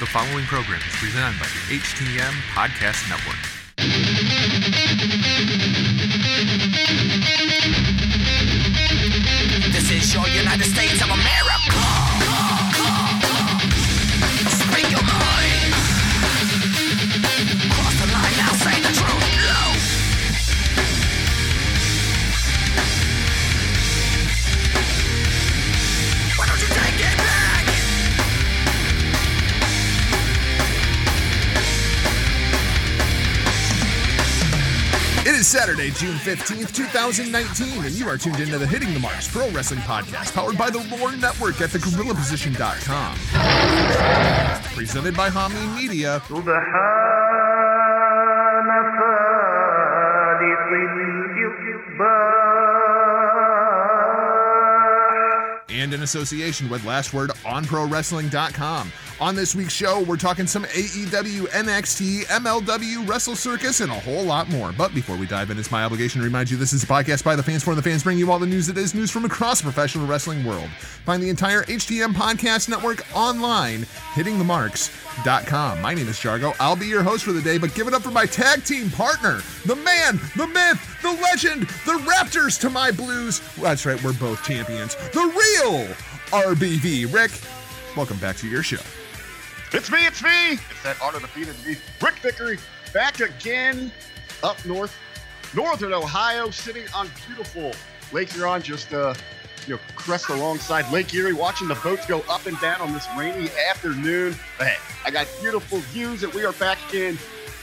The following program is presented by the HTM Podcast Network. This is your United States of America. Speak your mind. Cross the line now, say the truth. No. Why don't you take it back? It is Saturday, June 15th, 2019, and you are tuned into the Hitting the Marks Pro Wrestling Podcast, powered by the Roar Network at thegorillaposition.com. Presented by Homi Media. And in association with Last Word on ProWrestling.com. On this week's show, we're talking some AEW, NXT, MLW, Wrestle Circus, and a whole lot more. But before we dive in, it's my obligation to remind you this is a podcast by the fans for the fans, bringing you all the news that is news from across the professional wrestling world. Find the entire HTM Podcast Network online, hittingthemarks.com. My name is Jargo. I'll be your host for the day, but give it up for my tag team partner, the man, the myth, the legend, the Raptors to my blues. That's right, we're both champions. The real RBV. Rick, welcome back to your show. It's me. It's that auto-defeated me. Rick Vickery back again up north, northern Ohio, sitting on beautiful Lake Huron, just crest alongside Lake Erie, watching the boats go up and down on this rainy afternoon. But hey, I got beautiful views, and we are back again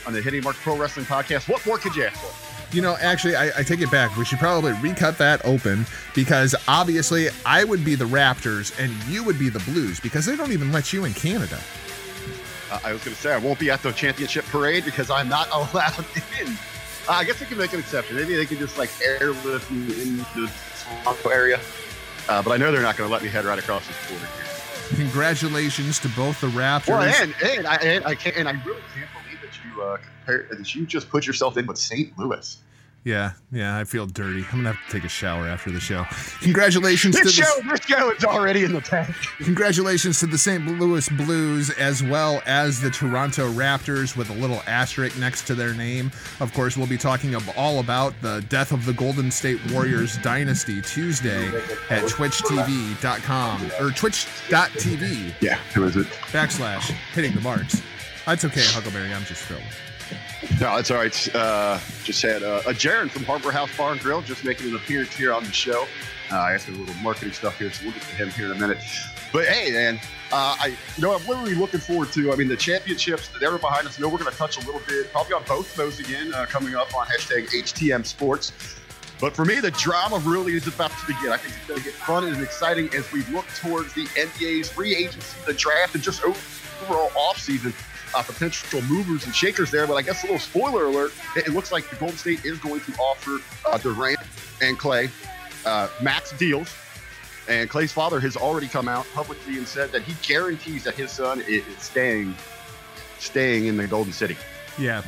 on the Hitting Marks Pro Wrestling Podcast. What more could you ask for? You know, actually, I take it back. We should probably recut that open because obviously I would be the Raptors and you would be the Blues because they don't even let you in Canada. I was going to say I won't be at the championship parade because I'm not allowed in. I guess they can make an exception. Maybe they can just like airlift me into the Toronto area. But I know they're not going to let me head right across the border here. Congratulations to both the Raptors. Well, I really can't. That you just put yourself in with St. Louis. Yeah, I feel dirty. I'm gonna have to take a shower after the show. Congratulations this show is already in the tank. Congratulations to the St. Louis Blues as well as the Toronto Raptors with a little asterisk next to their name. Of course, we'll be talking all about the death of the Golden State Warriors dynasty Tuesday at twitch.tv.com or twitch.tv. Yeah, who is it? / hitting the marks. That's okay, Huckleberry. I'm just thrilled. No, it's all right. Just had a Jaron from Harbor House Bar and Grill just making an appearance here on the show. I asked him a little marketing stuff here, so we'll get to him here in a minute. But hey, man, I'm literally looking forward to. I mean, the championships that are behind us. I know we're going to touch a little bit, probably on both of those again, coming up on #HTM Sports. But for me, the drama really is about to begin. I think it's going to get fun and exciting as we look towards the NBA's free agency, the draft, and just overall offseason. Potential movers and shakers there, but I guess a little spoiler alert, it looks like the Golden State is going to offer Durant and Clay max deals, and Clay's father has already come out publicly and said that he guarantees that his son is staying in the Golden City. Yeah,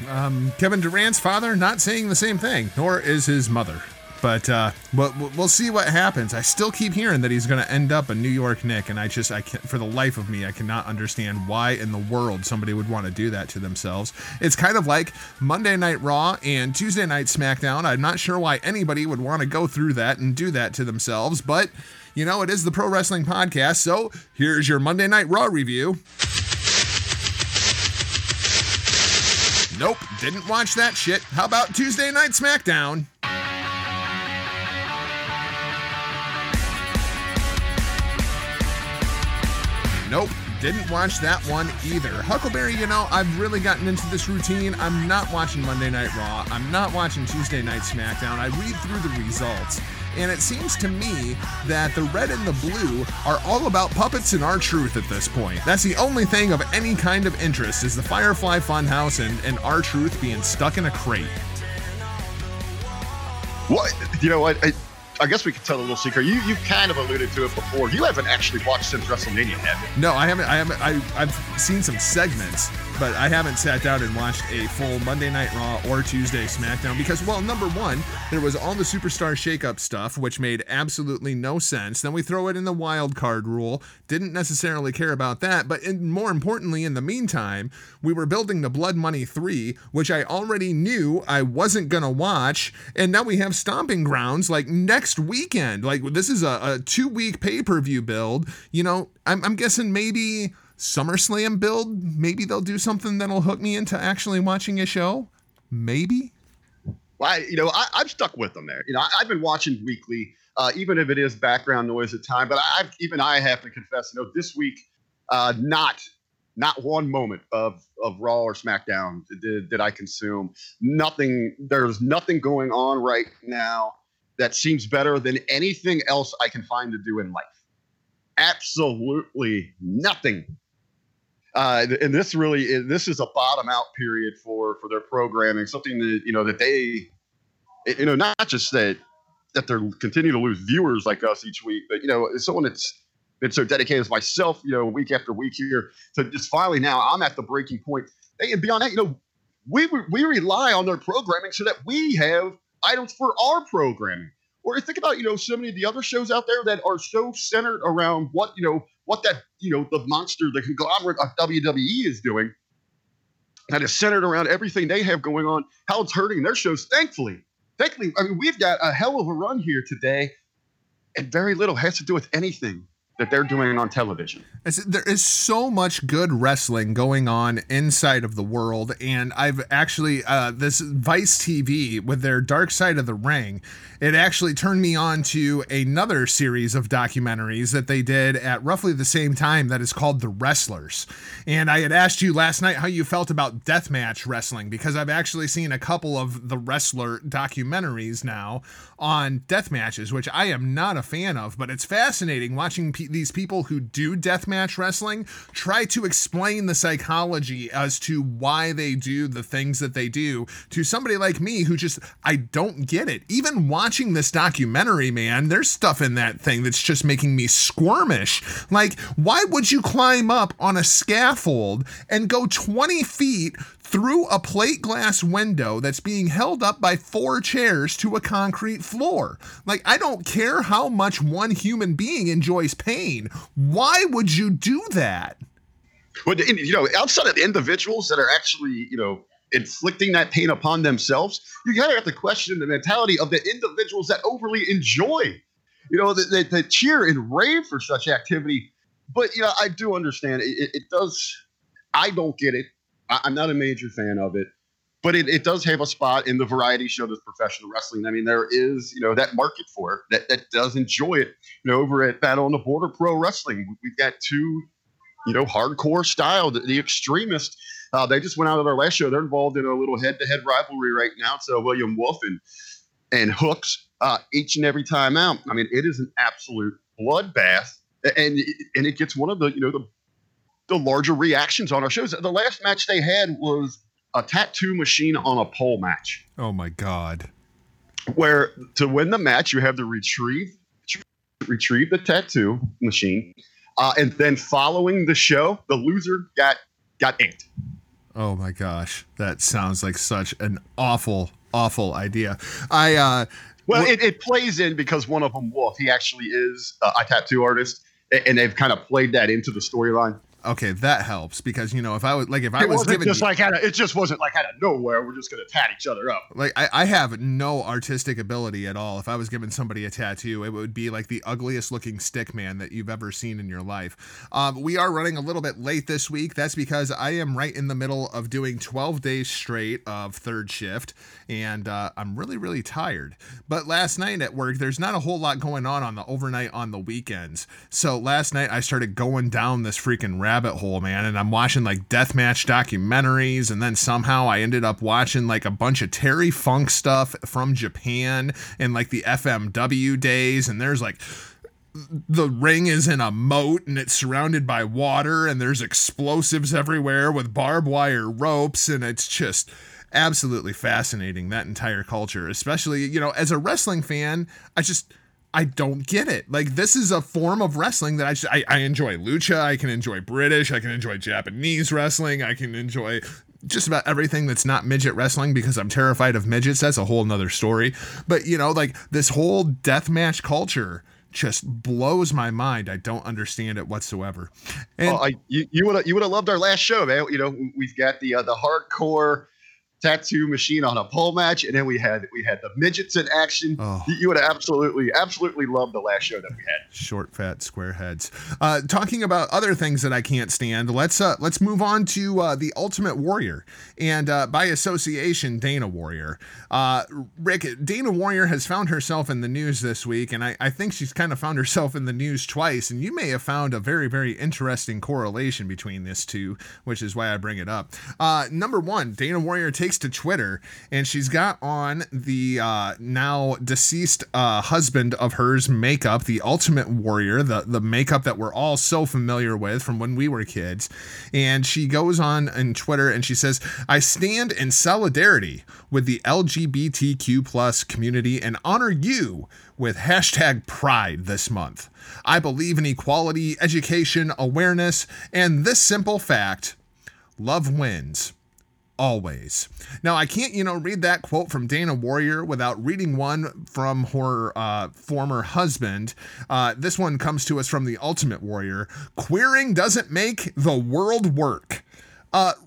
Kevin Durant's father not saying the same thing, nor is his mother. But we'll see what happens. I still keep hearing that he's going to end up a New York Knick, and for the life of me, I cannot understand why in the world somebody would want to do that to themselves. It's kind of like Monday Night Raw and Tuesday Night SmackDown. I'm not sure why anybody would want to go through that and do that to themselves, but, you know, it is the Pro Wrestling Podcast, so here's your Monday Night Raw review. Nope, didn't watch that shit. How about Tuesday Night SmackDown? Nope, didn't watch that one either. Huckleberry, you know, I've really gotten into this routine. I'm not watching Monday Night Raw. I'm not watching Tuesday Night SmackDown. I read through the results, and it seems to me that the red and the blue are all about puppets and our truth at this point. That's the only thing of any kind of interest is the Firefly Funhouse and our truth being stuck in a crate. What? You know what? I guess we could tell a little secret. You've kind of alluded to it before. You haven't actually watched since WrestleMania, have you? No, I haven't. I've seen some segments, but I haven't sat down and watched a full Monday Night Raw or Tuesday SmackDown because, well, number one, there was all the Superstar Shakeup stuff, which made absolutely no sense. Then we throw it in the wild card rule. Didn't necessarily care about that, but more importantly, in the meantime, we were building the Blood Money 3, which I already knew I wasn't going to watch, and now we have stomping grounds like next weekend. Like, this is a two-week pay-per-view build. You know, I'm guessing maybe SummerSlam build, maybe they'll do something that'll hook me into actually watching a show. Maybe. Well, I'm stuck with them there. I've been watching weekly, even if it is background noise at time. But I have to confess, this week, not one moment of Raw or SmackDown did I consume. Nothing. There's nothing going on right now that seems better than anything else I can find to do in life. Absolutely nothing. And this is a bottom out period for their programming, something that, that they, not just that they're continue to lose viewers like us each week, but, as someone that's been so dedicated as myself, week after week here. So just finally now I'm at the breaking point. And beyond that, we rely on their programming so that we have items for our programming. Or think about, so many of the other shows out there that are so centered around what, the monster, the conglomerate of WWE is doing, that is centered around everything they have going on, how it's hurting their shows. Thankfully, I mean, we've got a hell of a run here today, and very little has to do with anything that they're doing on television. There is so much good wrestling going on inside of the world. And I've actually, this Vice TV with their Dark Side of the Ring, it actually turned me on to another series of documentaries that they did at roughly the same time that is called The Wrestlers. And I had asked you last night how you felt about deathmatch wrestling, because I've actually seen a couple of The Wrestler documentaries now on deathmatches, which I am not a fan of, but it's fascinating watching these people who do deathmatch wrestling try to explain the psychology as to why they do the things that they do to somebody like me who just, I don't get it. Even watching this documentary, man, there's stuff in that thing that's just making me squirmish. Like, why would you climb up on a scaffold and go 20 feet through a plate glass window that's being held up by 4 chairs to a concrete floor? Like, I don't care how much one human being enjoys pain. Why would you do that? Well, outside of individuals that are actually, inflicting that pain upon themselves, you gotta have to question the mentality of the individuals that overly enjoy, that cheer and rave for such activity. But, I do understand it does. I don't get it. I'm not a major fan of it, but it does have a spot in the variety show that's professional wrestling. I mean, there is, that market for it that does enjoy it. Over at Battle on the Border Pro Wrestling, we've got two, hardcore style, the extremists. They just went out at our last show. They're involved in a little head-to-head rivalry right now. So William Wolfe and Hooks each and every time out. I mean, it is an absolute bloodbath, and it gets one of the, the larger reactions on our shows. The last match they had was a tattoo machine on a pole match. Oh my God. Where to win the match, you have to retrieve the tattoo machine. And then following the show, the loser got inked. Oh my gosh. That sounds like such an awful, awful idea. It plays in because one of them, Wolf, he actually is a tattoo artist, and they've kind of played that into the storyline. Okay, that helps, because it just wasn't like out of nowhere. We're just gonna tat each other up. Like I have no artistic ability at all. If I was giving somebody a tattoo, it would be like the ugliest looking stick man that you've ever seen in your life. We are running a little bit late this week. That's because I am right in the middle of doing 12 days straight of third shift, and I'm really, really tired. But last night at work, there's not a whole lot going on the overnight on the weekends. So last night I started going down this freaking rabbit hole, man, and I'm watching like deathmatch documentaries, and then somehow I ended up watching like a bunch of Terry Funk stuff from Japan and like the FMW days, and there's like the ring is in a moat and it's surrounded by water and there's explosives everywhere with barbed wire ropes, and it's just absolutely fascinating, that entire culture, especially, as a wrestling fan, I just I don't get it. Like, this is a form of wrestling that I enjoy lucha. I can enjoy British. I can enjoy Japanese wrestling. I can enjoy just about everything that's not midget wrestling because I'm terrified of midgets. That's a whole nother story. But, you know, like, this whole deathmatch culture just blows my mind. I don't understand it whatsoever. And you would have loved our last show, man. You know, we've got the hardcore tattoo machine on a pole match, and then we had the midgets in action. Oh. You would have absolutely loved the last show that we had. Short, fat, square heads. Talking about other things that I can't stand, let's move on to the Ultimate Warrior, and by association, Dana Warrior. Rick, Dana Warrior has found herself in the news this week, and I think she's kind of found herself in the news twice, and you may have found a very, very interesting correlation between this two, which is why I bring it up. Number one, Dana Warrior takes to Twitter, and she's got on the now deceased husband of hers makeup, the Ultimate Warrior, the makeup that we're all so familiar with from when we were kids. And she goes on Twitter and she says, "I stand in solidarity with the LGBTQ plus community and honor you with hashtag pride this month. I believe in equality, education, awareness, and this simple fact: love wins. Always." Now, I can't, read that quote from Dana Warrior without reading one from her former husband. This one comes to us from the Ultimate Warrior. "Queering doesn't make the world work."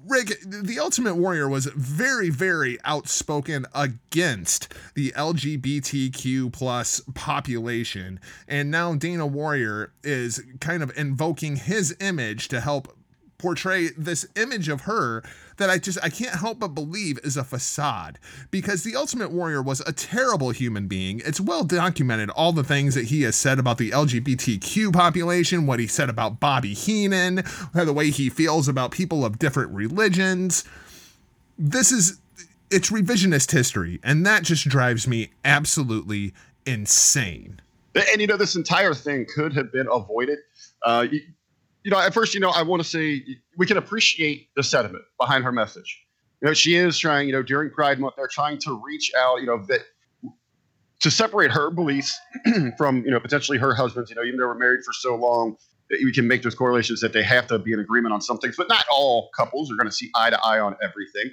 Rick, the Ultimate Warrior was very, very outspoken against the LGBTQ plus population. And now Dana Warrior is kind of invoking his image to help portray this image of her that I can't help but believe is a facade, because the Ultimate Warrior was a terrible human being. It's well documented, all the things that he has said about the LGBTQ population, what he said about Bobby Heenan, the way he feels about people of different religions. It's revisionist history, and that just drives me absolutely insane. And this entire thing could have been avoided. At first, I want to say we can appreciate the sentiment behind her message. She is trying, during Pride Month, they're trying to reach out, that to separate her beliefs from, potentially her husband's. Even though we're married for so long, that we can make those correlations that they have to be in agreement on some things, but not all couples are going to see eye to eye on everything.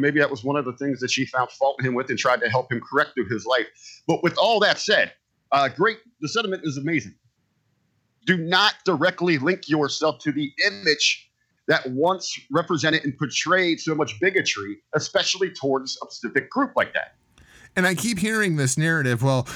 Maybe that was one of the things that she found fault in him with and tried to help him correct through his life. But with all that said, great. The sentiment is amazing. Do not directly link yourself to the image that once represented and portrayed so much bigotry, especially towards a specific group like that. And I keep hearing this narrative, well,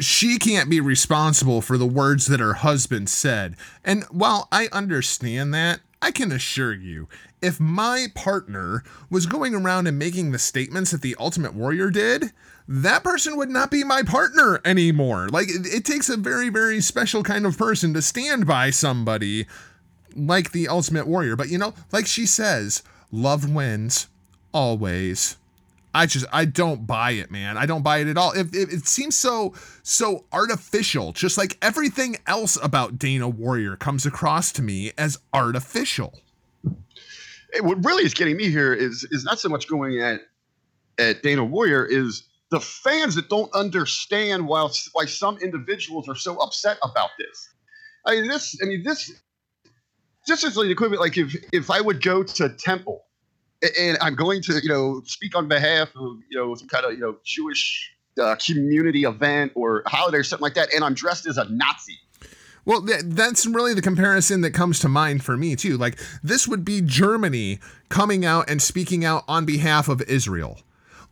she can't be responsible for the words that her husband said. And while I understand that, I can assure you, if my partner was going around and making the statements that the Ultimate Warrior did, that person would not be my partner anymore. Like, it takes a very, very special kind of person to stand by somebody like the Ultimate Warrior. But, like she says, love wins always. I don't buy it, man. I don't buy it at all. It seems so artificial, just like everything else about Dana Warrior comes across to me as artificial. What really is getting me here is not so much going at Dana Warrior, is the fans that don't understand why some individuals are so upset about this. This is the equivalent, like if I would go to temple and I'm going to, speak on behalf of, some kind of, Jewish community event or holiday or something like that, and I'm dressed as a Nazi. Well, that's really the comparison that comes to mind for me, too. Like, this would be Germany coming out and speaking out on behalf of Israel.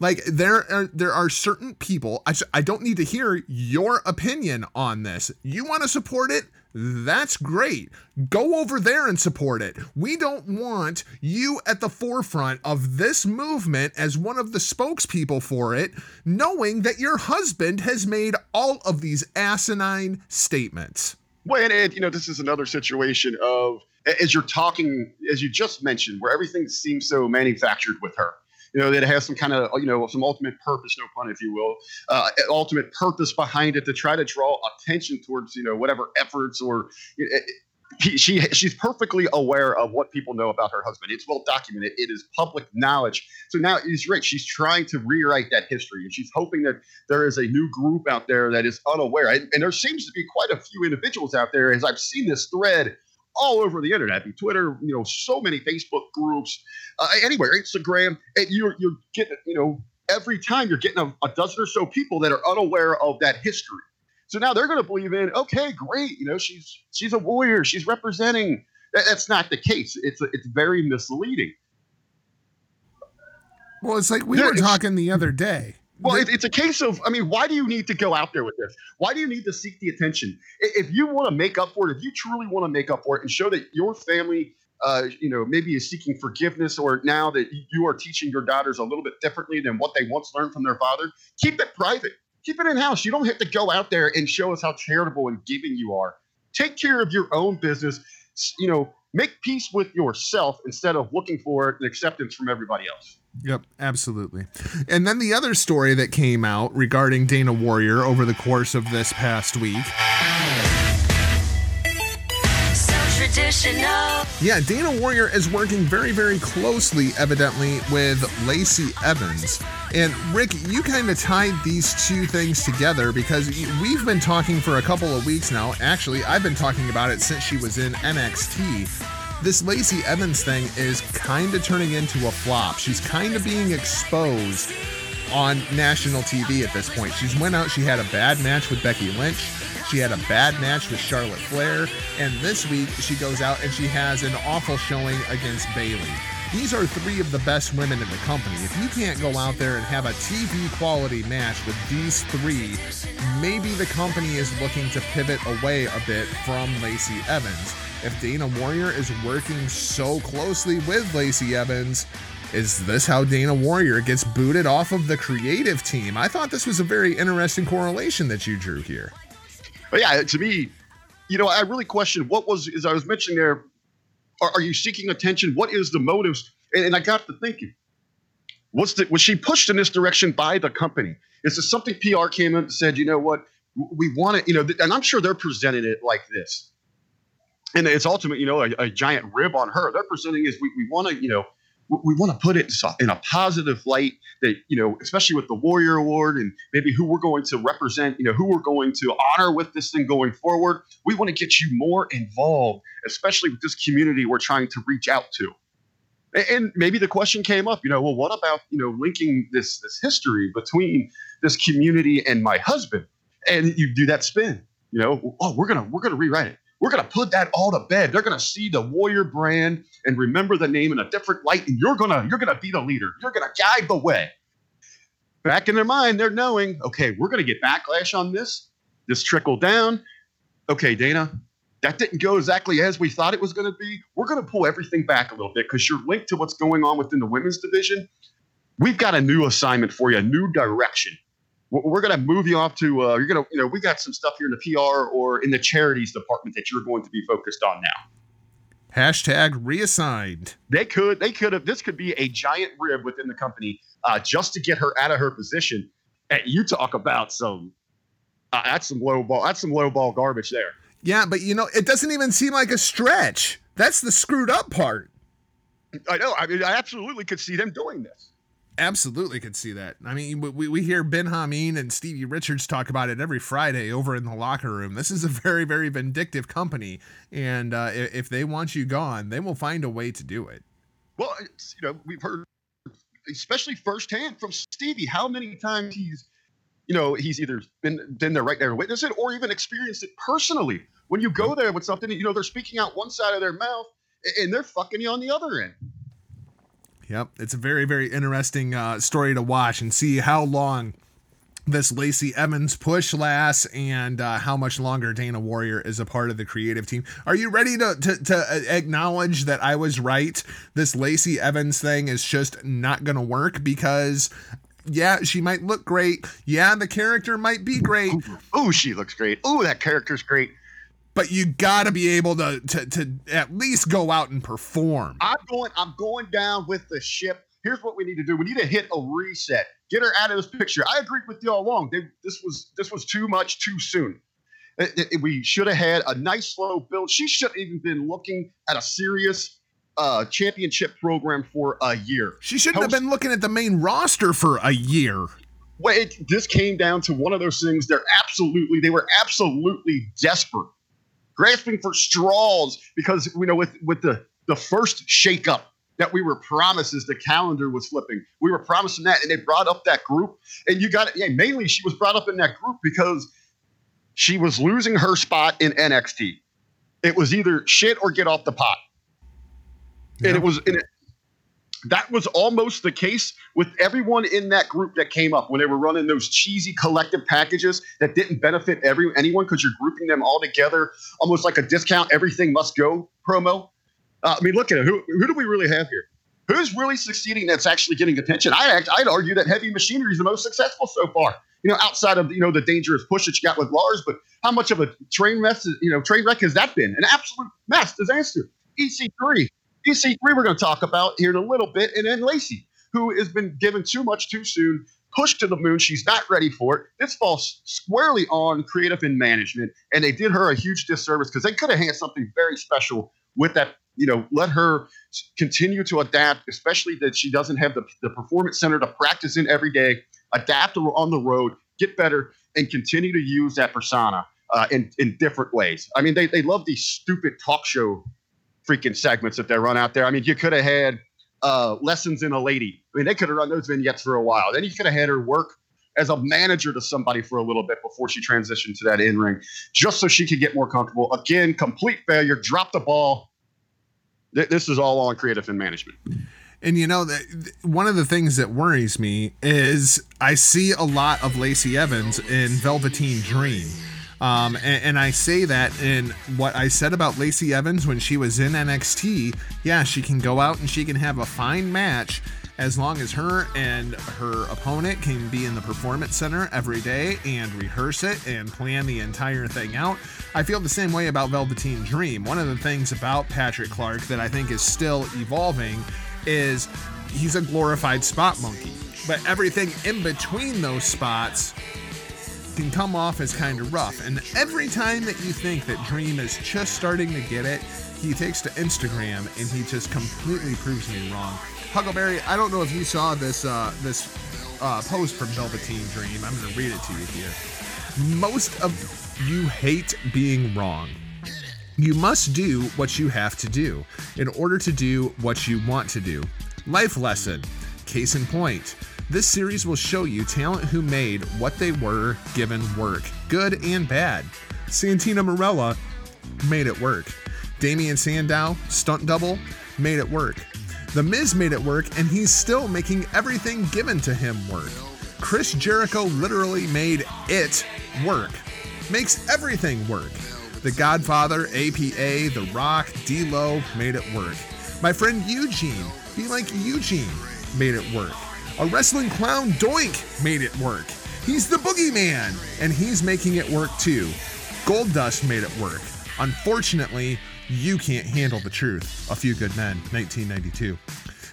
Like, there are certain people, I don't need to hear your opinion on this. You want to support it? That's great. Go over there and support it. We don't want you at the forefront of this movement as one of the spokespeople for it, knowing that your husband has made all of these asinine statements. Well, and this is another situation of, as you're talking, as you just mentioned, where everything seems so manufactured with her. That it has some kind of, some ultimate purpose, no pun, if you will, ultimate purpose behind it to try to draw attention towards, whatever efforts or she's perfectly aware of what people know about her husband. It's well documented. It is public knowledge. So now he's right. She's trying to rewrite that history, and she's hoping that there is a new group out there that is unaware. And there seems to be quite a few individuals out there, as I've seen this thread all over the internet, Twitter, so many Facebook groups, anywhere, Instagram. You're getting, every time you're getting a dozen or so people that are unaware of that history. So now they're going to believe in, okay, great. She's a warrior. She's representing. That's not the case. It's very misleading. Well, it's like we were talking the other day. Well, it's a case of, why do you need to go out there with this? Why do you need to seek the attention? If you want to make up for it, if you truly want to make up for it and show that your family, maybe is seeking forgiveness, or now that you are teaching your daughters a little bit differently than what they once learned from their father, keep it private. Keep it in-house. You don't have to go out there and show us how charitable and giving you are. Take care of your own business. Make peace with yourself instead of looking for an acceptance from everybody else. Yep, absolutely. And then the other story that came out regarding Dana Warrior over the course of this past week. Yeah, Dana Warrior is working very, very closely, evidently, with Lacey Evans. And Rick, you kind of tied these two things together because we've been talking for a couple of weeks now. Actually, I've been talking about it since she was in NXT. This Lacey Evans thing is kind of turning into a flop. She's kind of being exposed on national TV at this point. She's went out, she had a bad match with Becky Lynch. She had a bad match with Charlotte Flair. And this week she goes out and she has an awful showing against Bailey. These are three of the best women in the company. If you can't go out there and have a TV quality match with these three, maybe the company is looking to pivot away a bit from Lacey Evans. If Dana Warrior is working so closely with Lacey Evans, is this how Dana Warrior gets booted off of the creative team? I thought this was a very interesting correlation that you drew here. But yeah, to me, I really questioned what was, as I was mentioning there, are you seeking attention? What is the motives? And I got to thinking, was she pushed in this direction by the company? Is this something PR came in and said, you know what, we want it, and I'm sure they're presenting it like this. And it's ultimately, a giant rib on her. They're presenting is we want to, we want to put it in a positive light that, especially with the Warrior Award and maybe who we're going to represent, who we're going to honor with this thing going forward. We want to get you more involved, especially with this community we're trying to reach out to. And maybe the question came up, well, what about, linking this history between this community and my husband? And you do that spin, oh, we're going to rewrite it. We're going to put that all to bed. They're going to see the Warrior brand and remember the name in a different light. And you're going to be the leader. You're going to guide the way. Back in their mind, they're knowing, okay, we're going to get backlash on this. This trickled down. Okay, Dana, that didn't go exactly as we thought it was going to be. We're going to pull everything back a little bit because you're linked to what's going on within the women's division. We've got a new assignment for you, a new direction. We're going to move you off to, we got some stuff here in the PR or in the charities department that you're going to be focused on now. Hashtag reassigned. This could be a giant rib within the company just to get her out of her position. And you talk about that's some low ball garbage there. Yeah. But it doesn't even seem like a stretch. That's the screwed up part. I know. I absolutely could see them doing this. Absolutely could see that. We hear Ben Hameen and Stevie Richards talk about it every Friday over in the locker room. This is a very, very vindictive company, and if they want you gone, they will find a way to do it. Well, we've heard, especially firsthand from Stevie, how many times he's either been there right there to witness it or even experienced it personally. When you go there with something, they're speaking out one side of their mouth, and they're fucking you on the other end. Yep, it's a very, very interesting story to watch and see how long this Lacey Evans push lasts and how much longer Dana Warrior is a part of the creative team. Are you ready to acknowledge that I was right? This Lacey Evans thing is just not going to work because, yeah, she might look great. Yeah, the character might be great. Oh, she looks great. Oh, that character's great. But you gotta be able to at least go out and perform. I'm going down with the ship. Here's what we need to do. We need to hit a reset. Get her out of this picture. I agreed with you all along. This was too much too soon. We should have had a nice slow build. She should have even been looking at a serious championship program for a year. She shouldn't have been looking at the main roster for a year. Well, this came down to one of those things. They were absolutely desperate, grasping for straws, because you know, with the first shakeup that we were promised as the calendar was flipping, we were promising that, and they brought up that group. And you got it. Yeah, mainly she was brought up in that group because she was losing her spot in NXT. It was either shit or get off the pot, yeah. That was almost the case with everyone in that group that came up when they were running those cheesy collective packages that didn't benefit anyone because you're grouping them all together, almost like a discount, everything must go promo. I mean, look at it. Who do we really have here? Who's really succeeding that's actually getting attention? I'd argue that Heavy Machinery is the most successful so far, you know, outside of, you know, the dangerous push that you got with Lars, but how much of a train wreck has that been? An absolute mess, disaster. EC3. EC3 we're going to talk about here in a little bit. And then Lacey, who has been given too much too soon, pushed to the moon. She's not ready for it. This falls squarely on creative and management. And they did her a huge disservice because they could have had something very special with that. You know, let her continue to adapt, especially that she doesn't have the performance center to practice in every day, adapt on the road, get better, and continue to use that persona in different ways. I mean, they love these stupid talk show freaking segments that they run out there. I mean, you could have had Lessons in a Lady. I mean, they could have run those vignettes for a while. Then you could have had her work as a manager to somebody for a little bit before she transitioned to that in-ring, just so she could get more comfortable. Again, complete failure, drop the ball. This is all on creative and management. And, you know, one of the things that worries me is I see a lot of Lacey Evans in Velveteen Dream. And I say that in what I said about Lacey Evans when she was in NXT. Yeah, she can go out and she can have a fine match as long as her and her opponent can be in the performance center every day and rehearse it and plan the entire thing out. I feel the same way about Velveteen Dream. One of the things about Patrick Clark that I think is still evolving is he's a glorified spot monkey, but everything in between those spots can come off as kind of rough. And every time that you think that Dream is just starting to get it, he takes to Instagram and he just completely proves me wrong. Huckleberry, I don't know if you saw this this post from Velveteen Dream. I'm going to read it to you here. Most of you hate being wrong. You must do what you have to do in order to do what you want to do. Life lesson. Case in point. This series will show you talent who made what they were given work. Good and bad. Santina Morella made it work. Damian Sandow, stunt double, made it work. The Miz made it work, and he's still making everything given to him work. Chris Jericho literally made it work. Makes everything work. The Godfather, APA, The Rock, D-Lo made it work. My friend Eugene, be like Eugene, made it work. A wrestling clown, Doink, made it work. He's the boogeyman, and he's making it work too. Goldust made it work. Unfortunately, you can't handle the truth. A Few Good Men, 1992.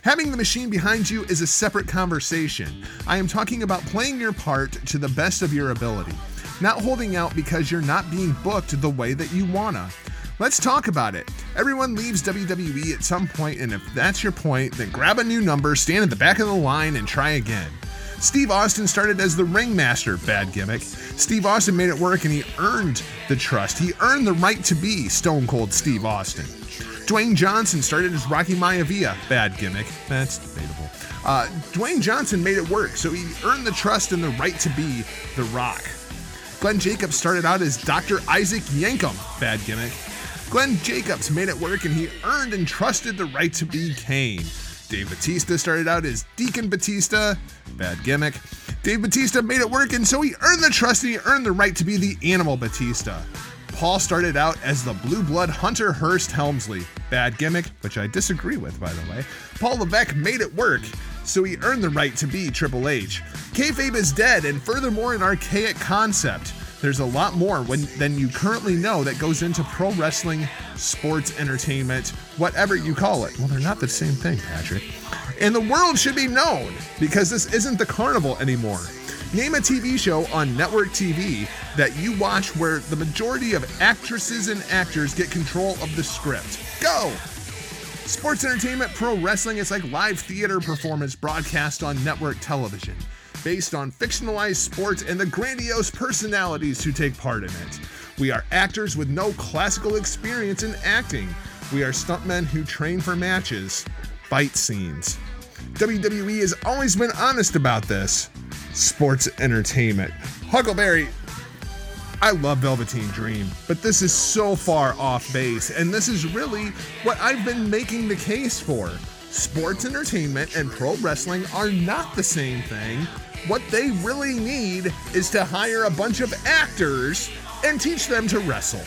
Having the machine behind you is a separate conversation. I am talking about playing your part to the best of your ability, not holding out because you're not being booked the way that you wanna. Let's talk about it. Everyone leaves WWE at some point, and if that's your point, then grab a new number, stand at the back of the line, and try again. Steve Austin started as the ringmaster, bad gimmick. Steve Austin made it work, and he earned the trust. He earned the right to be Stone Cold Steve Austin. Dwayne Johnson started as Rocky Maivia, bad gimmick. That's debatable. Dwayne Johnson made it work, so he earned the trust and the right to be The Rock. Glenn Jacobs started out as Dr. Isaac Yankum, bad gimmick. Glenn Jacobs made it work, and he earned and trusted the right to be Kane. Dave Bautista started out as Deacon Bautista, bad gimmick. Dave Bautista made it work, and so he earned the trust and he earned the right to be the Animal Bautista. Paul started out as the Blue Blood Hunter Hearst Helmsley, bad gimmick, which I disagree with, by the way. Paul Levesque made it work, so he earned the right to be Triple H. Kayfabe is dead, and furthermore an archaic concept. There's a lot more than you currently know that goes into pro wrestling, sports, entertainment, whatever you call it. Well, they're not the same thing, Patrick. And the world should be known, because this isn't the carnival anymore. Name a TV show on network TV that you watch where the majority of actresses and actors get control of the script. Go! Sports entertainment, pro wrestling is like live theater performance broadcast on network television, based on fictionalized sports and the grandiose personalities who take part in it. We are actors with no classical experience in acting. We are stuntmen who train for matches, fight scenes. WWE has always been honest about this. Sports entertainment. Huckleberry, I love Velveteen Dream, but this is so far off base, and this is really what I've been making the case for. Sports entertainment and pro wrestling are not the same thing. What they really need is to hire a bunch of actors and teach them to wrestle.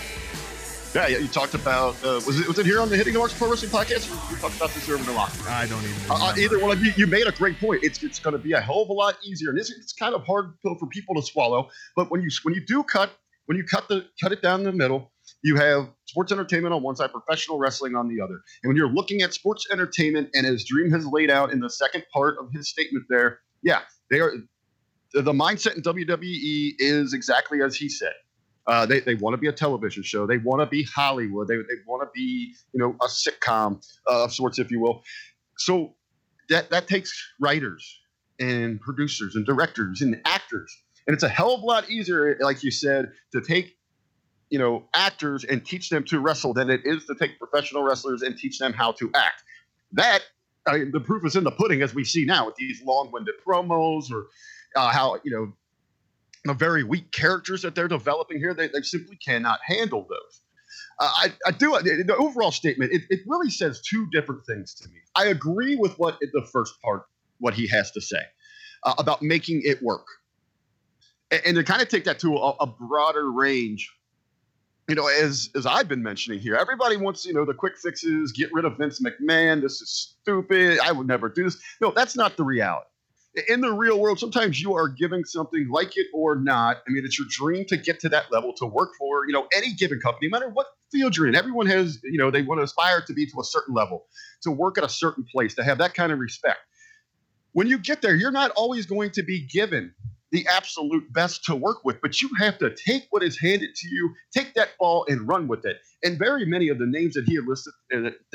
Yeah, you talked about, was it here on the Hitting the Marks Pro Wrestling Podcast? You talked about this here in the locker room. I don't even know. Either one of you made a great point. It's going to be a hell of a lot easier, and it's kind of hard for people to swallow. But when you cut it down the middle, you have sports entertainment on one side, professional wrestling on the other. And when you're looking at sports entertainment, and as Dream has laid out in the second part of his statement there, yeah, they are the mindset in WWE is exactly as he said. They want to be a television show. They want to be Hollywood. They want to be, a sitcom of sorts, if you will. So that takes writers and producers and directors and actors. And it's a hell of a lot easier, like you said, to take, actors and teach them to wrestle than it is to take professional wrestlers and teach them how to act. The proof is in the pudding, as we see now with these long-winded promos or how the very weak characters that they're developing here, they simply cannot handle those. The overall statement, it really says two different things to me. I agree with the first part, what he has to say about making it work. And to kind of take that to a broader range, as I've been mentioning here, everybody wants, the quick fixes, get rid of Vince McMahon. This is stupid. I would never do this. No, that's not the reality. In the real world, sometimes you are giving something, like it or not. I mean, it's your dream to get to that level, to work for, any given company, no matter what field you're in. Everyone has, they want to aspire to be to a certain level, to work at a certain place, to have that kind of respect. When you get there, you're not always going to be given the absolute best to work with, but you have to take what is handed to you, take that ball and run with it. And very many of the names that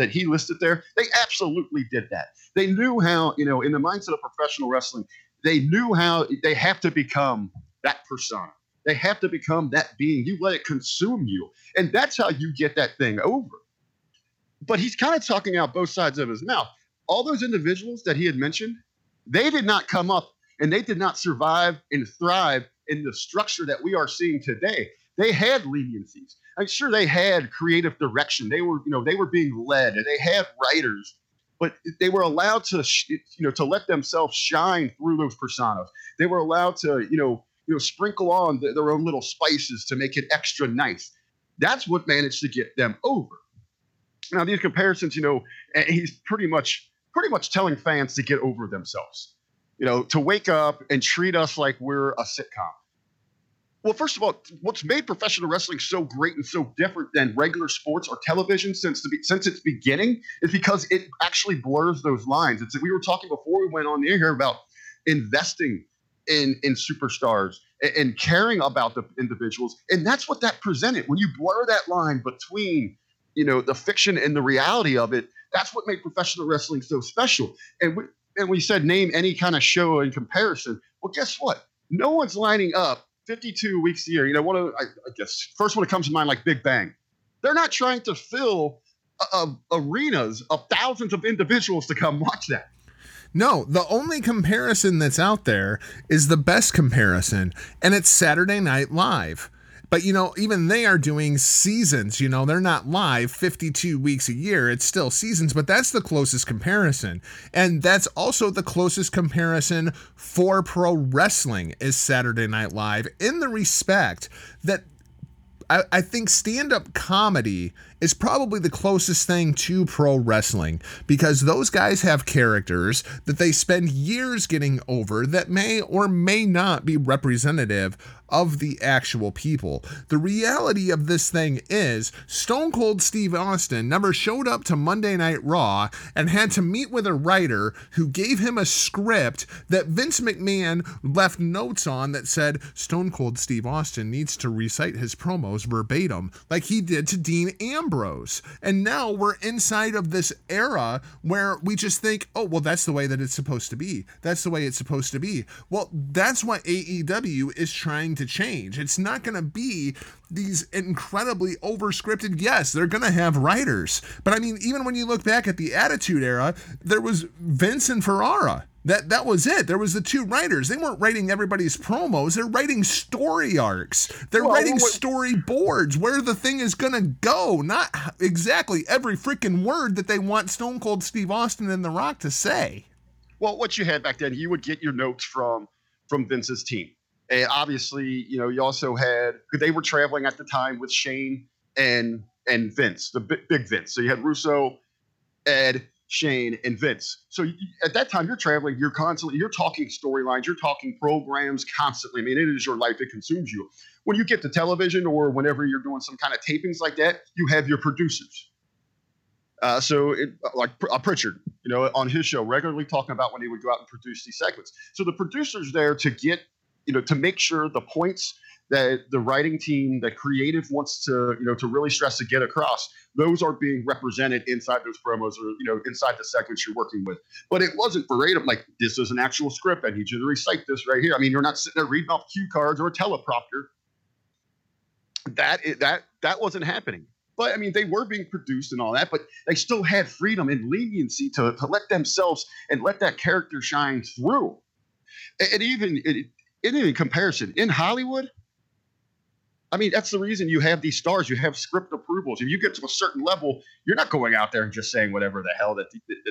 he listed there, they absolutely did that. They knew how, in the mindset of professional wrestling, they knew how they have to become that persona. They have to become that being. You let it consume you. And that's how you get that thing over. But he's kind of talking out both sides of his mouth. All those individuals that he had mentioned, they did not come up and they did not survive and thrive in the structure that we are seeing today. They had leniencies. I'm sure they had creative direction. They were, they were being led, and they had writers, but they were allowed to, to let themselves shine through those personas. They were allowed to, sprinkle on their own little spices to make it extra nice. That's what managed to get them over. Now these comparisons, he's pretty much telling fans to get over themselves. To wake up and treat us like we're a sitcom. Well, first of all, what's made professional wrestling so great and so different than regular sports or television since its beginning is because it actually blurs those lines. It's we were talking before we went on the air here about investing in superstars and caring about the individuals, and that's what that presented. When you blur that line between, the fiction and the reality of it, that's what made professional wrestling so special. And we said name any kind of show in comparison. Well, guess what? No one's lining up 52 weeks a year. One of I guess first one that comes to mind, like Big Bang. They're not trying to fill arenas of thousands of individuals to come watch that. No, the only comparison that's out there is the best comparison, and it's Saturday Night Live. But, even they are doing seasons, they're not live 52 weeks a year. It's still seasons, but that's the closest comparison. And that's also the closest comparison for pro wrestling is Saturday Night Live, in the respect that I think stand-up comedy is probably the closest thing to pro wrestling, because those guys have characters that they spend years getting over that may or may not be representative of the actual people. The reality of this thing is Stone Cold Steve Austin never showed up to Monday Night Raw and had to meet with a writer who gave him a script that Vince McMahon left notes on that said Stone Cold Steve Austin needs to recite his promos verbatim like he did to Dean Ambrose. And now we're inside of this era where we just think, oh, well, that's the way that it's supposed to be. That's the way it's supposed to be. Well, that's what AEW is trying to change. It's not going to be these incredibly over-scripted. Yes, they're going to have writers. But I mean, even when you look back at the Attitude Era, there was Vince and Ferrara. That was it. There was the two writers. They weren't writing everybody's promos. They're writing story arcs. They're writing storyboards where the thing is going to go. Not exactly every freaking word that they want Stone Cold Steve Austin and The Rock to say. Well, what you had back then, you would get your notes from Vince's team. And obviously, you know, you also had, they were traveling at the time with Shane and Vince, the big Vince. So you had Russo, Ed, Shane, and Vince. So at that time, you're traveling, you're constantly, you're talking storylines, you're talking programs constantly. I mean, it is your life. It consumes you. When you get to television or whenever you're doing some kind of tapings like that, you have your producers. So Pritchard, you know, on his show, regularly talking about when he would go out and produce these segments. So the producer's there to get, you know, to make sure the points that the writing team, that creative wants to, you know, to really stress to get across, those are being represented inside those promos or, you know, inside the segments you're working with. But it wasn't verbatim, like, this is an actual script. I need you to recite this right here. I mean, you're not sitting there reading off cue cards or a teleprompter. That wasn't happening. But, I mean, they were being produced and all that, but they still had freedom and leniency to let themselves and let that character shine through. And even in comparison, in Hollywood, I mean, that's the reason you have these stars. You have script approvals. If you get to a certain level, you're not going out there and just saying whatever the hell that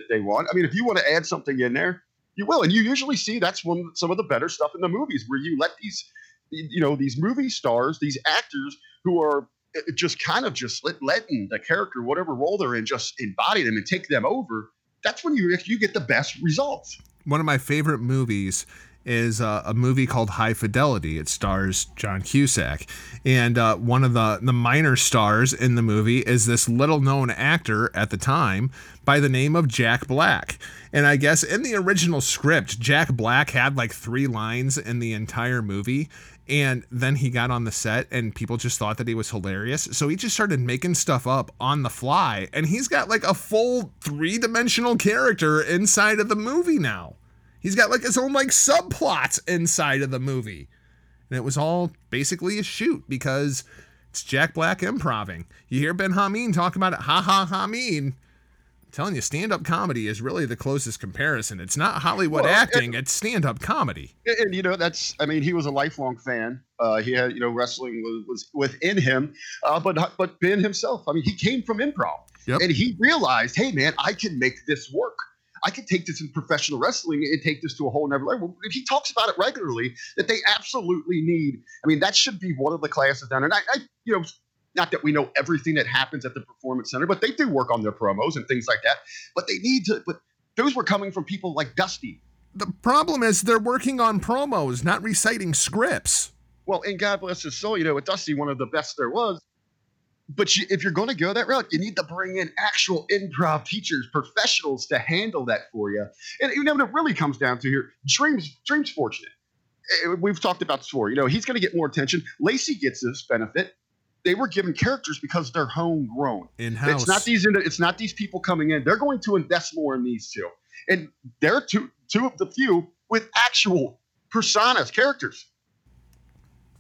they want. I mean, if you want to add something in there, you will. And you usually see that's some of the better stuff in the movies, where you let these, you know, these movie stars, these actors who are just kind of just letting the character, whatever role they're in, just embody them and take them over. That's when you get the best results. One of my favorite movies is a movie called High Fidelity. It stars John Cusack. And one of the minor stars in the movie is this little-known actor at the time by the name of Jack Black. And I guess in the original script, Jack Black had like 3 lines in the entire movie. And then he got on the set and people just thought that he was hilarious. So he just started making stuff up on the fly. And he's got like a full 3-dimensional character inside of the movie now. He's got like his own like subplots inside of the movie. And it was all basically a shoot because it's Jack Black improvising. You hear Ben Hameen talk about it. Hameen. I'm telling you, stand-up comedy is really the closest comparison. It's not Hollywood acting. It's stand-up comedy. And, you know, that's, I mean, he was a lifelong fan. He had, you know, wrestling was within him. But Ben himself, I mean, he came from improv. Yep. And he realized, hey, man, I can make this work. I could take this in professional wrestling and take this to a whole nother level. He talks about it regularly that they absolutely need. I mean, that should be one of the classes down. And I, you know, not that we know everything that happens at the Performance Center, but they do work on their promos and things like that. But they need to. But those were coming from people like Dusty. The problem is they're working on promos, not reciting scripts. Well, and God bless his soul, you know, with Dusty, one of the best there was. But if you're going to go that route, you need to bring in actual improv teachers, professionals to handle that for you. And you know what it really comes down to here? Dream's fortunate. We've talked about this before. You know, he's going to get more attention. Lacey gets this benefit. They were given characters because they're homegrown. In-house. It's not these people coming in. They're going to invest more in these two. And they're two of the few with actual personas, characters.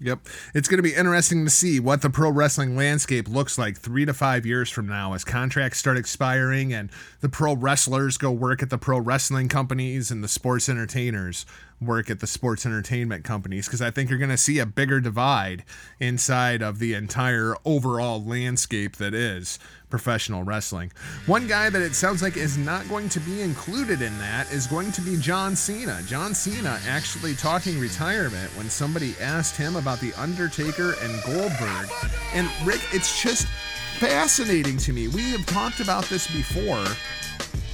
Yep. It's going to be interesting to see what the pro wrestling landscape looks like 3 to 5 years from now as contracts start expiring and the pro wrestlers go work at the pro wrestling companies and the sports entertainers work at the sports entertainment companies, because I think you're going to see a bigger divide inside of the entire overall landscape that is professional wrestling. One guy that it sounds like is not going to be included in that is going to be John Cena. John Cena actually talking retirement when somebody asked him about The Undertaker and Goldberg. And Rick, it's just fascinating to me. We have talked about this before.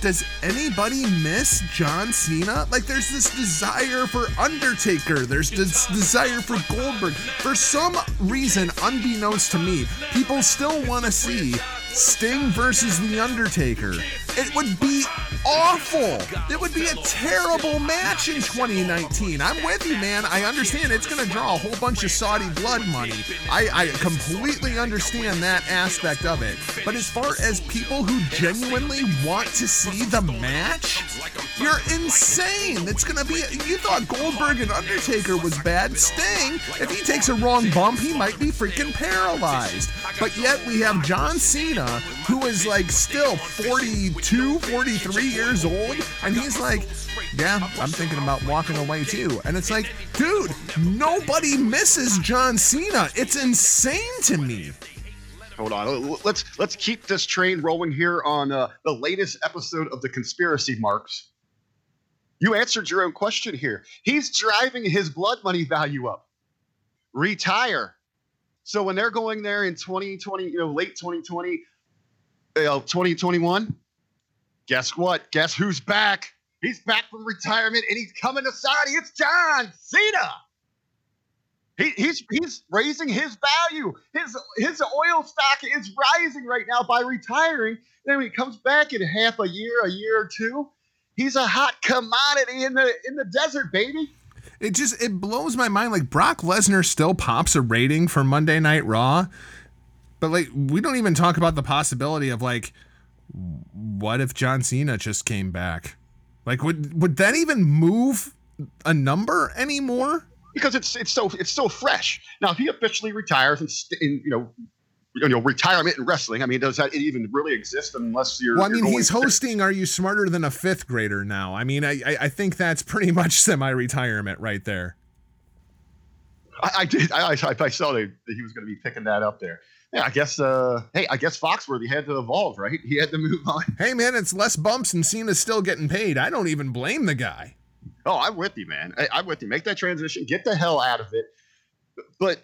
Does anybody miss John Cena? Like, there's this desire for Undertaker. There's this desire for Goldberg. For some reason, unbeknownst to me, people still want to see Sting versus The Undertaker. It would be awful. It would be a terrible match in 2019. I'm with you, man. I understand it's going to draw a whole bunch of Saudi blood money. I completely understand that aspect of it. But as far as people who genuinely want to see the match, you're insane. It's going to be... You thought Goldberg and Undertaker was bad. Sting, if he takes a wrong bump, he might be freaking paralyzed. But yet we have John Cena, who is like still 42, 43 years old, and he's like, yeah, I'm thinking about walking away too. And it's like, dude, nobody misses John Cena. It's insane to me. Hold on. Let's keep this train rolling here on the latest episode of The Conspiracy, Marks. You answered your own question here. He's driving his blood money value up. Retire. So when they're going there in 2020, late 2020, 2021, guess what? Guess who's back? He's back from retirement, and he's coming to Saudi. It's John Cena. He's raising his value. His oil stock is rising right now by retiring. Then when he comes back in half a year or two, he's a hot commodity in the desert, baby. It blows my mind. Like, Brock Lesnar still pops a rating for Monday Night Raw, but like, we don't even talk about the possibility of like, what if John Cena just came back? Like, would that even move a number anymore? Because it's so fresh. Now, if he officially retires and retirement in wrestling, I mean, does that even really exist unless you're... Well, I mean, he's hosting Are You Smarter Than a Fifth Grader now? I mean, I think that's pretty much semi-retirement right there. I saw that he was going to be picking that up there. Yeah, I guess Foxworthy had to evolve, right? He had to move on. Hey, man, it's less bumps and Cena's still getting paid. I don't even blame the guy. Oh, I'm with you, man. I'm with you. Make that transition. Get the hell out of it. But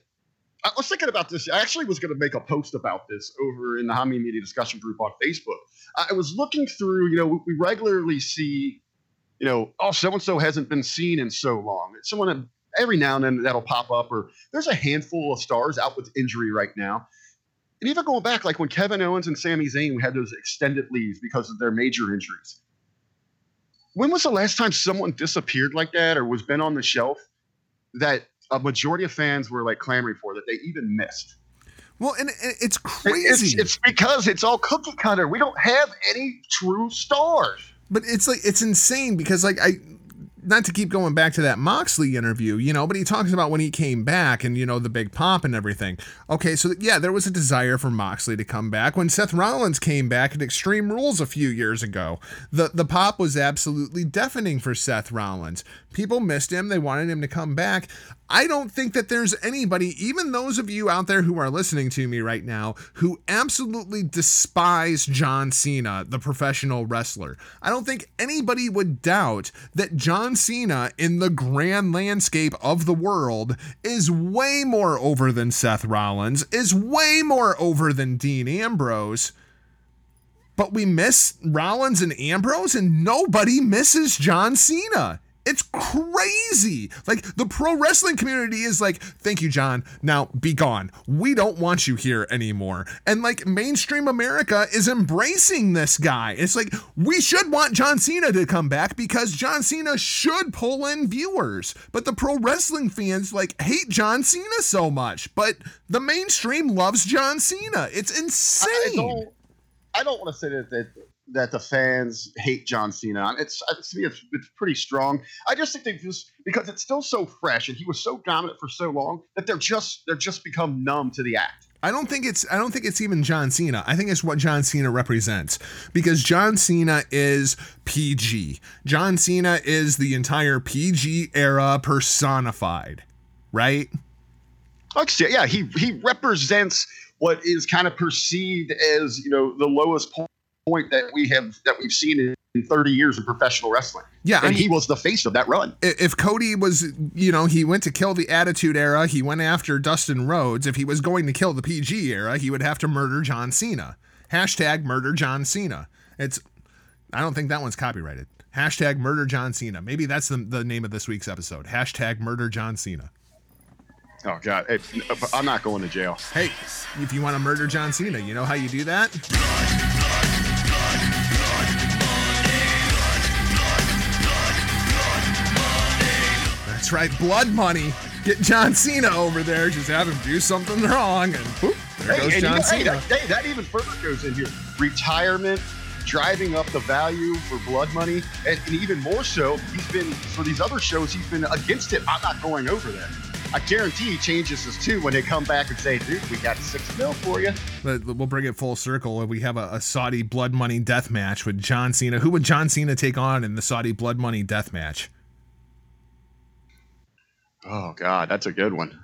I was thinking about this. I actually was going to make a post about this over in the Homi Media discussion group on Facebook. I was looking through, we regularly see, so-and-so hasn't been seen in so long. It's someone every now and then that'll pop up, or there's a handful of stars out with injury right now. And even going back, like when Kevin Owens and Sami Zayn, we had those extended leaves because of their major injuries. When was the last time someone disappeared like that or was been on the shelf that a majority of fans were like clamoring for, that they even missed? Well, and it's crazy. It's because it's all cookie cutter. We don't have any true stars. But it's like, it's insane because like not to keep going back to that Moxley interview, but he talks about when he came back and, the big pop and everything. Okay, so yeah, there was a desire for Moxley to come back. When Seth Rollins came back at Extreme Rules a few years ago, the pop was absolutely deafening for Seth Rollins. People missed him. They wanted him to come back. I don't think that there's anybody, even those of you out there who are listening to me right now, who absolutely despise John Cena, the professional wrestler. I don't think anybody would doubt that John Cena in the grand landscape of the world is way more over than Seth Rollins, is way more over than Dean Ambrose. But we miss Rollins and Ambrose, and nobody misses John Cena. It's crazy. Like, the pro wrestling community is like, thank you, John. Now be gone. We don't want you here anymore. And like, mainstream America is embracing this guy. It's like, we should want John Cena to come back because John Cena should pull in viewers. But the pro wrestling fans like hate John Cena so much. But the mainstream loves John Cena. It's insane. I don't want to say that the fans hate John Cena. It's pretty strong. I just think because it's still so fresh and he was so dominant for so long that they're just become numb to the act. I don't think it's even John Cena. I think it's what John Cena represents, because John Cena is PG. John Cena is the entire PG era personified, right? Actually, yeah, he represents what is kind of perceived as, the lowest point that we've seen in 30 years of professional wrestling. Yeah, and I mean, he was the face of that run. If Cody was, you know, he went to kill the Attitude Era, he went after Dustin Rhodes. If he was going to kill the PG Era, he would have to murder John Cena. Hashtag murder John Cena. It's, I don't think that one's copyrighted. Hashtag murder John Cena. Maybe that's the name of this week's episode. Hashtag murder John Cena. Oh, God. Hey, I'm not going to jail. Hey, if you want to murder John Cena, you know how you do that? That's right. Blood money. Get John Cena over there. Just have him do something wrong. And whoop, there goes John Cena. Hey, that even further goes in here. Retirement, driving up the value for blood money, and even more so, he's been, for these other shows, he's been against it. I'm not going over that. I guarantee he changes this too when they come back and say, dude, we got $6 million for you. But we'll bring it full circle if we have a Saudi blood money death match with John Cena. Who would John Cena take on in the Saudi blood money death match? Oh, God, that's a good one.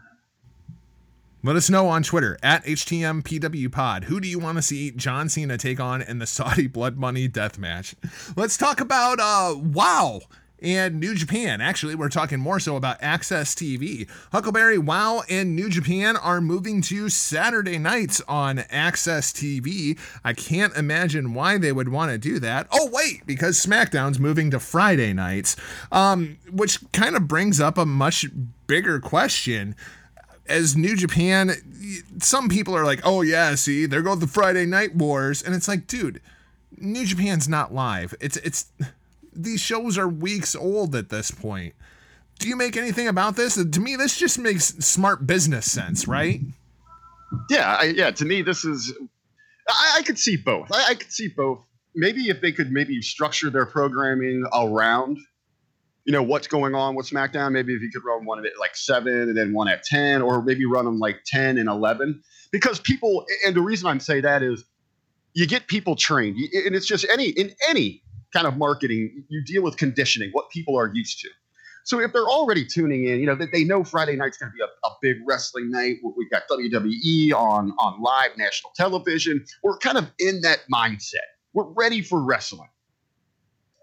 Let us know on Twitter at HTMPWPod. Who do you want to see John Cena take on in the Saudi Blood Money Death Match? Let's talk about WOW and New Japan. Actually, we're talking more so about Access TV. Huckleberry, WOW, and New Japan are moving to Saturday nights on Access TV. I can't imagine why they would want to do that. Oh, wait, because SmackDown's moving to Friday nights, which kind of brings up a much bigger question. As New Japan, some people are like, oh, yeah, see, there go the Friday Night Wars. And it's like, dude, New Japan's not live. It's these shows are weeks old at this point. Do you make anything about this? To me, this just makes smart business sense, right? Yeah, to me, this is I could see both. I could see both. Maybe if they could maybe structure their programming around, you know, what's going on with SmackDown. Maybe if you could run one at like 7 and then one at 10, or maybe run them like 10 and 11, because people, and the reason I'm saying that is you get people trained, and it's just in any kind of marketing, you deal with conditioning, what people are used to. So if they're already tuning in, you know, that they know Friday night's going to be a big wrestling night. We've got WWE on live national television. We're kind of in that mindset. We're ready for wrestling.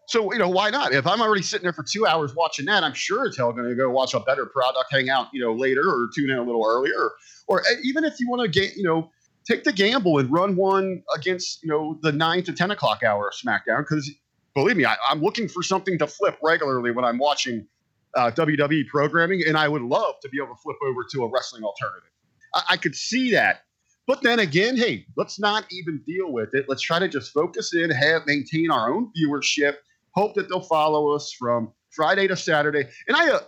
So, you know, why not? If I'm already sitting there for 2 hours watching that, I'm sure it's hell going to go watch a better product, hang out, you know, later, or tune in a little earlier. Or even if you want to get, you know, take the gamble and run one against, you know, the 9 to 10 o'clock hour of SmackDown. Because believe me, I'm looking for something to flip regularly when I'm watching WWE programming. And I would love to be able to flip over to a wrestling alternative. I could see that. But then again, hey, let's not even deal with it. Let's try to just focus in, maintain our own viewership. Hope that they'll follow us from Friday to Saturday. And I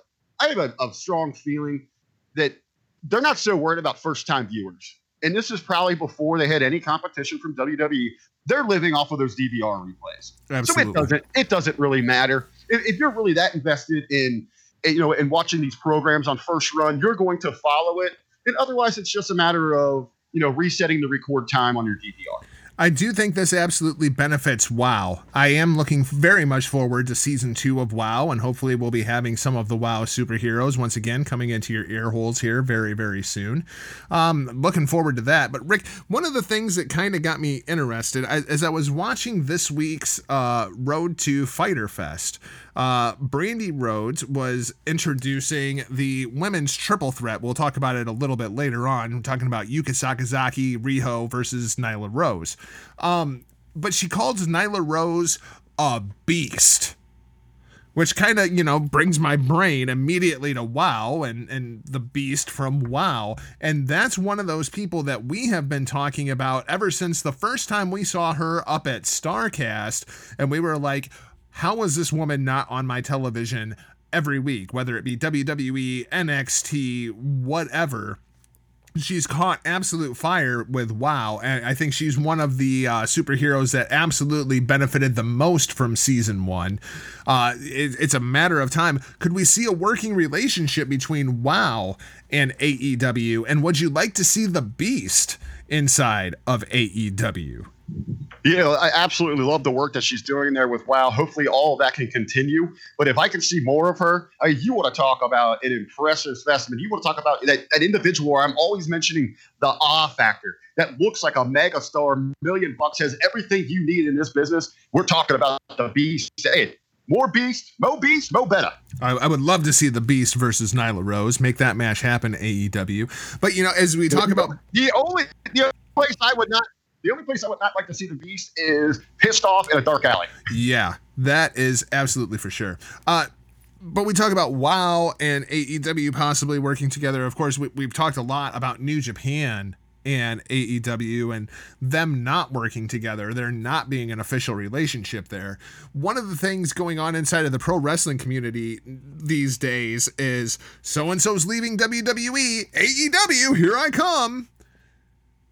have a strong feeling that they're not so worried about first-time viewers. And this is probably before they had any competition from WWE. They're living off of those DVR replays. Absolutely. So it doesn't really matter. If you're really that invested in, you know, in watching these programs on first run, you're going to follow it. And otherwise, it's just a matter of, you know, resetting the record time on your DVR. I do think this absolutely benefits WOW. I am looking very much forward to season 2 of WOW, and hopefully we'll be having some of the WOW superheroes once again coming into your ear holes here very, very soon. Looking forward to that. But Rick, one of the things that kind of got me interested as I was watching this week's Road to Fyter Fest, Brandy Rhodes was introducing the women's triple threat. We'll talk about it a little bit later on. We're talking about Yuka Sakazaki, Riho versus Nyla Rose. But she calls Nyla Rose a beast, which kind of, you know, brings my brain immediately to WOW and the beast from WOW. And that's one of those people that we have been talking about ever since the first time we saw her up at StarCast. And we were like, how was this woman not on my television every week, whether it be WWE, NXT, whatever? She's caught absolute fire with WOW, and I think she's one of the superheroes that absolutely benefited the most from season 1. It's a matter of time. Could we see a working relationship between WOW and AEW, and would you like to see the Beast inside of AEW? I absolutely love the work that she's doing there with WOW. Hopefully all of that can continue. But if I can see more of her, I mean, you want to talk about an impressive specimen. You want to talk about that individual where I'm always mentioning the awe factor. That looks like a mega star, $1 million bucks, has everything you need in this business. We're talking about the beast. Hey, more beast, mo better. I would love to see the Beast versus Nyla Rose. Make that match happen, AEW. But, you know, as we talk about... The only place I would not like to see the Beast is pissed off in a dark alley. Yeah, that is absolutely for sure. But we talk about WOW and AEW possibly working together. Of course, we've talked a lot about New Japan and AEW and them not working together. There not being an official relationship there. One of the things going on inside of the pro wrestling community these days is so-and-so's leaving WWE, AEW, here I come.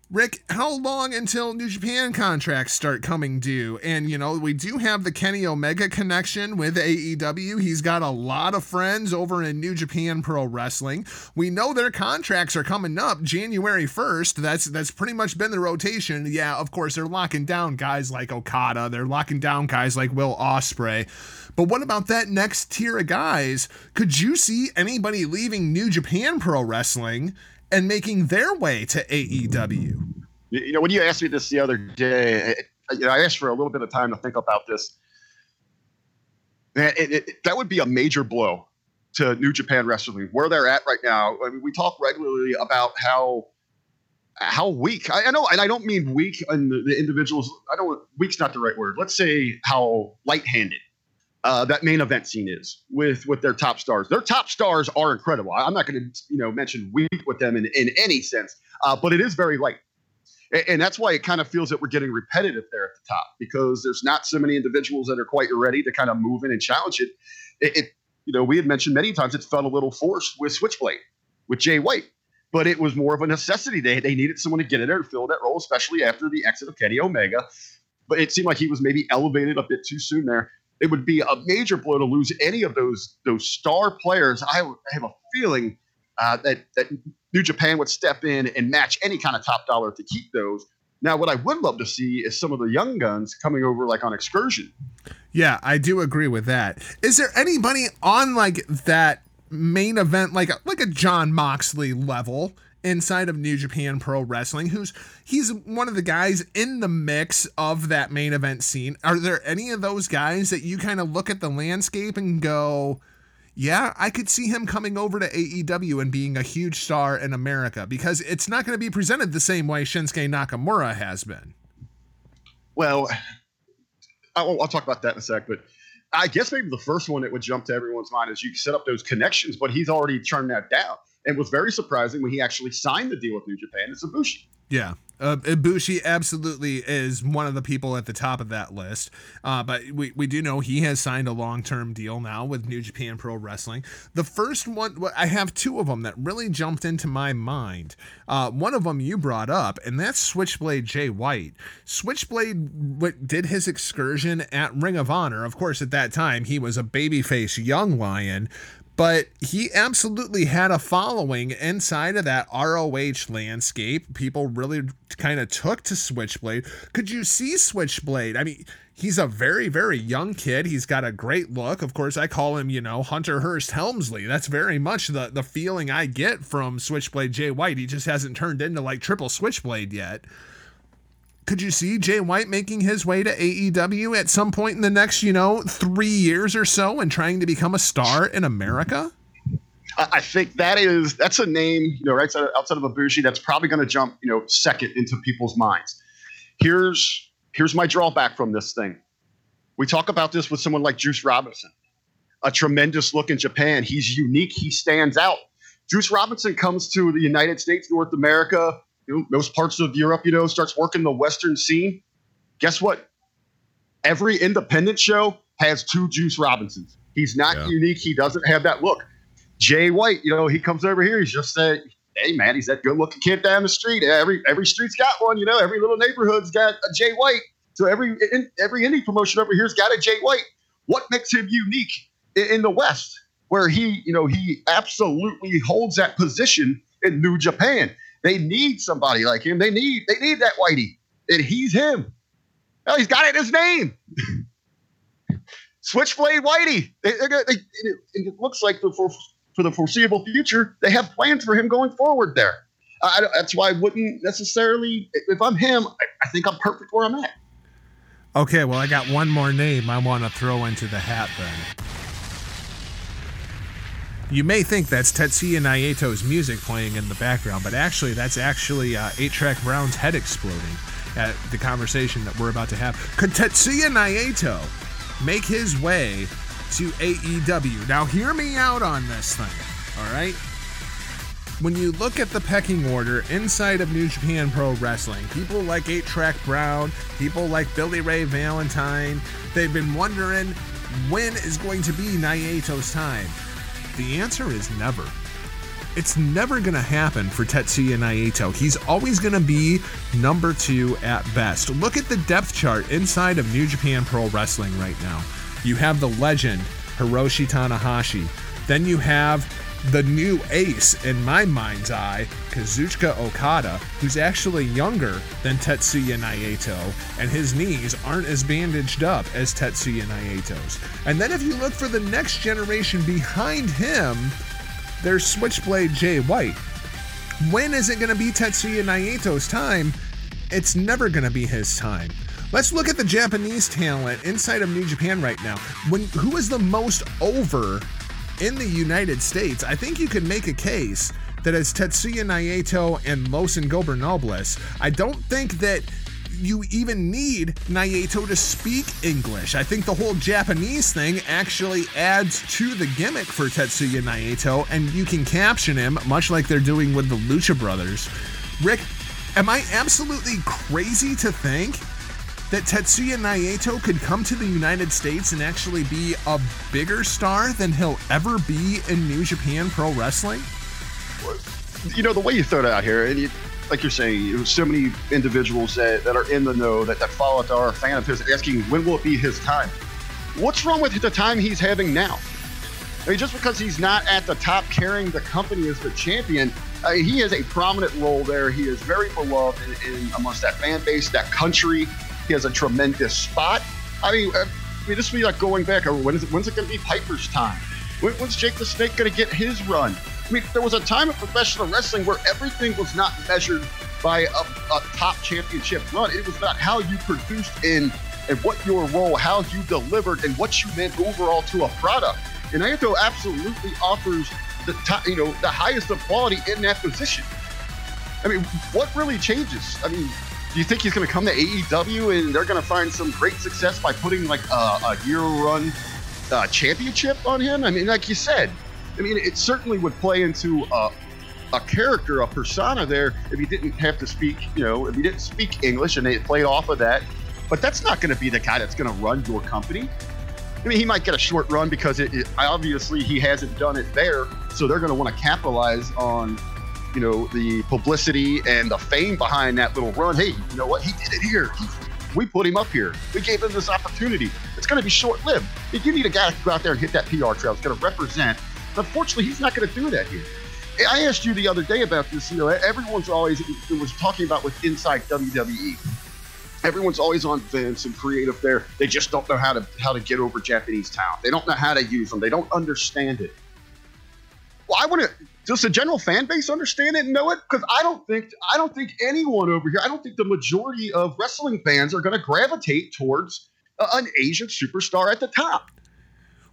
Rick, how long until New Japan contracts start coming due? And, you know, we do have the Kenny Omega connection with AEW. He's got a lot of friends over in New Japan Pro Wrestling. We know their contracts are coming up January 1st. That's pretty much been the rotation. Yeah, of course, they're locking down guys like Okada. They're locking down guys like Will Ospreay. But what about that next tier of guys? Could you see anybody leaving New Japan Pro Wrestling and making their way to AEW? You know, when you asked me this the other day, I asked for a little bit of time to think about this. Man, that would be a major blow to New Japan Wrestling, where they're at right now. I mean, we talk regularly about how weak. I know, and I don't mean weak in the individuals. I don't. Weak's not the right word. Let's say how light-handed that main event scene is with their top stars. Their top stars are incredible. I'm not going to mention weak with them in any sense, but it is very light. And that's why it kind of feels that we're getting repetitive there at the top, because there's not so many individuals that are quite ready to kind of move in and challenge it. We had mentioned many times it felt a little forced with Switchblade, with Jay White, but it was more of a necessity. They needed someone to get in there and fill that role, especially after the exit of Kenny Omega. But it seemed like he was maybe elevated a bit too soon there. It would be a major blow to lose any of those star players. I have a feeling that New Japan would step in and match any kind of top dollar to keep those. Now, what I would love to see is some of the young guns coming over, like on Excursion. Yeah, I do agree with that. Is there anybody on like that main event, like a Jon Moxley level inside of New Japan Pro Wrestling, he's one of the guys in the mix of that main event scene? Are there any of those guys that you kind of look at the landscape and go, yeah, I could see him coming over to AEW and being a huge star in America? Because it's not going to be presented the same way Shinsuke Nakamura has been. Well, I'll talk about that in a sec, but I guess maybe the first one that would jump to everyone's mind is you set up those connections, but he's already turned that down. And was very surprising when he actually signed the deal with New Japan. It's Ibushi. Yeah. Ibushi absolutely is one of the people at the top of that list. But we do know he has signed a long-term deal now with New Japan Pro Wrestling. The first one, I have two of them that really jumped into my mind. One of them you brought up, and that's Switchblade Jay White. Switchblade did his excursion at Ring of Honor. Of course, at that time, he was a babyface young lion, but he absolutely had a following inside of that ROH landscape. People really kind of took to Switchblade. Could you see Switchblade? I mean, he's a very, very young kid. He's got a great look. Of course, I call him, Hunter Hearst Helmsley. That's very much the feeling I get from Switchblade Jay White. He just hasn't turned into like Triple Switchblade yet. Could you see Jay White making his way to AEW at some point in the next, 3 years or so, and trying to become a star in America? I think that's a name, right outside of Ibushi, that's probably going to jump, second into people's minds. Here's my drawback from this thing. We talk about this with someone like Juice Robinson, a tremendous look in Japan. He's unique. He stands out. Juice Robinson comes to the United States, North America, most parts of Europe, starts working the Western scene. Guess what? Every independent show has two Juice Robinsons. He's not unique. He doesn't have that look. Jay White, he comes over here. He's just saying, hey, man, he's that good-looking kid down the street. Every street's got one. Every little neighborhood's got a Jay White. So every indie promotion over here's got a Jay White. What makes him unique in the West, where he absolutely holds that position in New Japan? They need somebody like him. They need that Whitey, and he's him. Oh, he's got it in his name. Switchblade Whitey. It looks like for the foreseeable future, they have plans for him going forward there. That's why I wouldn't necessarily, if I'm him, I think I'm perfect where I'm at. Okay, well, I got one more name I want to throw into the hat then. You may think that's Tetsuya Naito's music playing in the background, but actually that's actually 8-Track Brown's head exploding at the conversation that we're about to have. Could Tetsuya Naito make his way to AEW? Now hear me out on this thing, all right? When you look at the pecking order inside of New Japan Pro Wrestling, people like 8-Track Brown, people like Billy Ray Valentine, they've been wondering when is going to be Naito's time. The answer is never. It's never going to happen for Tetsuya Naito. He's always going to be number 2 at best. Look at the depth chart inside of New Japan Pro Wrestling right now. You have the legend, Hiroshi Tanahashi. Then you have the new ace in my mind's eye, Kazuchika Okada, who's actually younger than Tetsuya Naito, and his knees aren't as bandaged up as Tetsuya Naito's. And then if you look for the next generation behind him, there's Switchblade Jay White. When is it going to be Tetsuya Naito's time? It's never going to be his time. Let's look at the Japanese talent inside of New Japan right now. Who is the most over in the United States? I think you can make a case that it's Tetsuya Naito and Los Ingobernables. I don't think that you even need Naito to speak English. I think the whole Japanese thing actually adds to the gimmick for Tetsuya Naito, and you can caption him, much like they're doing with the Lucha Brothers. Rick, am I absolutely crazy to think that Tetsuya Naito could come to the United States and actually be a bigger star than he'll ever be in New Japan Pro Wrestling? You know, the way you throw it out here, and you, like you're saying, there's so many individuals that are in the know, that follow it, are a fan of his, asking when will it be his time. What's wrong with the time he's having now? I mean, just because he's not at the top carrying the company as the champion, he has a prominent role there. He is very beloved in amongst that fan base, that country. He has a tremendous spot. I mean, this would be like going back. When's it going to be Piper's time? When's Jake the Snake going to get his run? I mean, there was a time in professional wrestling where everything was not measured by a top championship run. It was about how you produced and what your role, how you delivered, and what you meant overall to a product. And Naito absolutely offers the highest of quality in that position. I mean, what really changes? I mean, do you think he's going to come to AEW and they're going to find some great success by putting like a year-run championship on him? I mean, like you said, I mean, it certainly would play into a character, a persona there if he didn't have to speak, if he didn't speak English and they played off of that. But that's not going to be the guy that's going to run your company. I mean, he might get a short run because it obviously he hasn't done it there, so they're going to want to capitalize on the publicity and the fame behind that little run. Hey, you know what? He did it here. We put him up here. We gave him this opportunity. It's going to be short-lived. If you need a guy to go out there and hit that PR trail, it's going to represent. Unfortunately, he's not going to do that here. I asked you the other day about this. Everyone's always was talking about with inside WWE. Everyone's always on Vince and creative there. They just don't know how to get over Japanese talent. They don't know how to use them. They don't understand it. Well, I want to. Does the general fan base understand it and know it? Because I don't think anyone over here, I don't think the majority of wrestling fans are going to gravitate towards an Asian superstar at the top.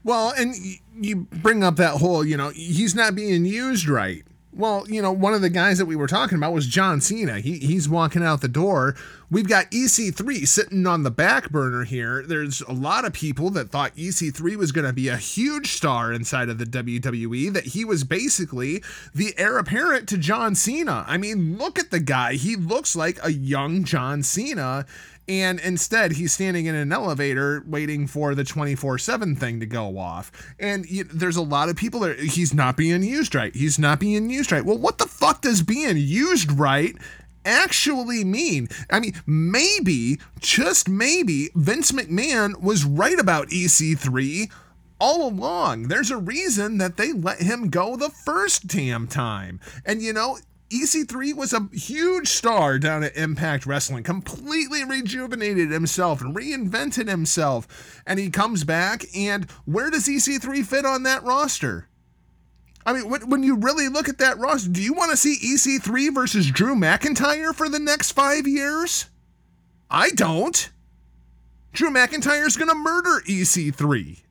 Well, and you bring up that whole, he's not being used right. Well, one of the guys that we were talking about was John Cena. He's walking out the door. We've got EC3 sitting on the back burner here. There's a lot of people that thought EC3 was going to be a huge star inside of the WWE, that he was basically the heir apparent to John Cena. I mean, look at the guy. He looks like a young John Cena. And instead, he's standing in an elevator waiting for the 24/7 thing to go off. And there's a lot of people that he's not being used right. He's not being used right. Well, what the fuck does being used right actually mean? I mean, maybe, just maybe, Vince McMahon was right about EC3 all along. There's a reason that they let him go the first damn time. And EC3 was a huge star down at Impact Wrestling, completely rejuvenated himself and reinvented himself, and he comes back, and where does EC3 fit on that roster? I mean, when you really look at that roster, do you want to see EC3 versus Drew McIntyre for the next 5 years? I don't. Drew McIntyre's going to murder EC3.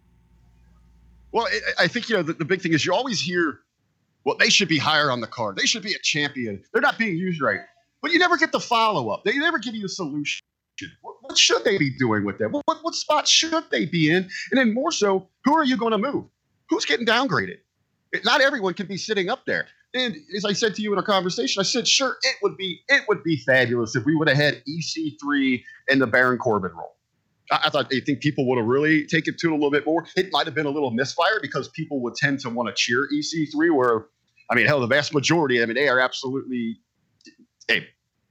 Well, I think, you know, the big thing is you always hear, well, they should be higher on the card. They should be a champion. They're not being used right. But you never get the follow-up. They never give you a solution. What should they be doing with that? What spot should they be in? And then more so, who are you going to move? Who's getting downgraded? Not everyone can be sitting up there. And as I said to you in our conversation, I said, sure, it would be fabulous if we would have had EC3 and the Baron Corbin role. I think people would have really taken to it a little bit more. It might have been a little misfire because people would tend to want to cheer EC3, where, I mean, hell, the vast majority, I mean, they are absolutely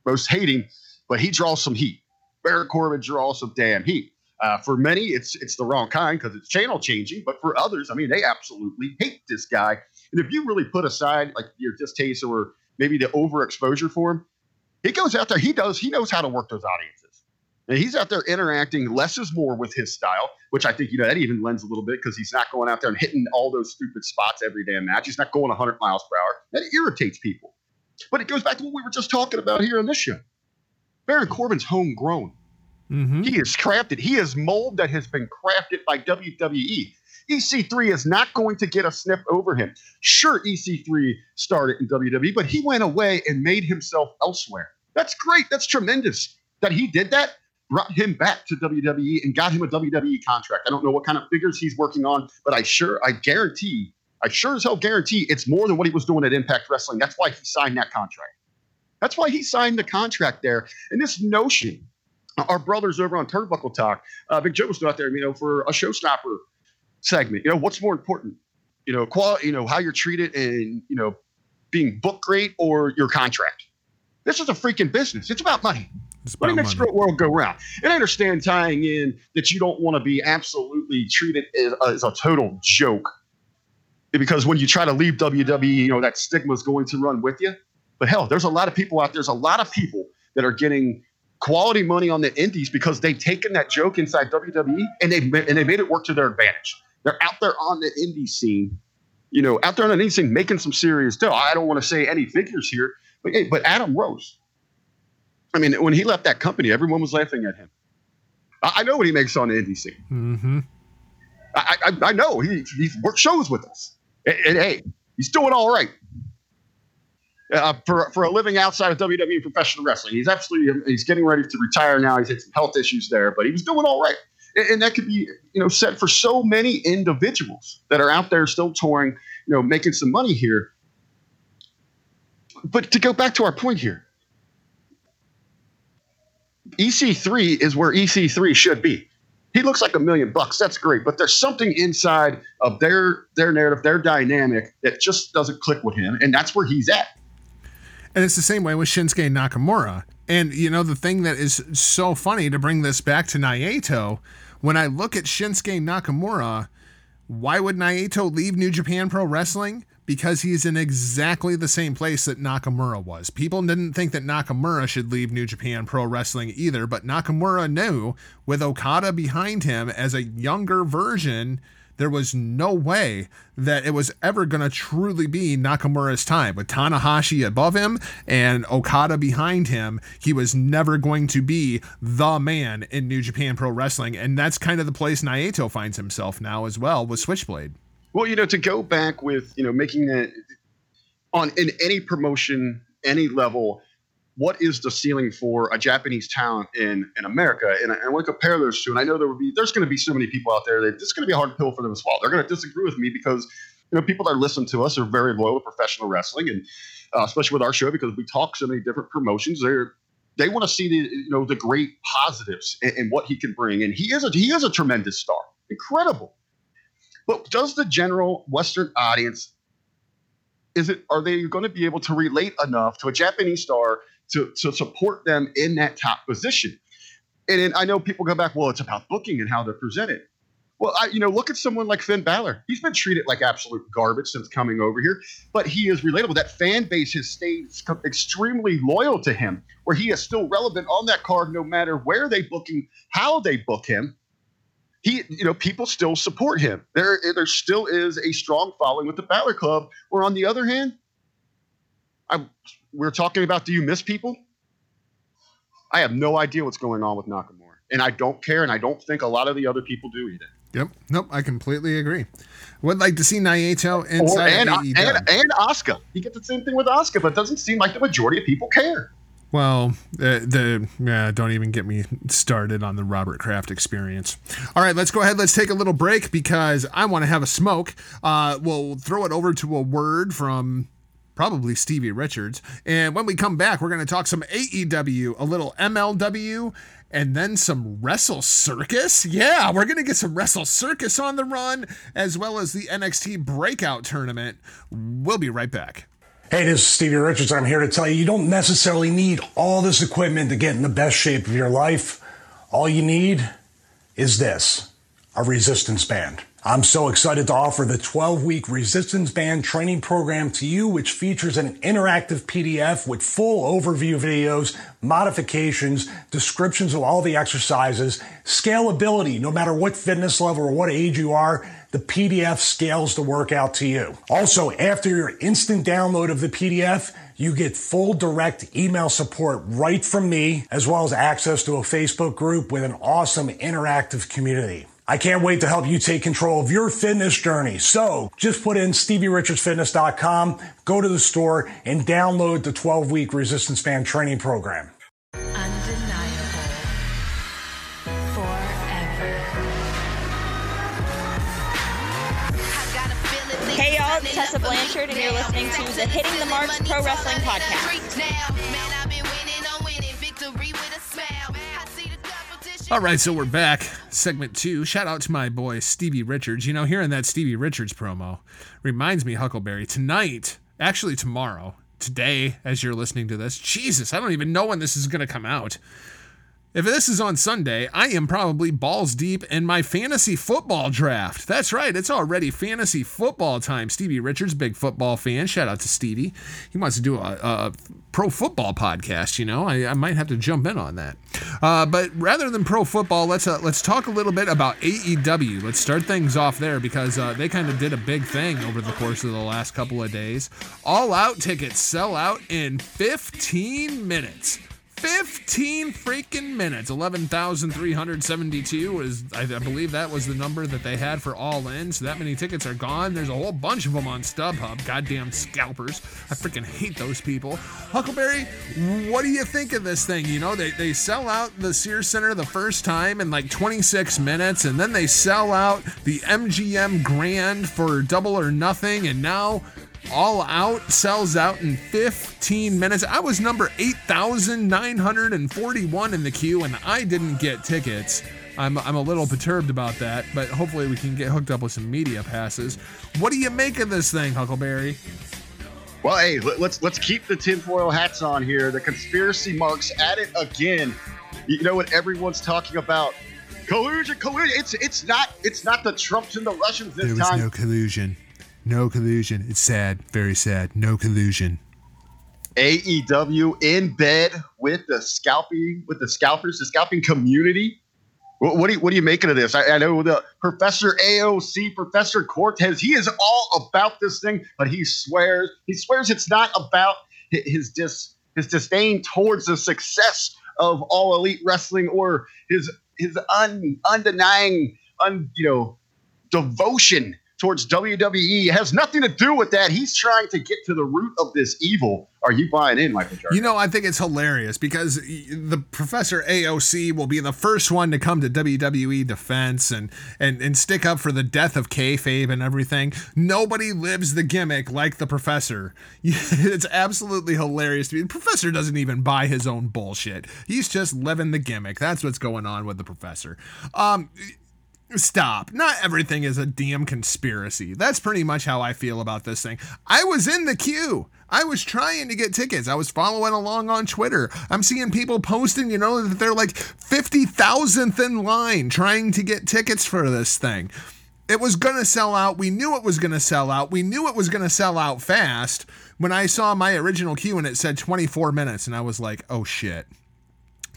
most hating, but he draws some heat. Baron Corbin draws some damn heat. For many, it's the wrong kind because it's channel changing. But for others, I mean, they absolutely hate this guy. And if you really put aside like your distaste or maybe the overexposure for him, he goes out there. He knows how to work those audiences. And he's out there interacting. Less is more with his style, which I think, you know, that even lends a little bit because he's not going out there and hitting all those stupid spots every damn match. He's not going 100 miles per hour. That irritates people. But it goes back to what we were just talking about here on this show. Baron Corbin's homegrown. Mm-hmm. He is crafted. He is mold that has been crafted by WWE. EC3 is not going to get a sniff over him. Sure, EC3 started in WWE, but he went away and made himself elsewhere. That's great. That's tremendous that he did that, brought him back to WWE and got him a WWE contract. I don't know what kind of figures he's working on, but I sure as hell guarantee it's more than what he was doing at Impact Wrestling. That's why he signed that contract. That's why he signed the contract there. And this notion, our brothers over on Turnbuckle Talk, Big Joe was still out there, you know, for a showstopper segment. You know, what's more important? You know, quality, you know, how you're treated and, you know, being booked great or your contract. This is a freaking business. It's about money. What do you make the world go round? And I understand tying in that you don't want to be absolutely treated as a total joke, because when you try to leave WWE, you know, that stigma is going to run with you. But hell, there's a lot of people out there. There's a lot of people that are getting quality money on the indies because they've taken that joke inside WWE and they made it work to their advantage. They're out there on the indie scene, you know, out there on the indie scene making some serious dough. I don't want to say any figures here, but hey, but Adam Rose, I mean, when he left that company, everyone was laughing at him. I know what he makes on the indie scene. Mm-hmm. I know he's worked shows with us, and hey, he's doing all right. For a living outside of WWE professional wrestling. He's getting ready to retire now. He's had some health issues there, but he was doing all right. And that could be, you know, said for so many individuals that are out there still touring, you know, making some money here. But to go back to our point here, EC3 is where EC3 should be. He looks like $1 million. That's great. But there's something inside of their narrative, their dynamic that just doesn't click with him. And that's where he's at. And it's the same way with Shinsuke Nakamura. And, you know, the thing that is so funny, to bring this back to Naito, when I look at Shinsuke Nakamura, why would Naito leave New Japan Pro Wrestling? Because he's in exactly the same place that Nakamura was. People didn't think that Nakamura should leave New Japan Pro Wrestling either, but Nakamura knew, with Okada behind him as a younger version, there was no way that it was ever going to truly be Nakamura's time. With Tanahashi above him and Okada behind him, he was never going to be the man in New Japan Pro Wrestling. And that's kind of the place Naito finds himself now as well with Switchblade. Well, you know, to go back with, you know, making that on in any promotion, any level, what is the ceiling for a Japanese talent in America? And I want to compare those two. And I know there's going to be so many people out there that it's going to be a hard pill for them to swallow. They're going to disagree with me because, you know, people that listen to us are very loyal to professional wrestling, and especially with our show because we talk so many different promotions. They want to see the, you know, the great positives and what he can bring. And he is a tremendous star, incredible. But does the general Western audience, are they going to be able to relate enough to a Japanese star to support them in that top position? And I know people go back, well, it's about booking and how they're presented. Well, look at someone like Finn Balor. He's been treated like absolute garbage since coming over here, but he is relatable. That fan base has stayed extremely loyal to him, where he is still relevant on that card no matter where they book him, how they book him. People still support him. There still is a strong following with the Balor Club, where on the other hand, we're talking about, do you miss people? I have no idea what's going on with Nakamura, and I don't care, and I don't think a lot of the other people do either. Yep. Nope. I completely agree. Would like to see Naito inside AEW. And Asuka. You get the same thing with Asuka, but it doesn't seem like the majority of people care. Well, don't even get me started on the Robert Kraft experience. All right, let's go ahead. Let's take a little break because I want to have a smoke. We'll throw it over to a word from probably Stevie Richards. And when we come back, we're going to talk some AEW, a little MLW, and then some Wrestle Circus. Yeah, we're going to get some Wrestle Circus on the run, as well as the NXT Breakout Tournament. We'll be right back. Hey, this is Stevie Richards. I'm here to tell you, you don't necessarily need all this equipment to get in the best shape of your life. All you need is this, a resistance band. I'm so excited to offer the 12-week resistance band training program to you, which features an interactive PDF with full overview videos, modifications, descriptions of all the exercises, scalability, no matter what fitness level or what age you are. The PDF scales the workout to you. Also, after your instant download of the PDF, you get full direct email support right from me, as well as access to a Facebook group with an awesome interactive community. I can't wait to help you take control of your fitness journey. So just put in StevieRichardsFitness.com, go to the store, and download the 12-week resistance band training program. Tessa Blanchard, and you're listening to the Hitting the Marks Pro Wrestling Podcast. All right, so we're back. Segment 2. Shout out to my boy Stevie Richards. You know, hearing that Stevie Richards promo reminds me, Huckleberry, today, as you're listening to this, Jesus, I don't even know when this is going to come out. If this is on Sunday, I am probably balls deep in my fantasy football draft. That's right. It's already fantasy football time. Stevie Richards, big football fan. Shout out to Stevie. He wants to do a pro football podcast. You know, I might have to jump in on that. But rather than pro football, let's talk a little bit about AEW. Let's start things off there because they kind of did a big thing over the course of the last couple of days. All Out tickets sell out in 15 minutes. 15 freaking minutes. 11,372 is, I believe that was the number that they had for All In. So that many tickets are gone. There's a whole bunch of them on StubHub. Goddamn scalpers. I freaking hate those people. Huckleberry, what do you think of this thing? You know, they sell out the Sears Center the first time in like 26 minutes, and then they sell out the MGM Grand for double or nothing, and now All Out sells out in 15 minutes. I was number 8,941 in the queue, and I didn't get tickets. I'm a little perturbed about that, but hopefully we can get hooked up with some media passes. What do you make of this thing, Huckleberry? Well, hey, let's keep the tinfoil hats on here. The conspiracy marks at it again. You know what everyone's talking about? Collusion. It's not the Trumps and the Russians this time. There was no collusion. No collusion. It's sad. Very sad. No collusion. AEW in bed with the scalpers, the scalping community. What do you make of this? I know the Professor AOC, Professor Cortez, he is all about this thing, but he swears it's not about his disdain towards the success of All Elite Wrestling or his undenying devotion towards WWE. It has nothing to do with that. He's trying to get to the root of this evil. Are you buying in, Michael Jordan? You know, I think it's hilarious because the Professor AOC will be the first one to come to WWE defense and stick up for the death of kayfabe and everything. Nobody lives the gimmick like the Professor. It's absolutely hilarious to me. The Professor doesn't even buy his own bullshit. He's just living the gimmick. That's what's going on with the Professor. Stop. Not everything is a damn conspiracy. That's pretty much how I feel about this thing. I was in the queue. I was trying to get tickets. I was following along on Twitter. I'm seeing people posting, you know, that they're like 50,000th in line trying to get tickets for this thing. It was going to sell out. We knew it was going to sell out. We knew it was going to sell out fast. When I saw my original queue and it said 24 minutes, and I was like, oh shit.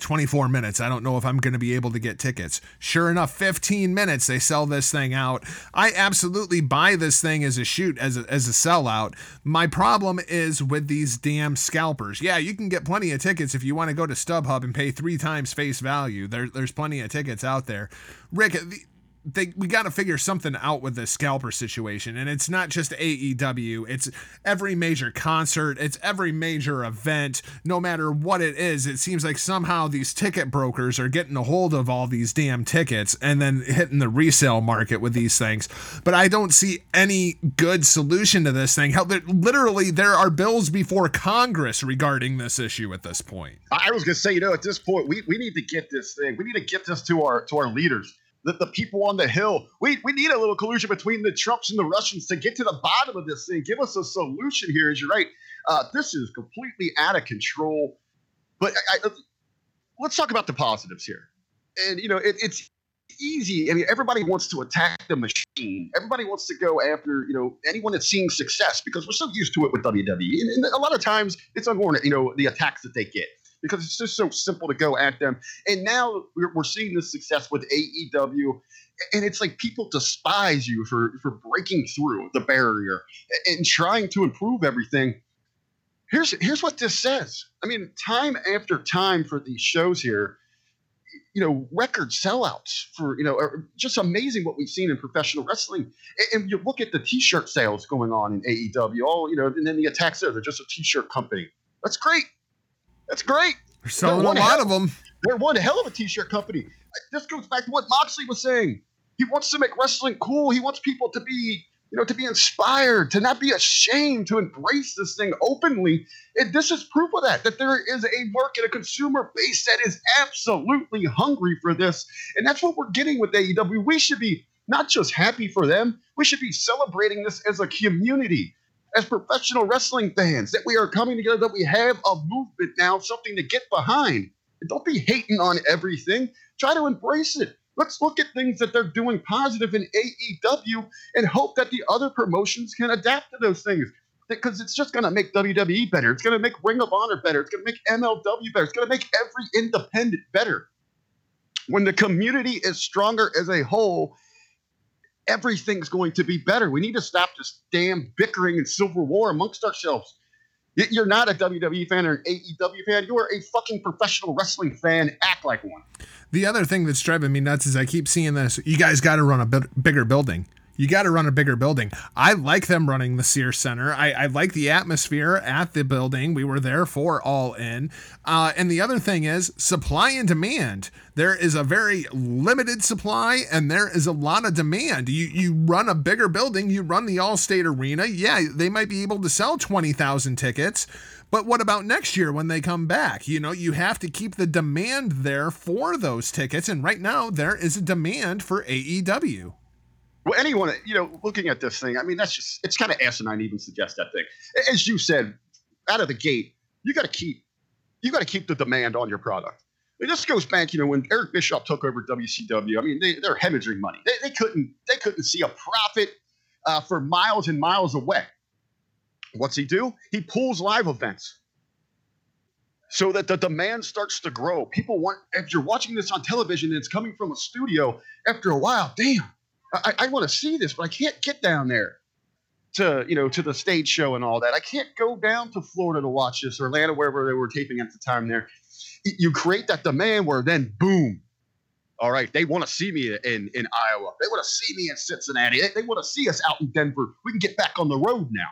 24 minutes. I don't know if I'm going to be able to get tickets. Sure enough, 15 minutes, they sell this thing out. I absolutely buy this thing as a shoot, as a sellout. My problem is with these damn scalpers. Yeah, you can get plenty of tickets if you want to go to StubHub and pay 3 times face value. There's plenty of tickets out there. Rick, we got to figure something out with this scalper situation. And it's not just AEW. It's every major concert. It's every major event. No matter what it is, it seems like somehow these ticket brokers are getting a hold of all these damn tickets and then hitting the resale market with these things. But I don't see any good solution to this thing. Hell, literally, there are bills before Congress regarding this issue at this point. I was going to say, you know, at this point, we need to get this thing. We need to get this to our leaders. The people on the Hill, we need a little collusion between the Trumps and the Russians to get to the bottom of this thing. Give us a solution here, as you're right. This is completely out of control. But let's talk about the positives here. And, you know, it's easy. I mean, everybody wants to attack the machine. Everybody wants to go after, you know, anyone that's seeing success because we're so used to it with WWE. And a lot of times it's unwarranted, you know, the attacks that they get. Because it's just so simple to go at them. And now we're seeing this success with AEW. And it's like people despise you for breaking through the barrier and trying to improve everything. Here's what this says. I mean, time after time for these shows here, you know, record sellouts for, you know, are just amazing what we've seen in professional wrestling. And you look at the T-shirt sales going on in AEW, all, you know, and then the attacks there. They're just a T-shirt company. That's great. That's great. They're selling a lot of them. They're one hell of a T-shirt company. This goes back to what Moxley was saying. He wants to make wrestling cool. He wants people to be, you know, to be inspired, to not be ashamed, to embrace this thing openly. And this is proof of that there is a market, a consumer base that is absolutely hungry for this. And that's what we're getting with AEW. We should be not just happy for them. We should be celebrating this as a community. As professional wrestling fans, that we are coming together, that we have a movement now, something to get behind. And don't be hating on everything. Try to embrace it. Let's look at things that they're doing positive in AEW and hope that the other promotions can adapt to those things. Because it's just going to make WWE better. It's going to make Ring of Honor better. It's going to make MLW better. It's going to make every independent better. When the community is stronger as a whole, everything's going to be better. We need to stop this damn bickering and civil war amongst ourselves. You're not a WWE fan or an AEW fan. You are a fucking professional wrestling fan. Act like one. The other thing that's driving me nuts is I keep seeing this. You guys got to run a bigger building. You got to run a bigger building. I like them running the Sears Center. I like the atmosphere at the building. We were there for All In. And the other thing is supply and demand. There is a very limited supply and there is a lot of demand. You run a bigger building. You run the Allstate Arena. Yeah, they might be able to sell 20,000 tickets. But what about next year when they come back? You know, you have to keep the demand there for those tickets. And right now there is a demand for AEW. Well, anyone, you know, looking at this thing, I mean, that's just, it's kind of asinine to even suggest that thing. As you said, out of the gate, you got to keep the demand on your product. I mean, this goes back, you know, when Eric Bischoff took over WCW, I mean, they're hemorrhaging money. They couldn't see a profit for miles and miles away. What's he do? He pulls live events so that the demand starts to grow. People want, if you're watching this on television and it's coming from a studio, after a while, damn. I want to see this, but I can't get down there to, you know, to the stage show and all that. I can't go down to Florida to watch this, or Atlanta, wherever they were taping at the time there. You create that demand where then, boom. All right, they want to see me in Iowa. They want to see me in Cincinnati. They want to see us out in Denver. We can get back on the road now.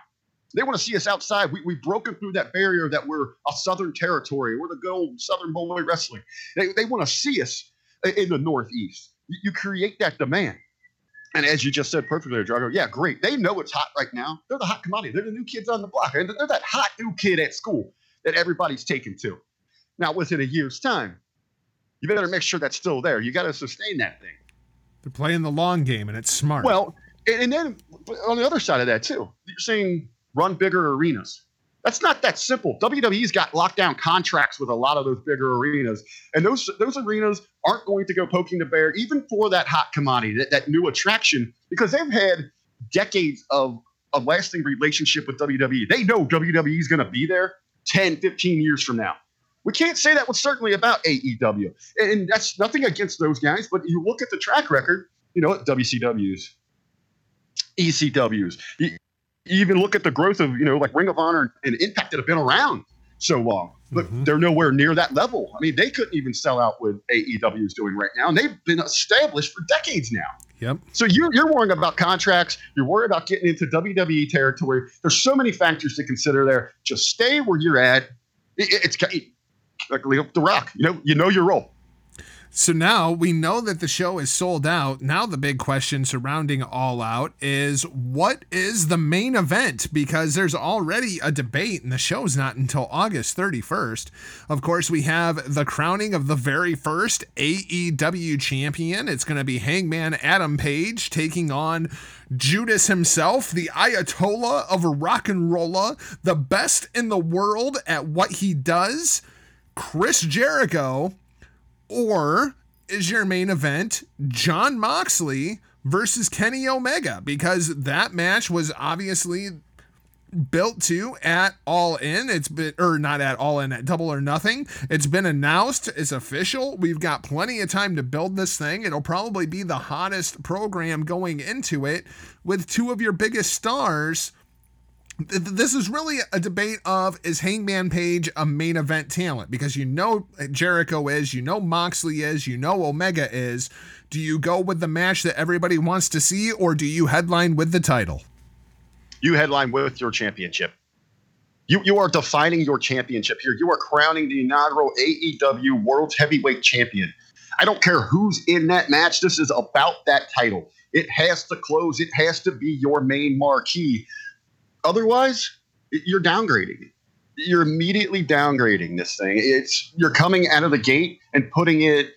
They want to see us outside. We've broken through that barrier that we're a Southern territory. We're the good old Southern boy wrestling. They want to see us in the Northeast. You create that demand. And as you just said perfectly, Drago, yeah, great. They know it's hot right now. They're the hot commodity. They're the new kids on the block. They're that hot new kid at school that everybody's taken to. Now, within a year's time, you better make sure that's still there. You got to sustain that thing. They're playing the long game, and it's smart. Well, and then on the other side of that, too, you're saying run bigger arenas. That's not that simple. WWE's got locked down contracts with a lot of those bigger arenas, and those arenas aren't going to go poking the bear, even for that hot commodity, that new attraction, because they've had decades of a lasting relationship with WWE. They know WWE's going to be there 10, 15 years from now. We can't say that with certainty about AEW, and that's nothing against those guys, but you look at the track record, you know, at WCW's, ECW's. You even look at the growth of, you know, like Ring of Honor and Impact that have been around so long, but they're nowhere near that level. I mean, they couldn't even sell out what AEW is doing right now, and they've been established for decades now. Yep. So you're worrying about contracts. You're worried about getting into WWE territory. There's so many factors to consider there. Just stay where you're at. It's like The Rock. You know your role. So now we know that the show is sold out. Now the big question surrounding All Out is, what is the main event? Because there's already a debate, and the show's not until August 31st. Of course, we have the crowning of the very first AEW champion. It's going to be Hangman Adam Page taking on Judas himself, the Ayatollah of Rock and Rolla, the best in the world at what he does, Chris Jericho. Or is your main event Jon Moxley versus Kenny Omega? Because that match was obviously built to at All In. It's been, or not at All In, at Double or Nothing. It's been announced. It's official. We've got plenty of time to build this thing. It'll probably be the hottest program going into it with two of your biggest stars. This is really a debate of, is Hangman Page a main event talent? Because you know Jericho is, you know Moxley is, you know Omega is. Do you go with the match that everybody wants to see, or do you headline with the title? You headline with your championship. You are defining your championship here. You are crowning the inaugural AEW World Heavyweight Champion. I don't care who's in that match. This is about that title. It has to close. It has to be your main marquee. Otherwise, you're downgrading it. You're immediately downgrading this thing. You're coming out of the gate and putting it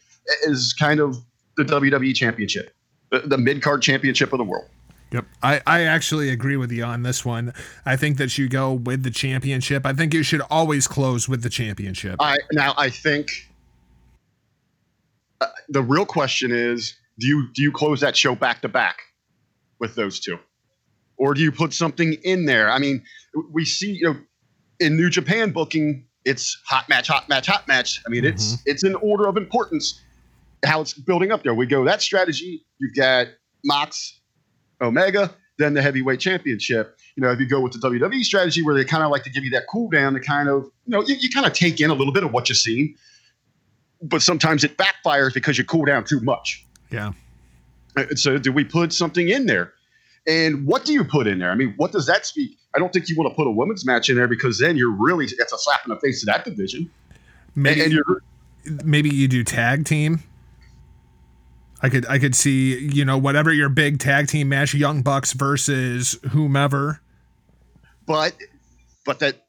as kind of the WWE Championship, the mid-card championship of the world. Yep. I actually agree with you on this one. I think that you go with the championship. I think you should always close with the championship. I think the real question is, do you close that show back-to-back with those two? Or do you put something in there? I mean, we see, in New Japan booking, it's hot match, hot match, hot match. I mean, it's an order of importance, how it's building up there. We go that strategy. You've got Mox, Omega, then the heavyweight championship. If you go with the WWE strategy where they kind of like to give you that cool down to kind of, you kind of take in a little bit of what you've seen, but sometimes it backfires because you cool down too much. Yeah. So do we put something in there? And what do you put in there? I mean, what does that speak? I don't think you want to put a women's match in there, because then it's a slap in the face to that division. Maybe you do tag team. I could see, whatever your big tag team match, Young Bucks versus whomever. But that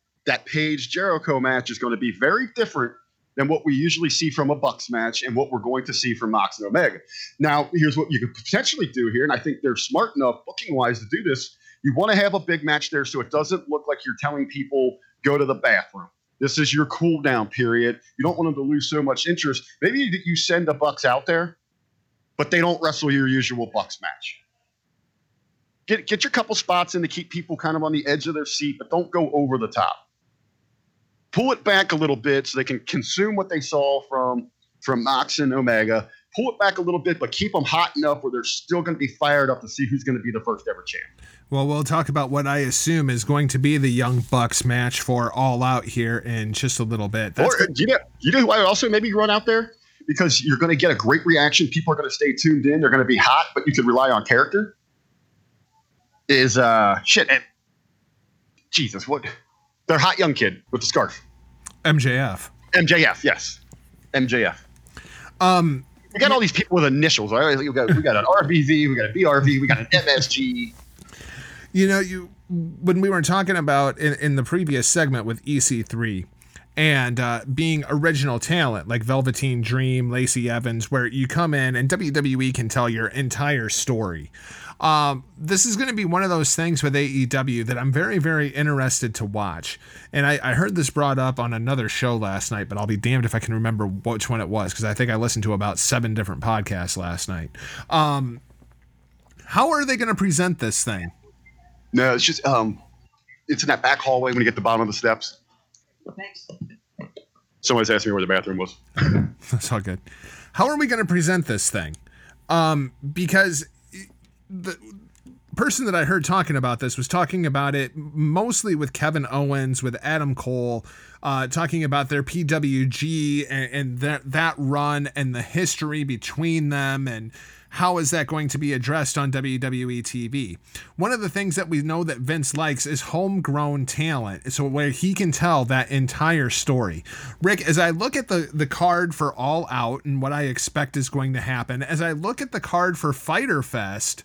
Page Jericho match is going to be very different than what we usually see from a Bucks match and what we're going to see from Mox and Omega. Now, here's what you could potentially do here, and I think they're smart enough booking-wise to do this. You want to have a big match there so it doesn't look like you're telling people, go to the bathroom. This is your cool-down period. You don't want them to lose so much interest. Maybe you send the Bucks out there, but they don't wrestle your usual Bucks match. Get your couple spots in to keep people kind of on the edge of their seat, but don't go over the top. Pull it back a little bit so they can consume what they saw from Mox and Omega. Pull it back a little bit, but keep them hot enough where they're still going to be fired up to see who's going to be the first ever champ. Well, we'll talk about what I assume is going to be the Young Bucks match for All Out here in just a little bit. You know who I also maybe run out there? Because you're going to get a great reaction. People are going to stay tuned in. They're going to be hot, but you can rely on character. They're hot young kid with the scarf. MJF, yes. MJF. We got all these people with initials. Right? We got an RBV, we got a BRV, we got an MSG. When we were talking about in the previous segment with EC3, and being original talent like Velveteen Dream, Lacey Evans, where you come in and WWE can tell your entire story. This is going to be one of those things with AEW that I'm very, very interested to watch. And I heard this brought up on another show last night, but I'll be damned if I can remember which one it was, because I think I listened to about 7 different podcasts last night. How are they going to present this thing? No, it's just it's in that back hallway when you get to the bottom of the steps. Thanks. Someone's asking me where the bathroom was. That's all good. How are we going to present this thing? Because the person that I heard talking about this was talking about it mostly with Kevin Owens, with Adam Cole, talking about their PWG and that run and the history between them, and how is that going to be addressed on WWE TV? One of the things that we know that Vince likes is homegrown talent, so where he can tell that entire story. Rick, as I look at the card for All Out and what I expect is going to happen, as I look at the card for Fyter Fest,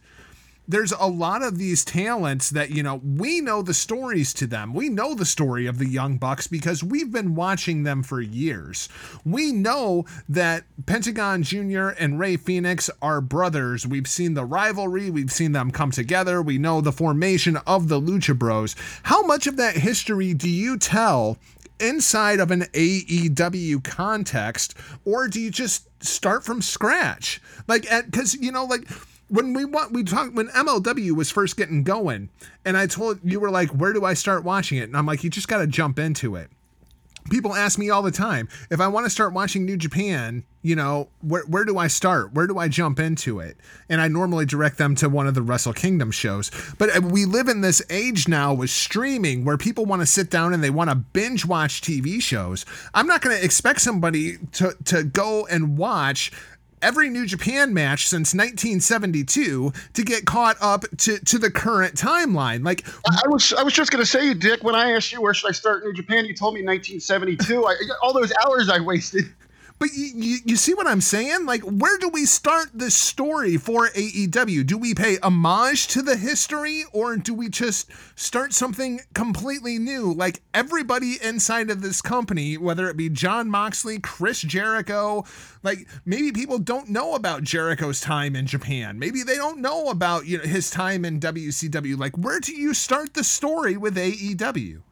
there's a lot of these talents that, you know, we know the stories to them. We know the story of the Young Bucks because we've been watching them for years. We know that Pentagon Jr. and Rey Fenix are brothers. We've seen the rivalry. We've seen them come together. We know the formation of the Lucha Bros. How much of that history do you tell inside of an AEW context, or do you just start from scratch? Like, because, you know, like, when we talked when MLW was first getting going, and I told you, were like, where do I start watching it? And I'm like, you just got to jump into it. People ask me all the time, if I want to start watching New Japan, you know, where do I start? Where do I jump into it? And I normally direct them to one of the Wrestle Kingdom shows. But we live in this age now with streaming where people want to sit down and they want to binge watch TV shows. I'm not going to expect somebody to go and watch every New Japan match since 1972 to get caught up to the current timeline. Like, I was just gonna say, Dick, when I asked you where should I start in New Japan, you told me 1972. All those hours I wasted. But you see what I'm saying? Like, where do we start this story for AEW? Do we pay homage to the history, or do we just start something completely new? Like, everybody inside of this company, whether it be Jon Moxley, Chris Jericho, like, maybe people don't know about Jericho's time in Japan. Maybe they don't know about, you know, his time in WCW. Like, where do you start the story with AEW?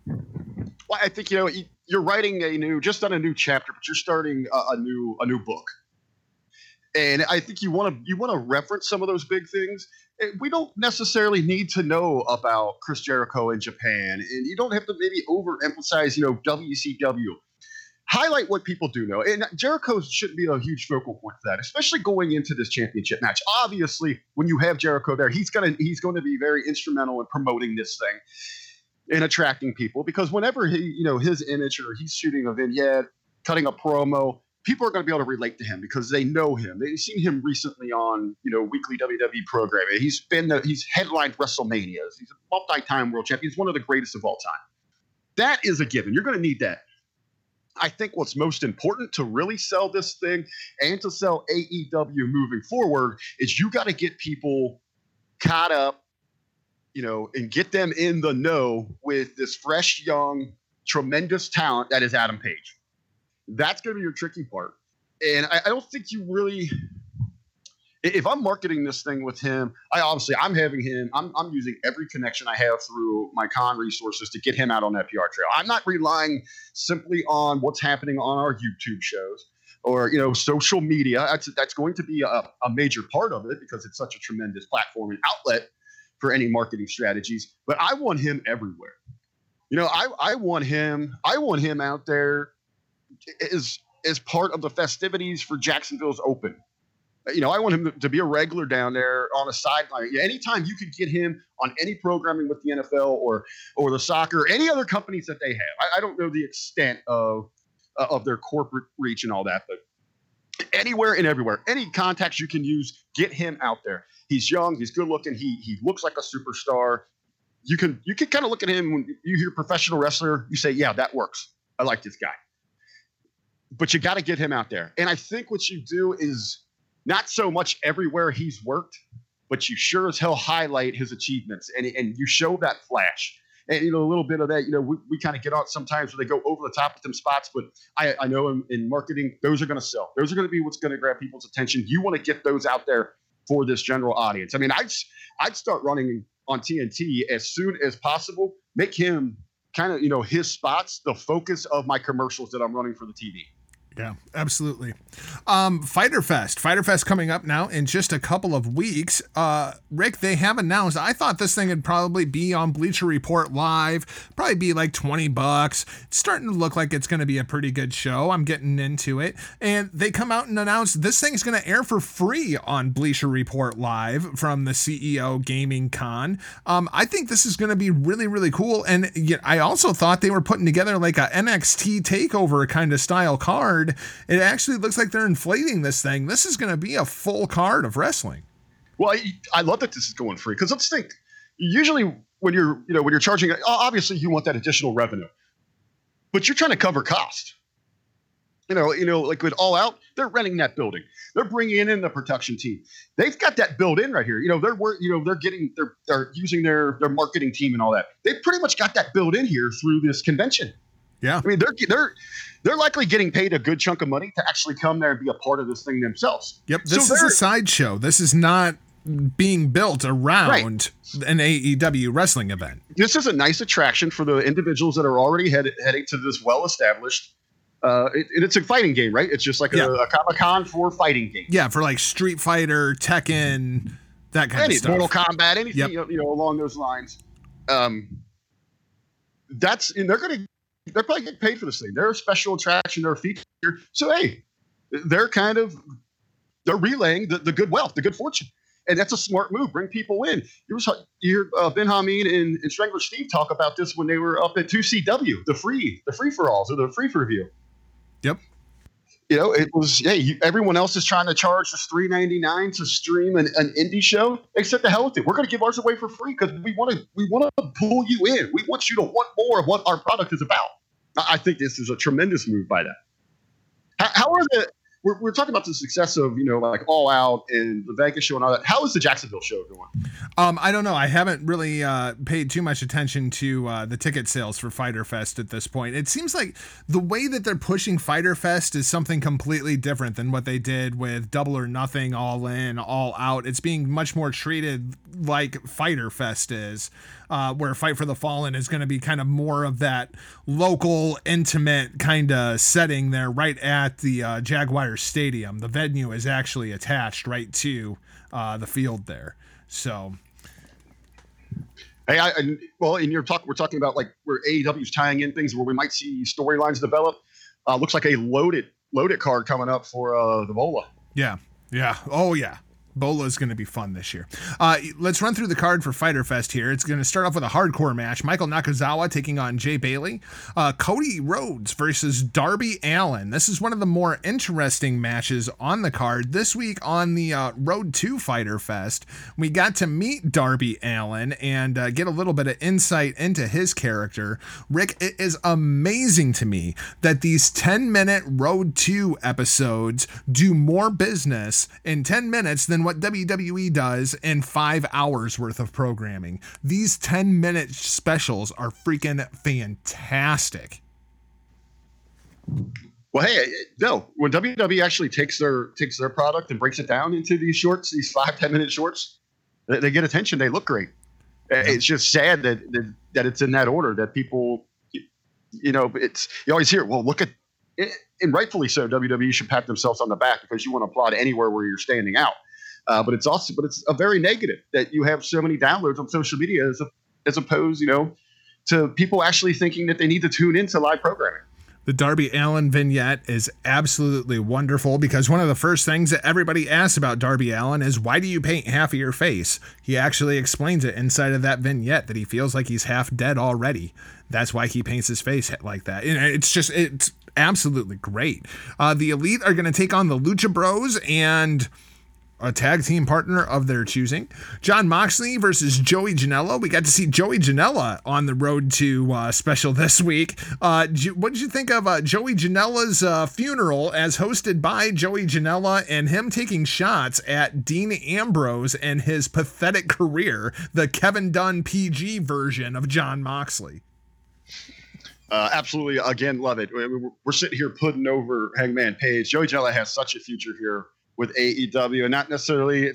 Well, I think, you know, you're writing a new chapter, but you're starting a new book. And I think you want to reference some of those big things. We don't necessarily need to know about Chris Jericho in Japan, and you don't have to maybe overemphasize, you know, WCW. Highlight what people do know. And Jericho shouldn't be a huge focal point for that, especially going into this championship match. Obviously, when you have Jericho there, he's going to be very instrumental in promoting this thing and attracting people, because whenever he, you know, his image, or he's shooting a vignette, cutting a promo, people are going to be able to relate to him because they know him. They've seen him recently on, you know, weekly WWE programming. He's headlined WrestleManias. He's a multi-time world champion. He's one of the greatest of all time. That is a given. You're going to need that. I think what's most important to really sell this thing and to sell AEW moving forward is you got to get people caught up, you know, and get them in the know with this fresh, young, tremendous talent that is Adam Page. That's going to be your tricky part. And I don't think you really, if I'm marketing this thing with him, I'm using every connection I have through my con resources to get him out on that PR trail. I'm not relying simply on what's happening on our YouTube shows or, you know, social media. That's going to be a major part of it because it's such a tremendous platform and outlet for any marketing strategies, but I want him everywhere. You know, I want him out there as part of the festivities for Jacksonville's Open. You know, I want him to be a regular down there on a sideline. Anytime you could get him on any programming with the NFL or the soccer, any other companies that they have. I don't know the extent of their corporate reach and all that, but anywhere and everywhere, any contacts you can use, get him out there. He's young, he's good looking, he looks like a superstar. You can kind of look at him when you hear professional wrestler, you say, yeah, that works. I like this guy. But you got to get him out there. And I think what you do is not so much everywhere he's worked, but you sure as hell highlight his achievements and you show that flash. and, you know, a little bit of that, you know, we kind of get out sometimes where they go over the top with them spots, but I know in marketing, those are going to sell. Those are going to be what's going to grab people's attention. You want to get those out there for this general audience. I mean, I'd start running on TNT as soon as possible, make him kind of, you know, his spots the focus of my commercials that I'm running for the TV. Yeah, absolutely. Fyter Fest coming up now in just a couple of weeks. Rick, they have announced, I thought this thing would probably be on Bleacher Report Live, probably be like $20. It's starting to look like it's going to be a pretty good show. I'm getting into it. And they come out and announce this thing's going to air for free on Bleacher Report Live from the CEO Gaming Con. I think this is going to be really, really cool. And I also thought they were putting together like a NXT takeover kind of style card. It actually looks like they're inflating this thing. This is going to be a full card of wrestling. Well, I love that this is going free, because let's think. Usually, when you're charging, obviously you want that additional revenue, but you're trying to cover cost. You know, like with All Out, they're renting that building. They're bringing in the production team. They've got that built in right here. You know, they're using their marketing team and all that. They pretty much got that built in here through this convention. Yeah, I mean, they're likely getting paid a good chunk of money to actually come there and be a part of this thing themselves. Yep, this is a sideshow. This is not being built around an AEW wrestling event. This is a nice attraction for the individuals that are already heading to this well-established. It's a fighting game, right? It's just like a Comic-Con for fighting games. Yeah, for like Street Fighter, Tekken, that kind of stuff. Mortal Kombat, anything you know along those lines. They're going to. They're probably getting paid for this thing. They're a special attraction. They're a feature. So, hey, they're relaying the good wealth, the good fortune. And that's a smart move. Bring people in. You heard Ben Hameen and Strangler Steve talk about this when they were up at 2CW, the free-for-alls or the free-for-view. Yep. You know, it was, everyone else is trying to charge us $3.99 to stream an indie show. Except the hell with it. We're going to give ours away for free because we want to pull you in. We want you to want more of what our product is about. I think this is a tremendous move by that. We're talking about the success of, you know, like All Out and the Vegas show and all that. How is the Jacksonville show doing? I don't know. I haven't really paid too much attention to the ticket sales for Fyter Fest at this point. It seems like the way that they're pushing Fyter Fest is something completely different than what they did with Double or Nothing, All In, All Out. It's being much more treated like Fyter Fest is, where Fight for the Fallen is going to be kind of more of that local, intimate kind of setting there right at the Jaguar Stadium. The venue is actually attached right to the field there. So, hey, in your talk, we're talking about like where AEW's tying in things where we might see storylines develop. Looks like a loaded card coming up for the Bola. Yeah, yeah, oh yeah. Bola is going to be fun this year. Let's run through the card for Fyter Fest here. It's going to start off with a hardcore match. Michael Nakazawa taking on Jay Bailey. Cody Rhodes versus Darby Allin. This is one of the more interesting matches on the card. This week on the Road to Fyter Fest, we got to meet Darby Allin and get a little bit of insight into his character. Rick, it is amazing to me that these 10-minute Road to episodes do more business in 10 minutes than what WWE does in 5 hours worth of programming. These 10-minute specials are freaking fantastic. Well, hey, no, when WWE actually takes their product and breaks it down into these shorts, these 5-10 minute shorts, they get attention. They look great. It's just sad that it's in that order that people, you know, it's, you always hear, well, look at it, and rightfully so. WWE should pat themselves on the back because you want to applaud anywhere where you're standing out. But it's a very negative that you have so many downloads on social media as opposed, you know, to people actually thinking that they need to tune into live programming. The Darby Allin vignette is absolutely wonderful because one of the first things that everybody asks about Darby Allin is, why do you paint half of your face? He actually explains it inside of that vignette that he feels like he's half dead already. That's why he paints his face like that. It's just, it's absolutely great. The Elite are going to take on the Lucha Bros and a tag team partner of their choosing. Jon Moxley versus Joey Janela. We got to see Joey Janela on the road to special this week. What did you think of Joey Janela's funeral as hosted by Joey Janela and him taking shots at Dean Ambrose and his pathetic career, the Kevin Dunn PG version of Jon Moxley? Absolutely. Again, love it. We're sitting here putting over Hangman Page. Joey Janela has such a future here with AEW, and not necessarily,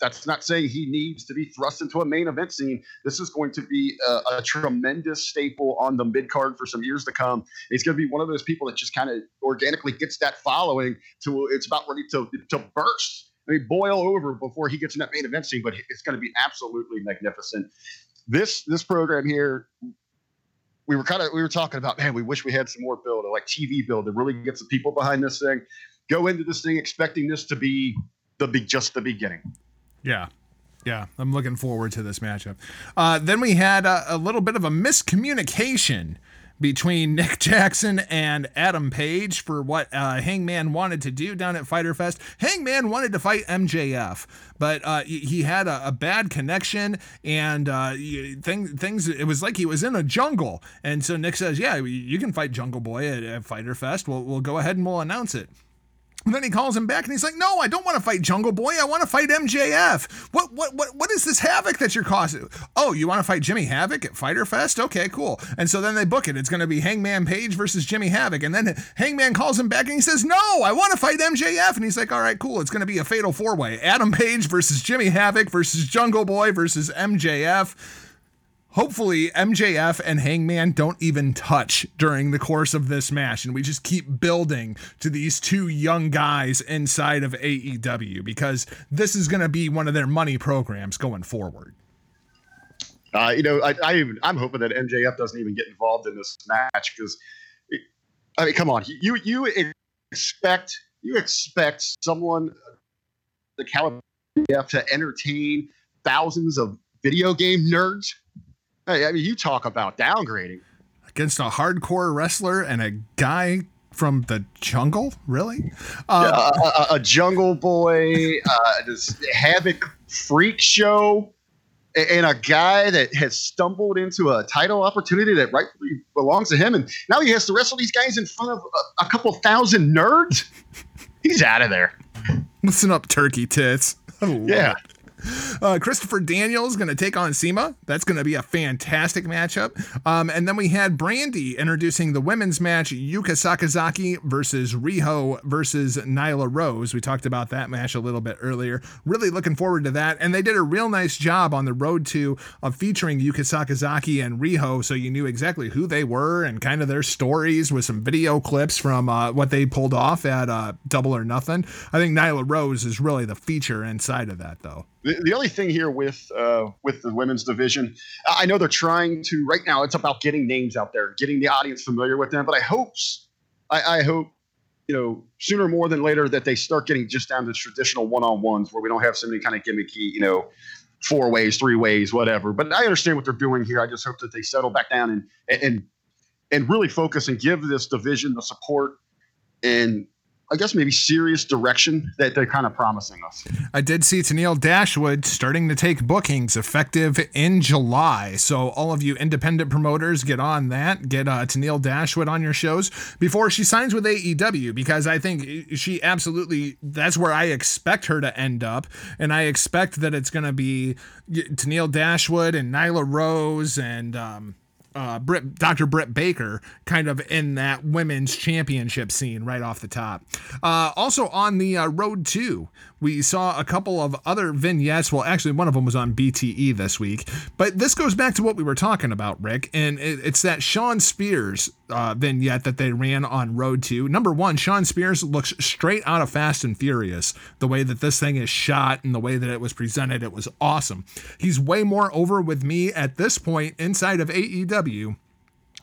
that's not saying he needs to be thrust into a main event scene. This is going to be a tremendous staple on the mid card for some years to come. He's going to be one of those people that just kind of organically gets that following to it's about ready to burst. I mean, boil over before he gets in that main event scene, but it's going to be absolutely magnificent. This program here, we were talking about, man, we wish we had some more build, like TV build, to really get some people behind this thing. Go into this thing expecting this to be just the beginning. Yeah. Yeah, I'm looking forward to this matchup. Then we had a little bit of a miscommunication between Nick Jackson and Adam Page for what Hangman wanted to do down at Fyter Fest. Hangman wanted to fight MJF, but he had a bad connection and things. It was like he was in a jungle. And so Nick says, yeah, you can fight Jungle Boy at Fyter Fest. We'll go ahead and we'll announce it. And then he calls him back and he's like, no, I don't want to fight Jungle Boy. I want to fight MJF. What is this havoc that you're causing? Oh, you want to fight Jimmy Havoc at Fyter Fest? Okay, cool. And so then they book it. It's going to be Hangman Page versus Jimmy Havoc. And then Hangman calls him back and he says, no, I want to fight MJF. And he's like, all right, cool. It's going to be a fatal four-way. Adam Page versus Jimmy Havoc versus Jungle Boy versus MJF. Hopefully, MJF and Hangman don't even touch during the course of this match, and we just keep building to these two young guys inside of AEW, because this is going to be one of their money programs going forward. I'm hoping that MJF doesn't even get involved in this match, because, I mean, come on, you expect someone the caliber to entertain thousands of video game nerds. I mean, you talk about downgrading. Against a hardcore wrestler and a guy from the jungle? Really? A Jungle Boy, this Havoc freak show, and a guy that has stumbled into a title opportunity that rightfully belongs to him. And now he has to wrestle these guys in front of a couple thousand nerds? He's out of there. Listen up, turkey tits. Yeah. It. Christopher Daniels going to take on Seema. That's going to be a fantastic matchup. And then we had Brandy introducing the women's match, Yuka Sakazaki versus Riho versus Nyla Rose. We talked about that match a little bit earlier. Really looking forward to that. And they did a real nice job on the road to of featuring Yuka Sakazaki and Riho, so you knew exactly who they were and kind of their stories with some video clips from what they pulled off at Double or Nothing. I think Nyla Rose is really the feature inside of that, though. The only thing here with the women's division, I know they're trying to right now. It's about getting names out there, getting the audience familiar with them. But I hope, sooner more than later that they start getting just down to traditional one-on-ones where we don't have so many kind of gimmicky, 4 ways, 3 ways, whatever. But I understand what they're doing here. I just hope that they settle back down and really focus and give this division the support and, I guess, maybe serious direction that they're kind of promising us. I did see Tenille Dashwood starting to take bookings effective in July. So all of you independent promoters, get on that. Get Tenille Dashwood on your shows before she signs with AEW, because I think she absolutely, that's where I expect her to end up. And I expect that it's going to be Tenille Dashwood and Nyla Rose and, Dr. Britt Baker kind of in that women's championship scene right off the top. Also on the road to, we saw a couple of other vignettes. Well, actually one of them was on BTE this week, but this goes back to what we were talking about, Rick. And it's that Sean Spears vignette that they ran on road to. Number one, Sean Spears looks straight out of Fast and Furious. The way that this thing is shot and the way that it was presented, it was awesome. He's way more over with me at this point inside of AEW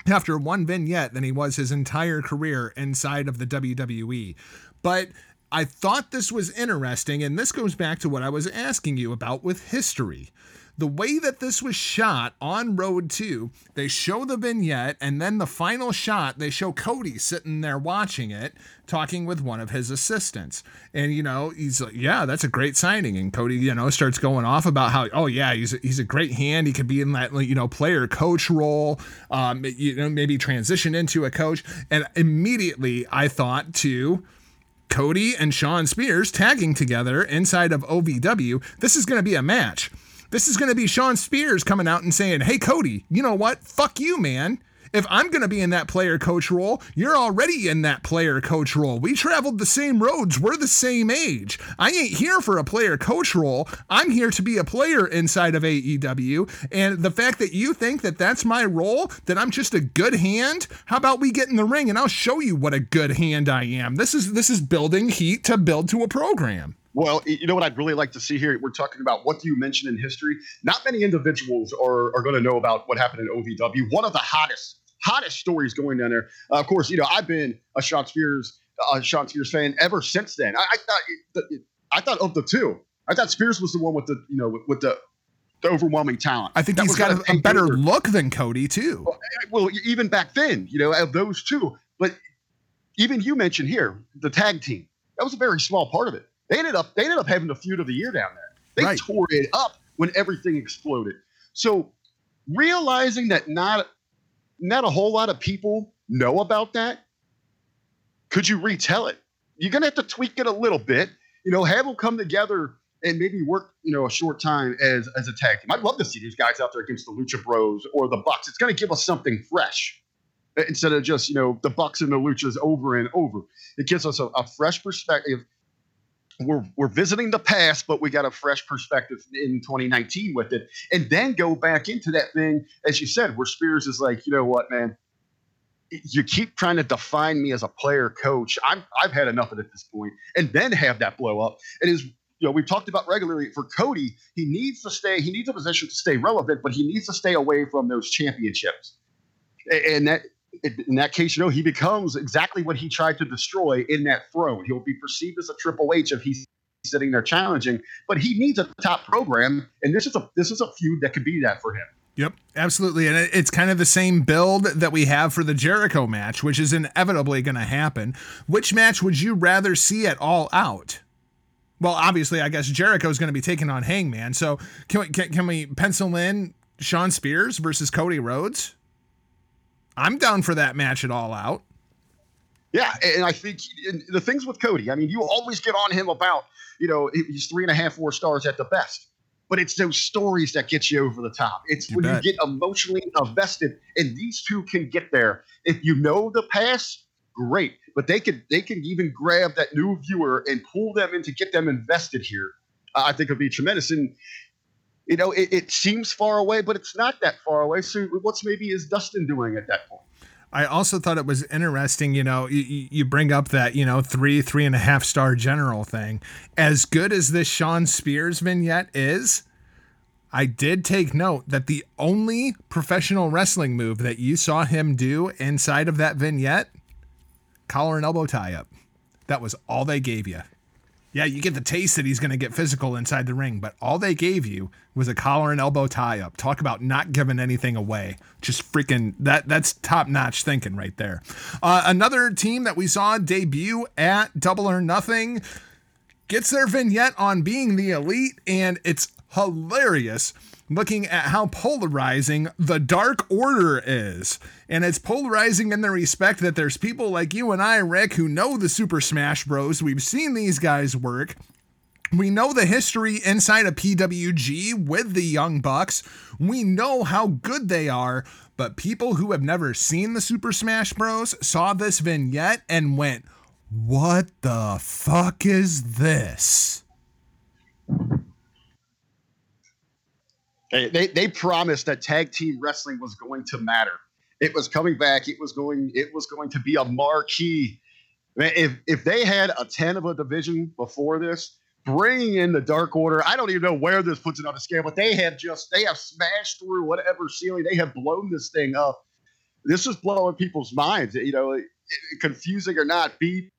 after one vignette than he was his entire career inside of the WWE. But I thought this was interesting, and this goes back to what I was asking you about with history. The way that this was shot on Road 2, they show the vignette, and then the final shot, they show Cody sitting there watching it, talking with one of his assistants. And, you know, he's like, yeah, that's a great signing. And Cody, you know, starts going off about how, oh, yeah, he's a great hand. He could be in that, you know, player coach role, you know, maybe transition into a coach. And immediately I thought to Cody and Shawn Spears tagging together inside of OVW. This is going to be a match. This is going to be Shawn Spears coming out and saying, hey, Cody, you know what? Fuck you, man. If I'm going to be in that player coach role, you're already in that player coach role. We traveled the same roads. We're the same age. I ain't here for a player coach role. I'm here to be a player inside of AEW. And the fact that you think that that's my role, that I'm just a good hand, how about we get in the ring and I'll show you what a good hand I am. This is building heat to build to a program. Well, you know what I'd really like to see here? We're talking about what do you mention in history? Not many individuals are going to know about what happened in OVW. One of the hottest stories going down there. Of course, you know, I've been a Shawn Spears fan ever since then. I thought of the two. I thought Spears was the one with the, you know, with the overwhelming talent. I think he's got a better look than Cody too. Well, even back then, you know, of those two. But even you mentioned here, the tag team. That was a very small part of it. They ended up having the feud of the year down there. They right. tore it up when everything exploded. So realizing that not a whole lot of people know about that, could you retell it? You're going to have to tweak it a little bit. You know, have them come together and maybe work, you know, a short time as a tag team. I'd love to see these guys out there against the Lucha Bros or the Bucks. It's going to give us something fresh. Instead of just, you know, the Bucks and the Luchas over and over. It gives us a fresh perspective. We're visiting the past, but we got a fresh perspective in 2019 with it. And then go back into that thing, as you said, where Spears is like, you know what, man? You keep trying to define me as a player coach. I've had enough of it at this point. And then have that blow up. It is, you know, we've talked about regularly for Cody, he needs a position to stay relevant, but he needs to stay away from those championships. And that in that case, you know, he becomes exactly what he tried to destroy in that throne. He'll be perceived as a Triple H if he's sitting there challenging, but he needs a top program, and this is a feud that could be that for him. Yep, absolutely. And it's kind of the same build that we have for the Jericho match, which is inevitably going to happen. Which match would you rather see at All Out? Well, obviously, I guess Jericho is going to be taking on Hangman. So can we pencil in Shawn Spears versus Cody Rhodes? I'm down for that match at All Out. Yeah, and I think the things with Cody, I mean, you always get on him about, you know, he's 3.5, 4 stars at the best. But it's those stories that get you over the top. It's you when bet. You get emotionally invested, and these two can get there. If you know the past, great. But they can even grab that new viewer and pull them in to get them invested here. I think it'll be tremendous. And, you know, it seems far away, but it's not that far away. So what's maybe is Dustin doing at that point? I also thought it was interesting, you know, you bring up that, you know, 3.5 star general thing. As good as this Shawn Spears vignette is, I did take note that the only professional wrestling move that you saw him do inside of that vignette, collar and elbow tie up. That was all they gave you. Yeah, you get the taste that he's going to get physical inside the ring, but all they gave you was a collar and elbow tie-up. Talk about not giving anything away. Just freaking, that's top-notch thinking right there. Another team that we saw debut at Double or Nothing gets their vignette on being the Elite, and it's hilarious looking at how polarizing the Dark Order is. And it's polarizing in the respect that there's people like you and I, Rick, who know the Super Smash Bros. We've seen these guys work. We know the history inside of PWG with the Young Bucks. We know how good they are. But people who have never seen the Super Smash Bros. Saw this vignette and went, what the fuck is this? They promised that tag team wrestling was going to matter. It was coming back. It was going to be a marquee. If they had a 10 of a division before this, bringing in the Dark Order, I don't even know where this puts it on a scale, but they have smashed through whatever ceiling. They have blown this thing up. This is blowing people's minds. You know, confusing or not, be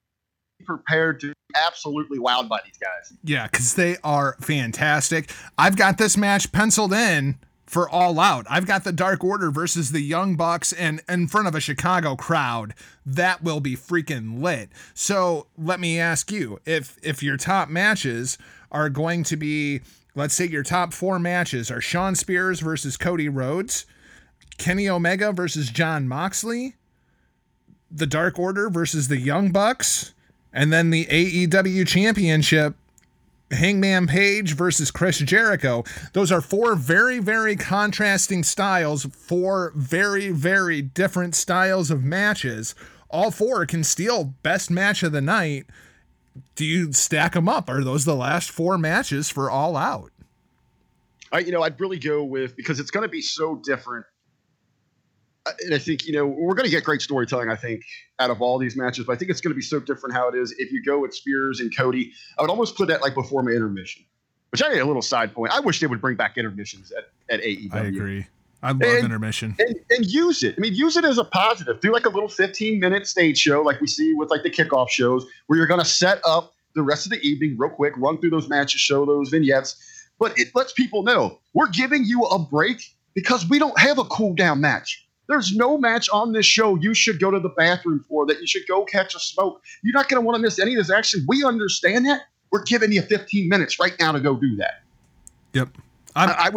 prepared to absolutely wowed by these guys. Yeah, because they are fantastic. I've got this match penciled in for All Out. I've got the Dark Order versus the Young Bucks and in front of a Chicago crowd. That will be freaking lit. So let me ask you, if your top matches are going to be, let's say your top four matches are Shawn Spears versus Cody Rhodes, Kenny Omega versus John Moxley, the Dark Order versus the Young Bucks, and then the AEW Championship, Hangman Page versus Chris Jericho. Those are four very, very contrasting styles, four very, very different styles of matches. All four can steal best match of the night. Do you stack them up? Are those the last four matches for All Out? I'd really go with, because it's going to be so different. And I think, we're going to get great storytelling, I think, out of all these matches. But I think it's going to be so different how it is. If you go with Spears and Cody, I would almost put that like before my intermission, which I need a little side point. I wish they would bring back intermissions at AEW. I agree. I love intermission. And use it. I mean, use it as a positive. Do like a little 15-minute stage show like we see with like the kickoff shows where you're going to set up the rest of the evening real quick, run through those matches, show those vignettes. But it lets people know we're giving you a break because we don't have a cool-down match. There's no match on this show you should go to the bathroom for, that you should go catch a smoke. You're not going to want to miss any of this action. We understand that. We're giving you 15 minutes right now to go do that. Yep. I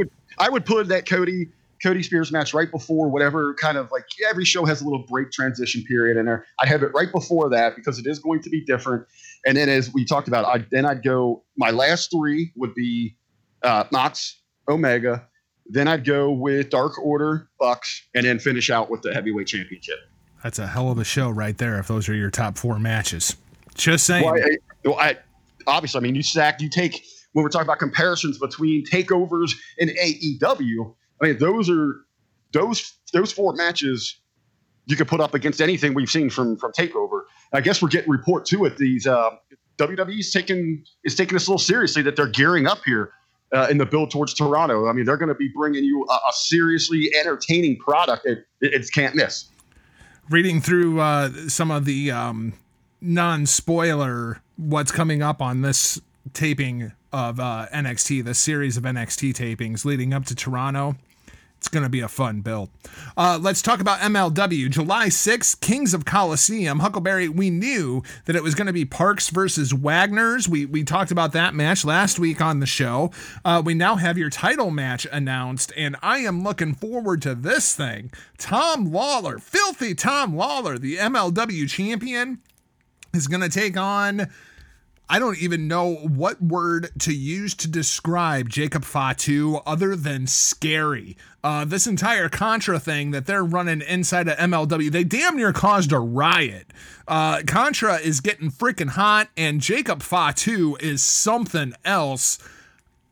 would put that Cody Spears match right before whatever kind of like every show has a little break transition period in there. I'd have it right before that because it is going to be different. And then as we talked about, I'd go – my last three would be Mox, Omega. Then I'd go with Dark Order, Bucks, and then finish out with the Heavyweight Championship. That's a hell of a show right there if those are your top four matches. Just saying. Well, obviously, you take – when we're talking about comparisons between takeovers and AEW, those four matches you could put up against anything we've seen from takeover. I guess we're getting report too at these WWE is taking this a little seriously that they're gearing up here. In the build towards Toronto, they're going to be bringing you a seriously entertaining product. It's can't miss. Reading through some of the non-spoiler what's coming up on this taping of NXT, the series of NXT tapings leading up to Toronto, it's going to be a fun build. Let's talk about MLW. July 6th, Kings of Coliseum. Huckleberry, we knew that it was going to be Parks versus Wagner's. We talked about that match last week on the show. We now have your title match announced, and I am looking forward to this thing. Tom Lawler, filthy Tom Lawler, the MLW champion, is going to take on... I don't even know what word to use to describe Jacob Fatu other than scary. This entire Contra thing that they're running inside of MLW, they damn near caused a riot. Contra is getting freaking hot, and Jacob Fatu is something else.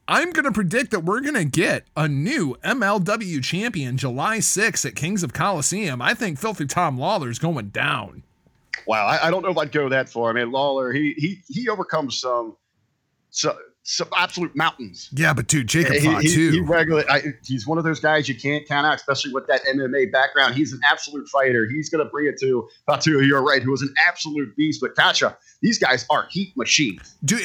I'm going to predict that we're going to get a new MLW champion July 6th at Kings of Coliseum. I think Filthy Tom Lawler is going down. Wow, I don't know if I'd go that far. Lawler, he overcomes some absolute mountains. Yeah, but dude, Jacob Fatu. He's one of those guys you can't count out, especially with that MMA background. He's an absolute fighter. He's going to bring it to Fatu, you're right, who is an absolute beast. But Contra, these guys are heat machines. Dude,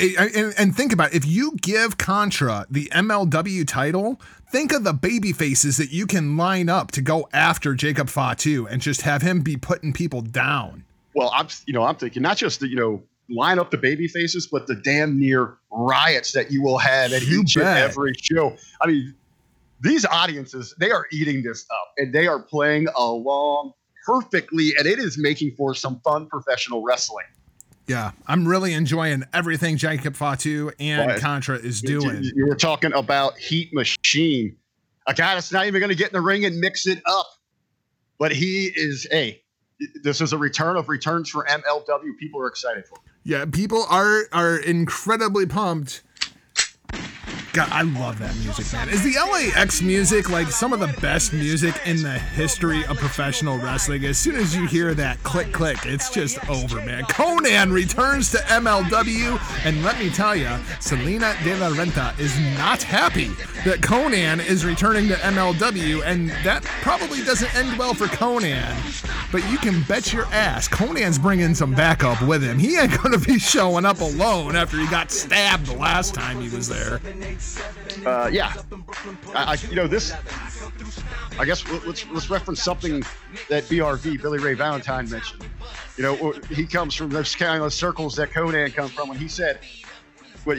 and think about it. If you give Contra the MLW title, think of the baby faces that you can line up to go after Jacob Fatu and just have him be putting people down. Well, I'm thinking not just the, line up the baby faces, but the damn near riots that you will have at each and every show. These audiences, they are eating this up and they are playing along perfectly. And it is making for some fun professional wrestling. Yeah, I'm really enjoying everything Jacob Fatu and Contra is doing. You were talking about heat machine. A guy that's not even going to get in the ring and mix it up. But he is this is a return of returns for MLW. People are excited for it. Yeah, people are incredibly pumped. God, I love that music, man. Is the LAX music like some of the best music in the history of professional wrestling? As soon as you hear that click, click, it's just over, man. Conan returns to MLW, and let me tell you, Selena De La Renta is not happy that Conan is returning to MLW, and that probably doesn't end well for Conan. but you can bet your ass Conan's bringing some backup with him. He ain't going to be showing up alone after he got stabbed the last time he was there. Yeah. I guess let's reference something that BRV, Billy Ray Valentine, mentioned. You know, he comes from those kind of circles that Conan comes from when he said, who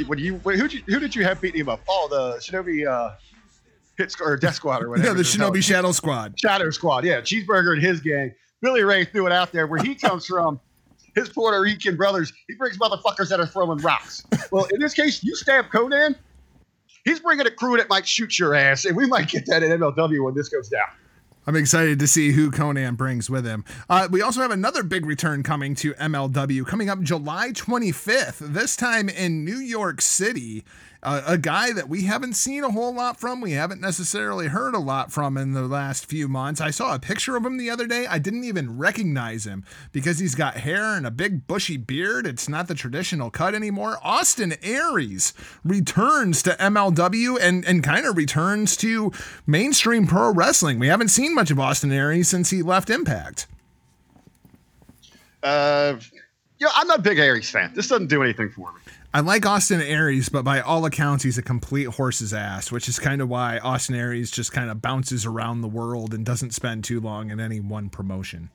did you have beating him up? Oh, the Shinobi Hit or Death Squad or whatever. Yeah, the Shinobi Shadow Squad. Shadow Squad, yeah. Cheeseburger and his gang. Billy Ray threw it out there where he comes from. His Puerto Rican brothers, he brings motherfuckers that are throwing rocks. Well, in this case, you stab Conan, he's bringing a crew that might shoot your ass, and we might get that in MLW when this goes down. I'm excited to see who Conan brings with him. We also have another big return coming to MLW, coming up July 25th, this time in New York City. A guy that we haven't seen a whole lot from, we haven't necessarily heard a lot from in the last few months. I saw a picture of him the other day. I didn't even recognize him because he's got hair and a big bushy beard. It's not the traditional cut anymore. Austin Aries returns to MLW and kind of returns to mainstream pro wrestling. We haven't seen much of Austin Aries since he left Impact. I'm not a big Aries fan. This doesn't do anything for me. I like Austin Aries, but by all accounts, he's a complete horse's ass, which is kind of why Austin Aries just kind of bounces around the world and doesn't spend too long in any one promotion.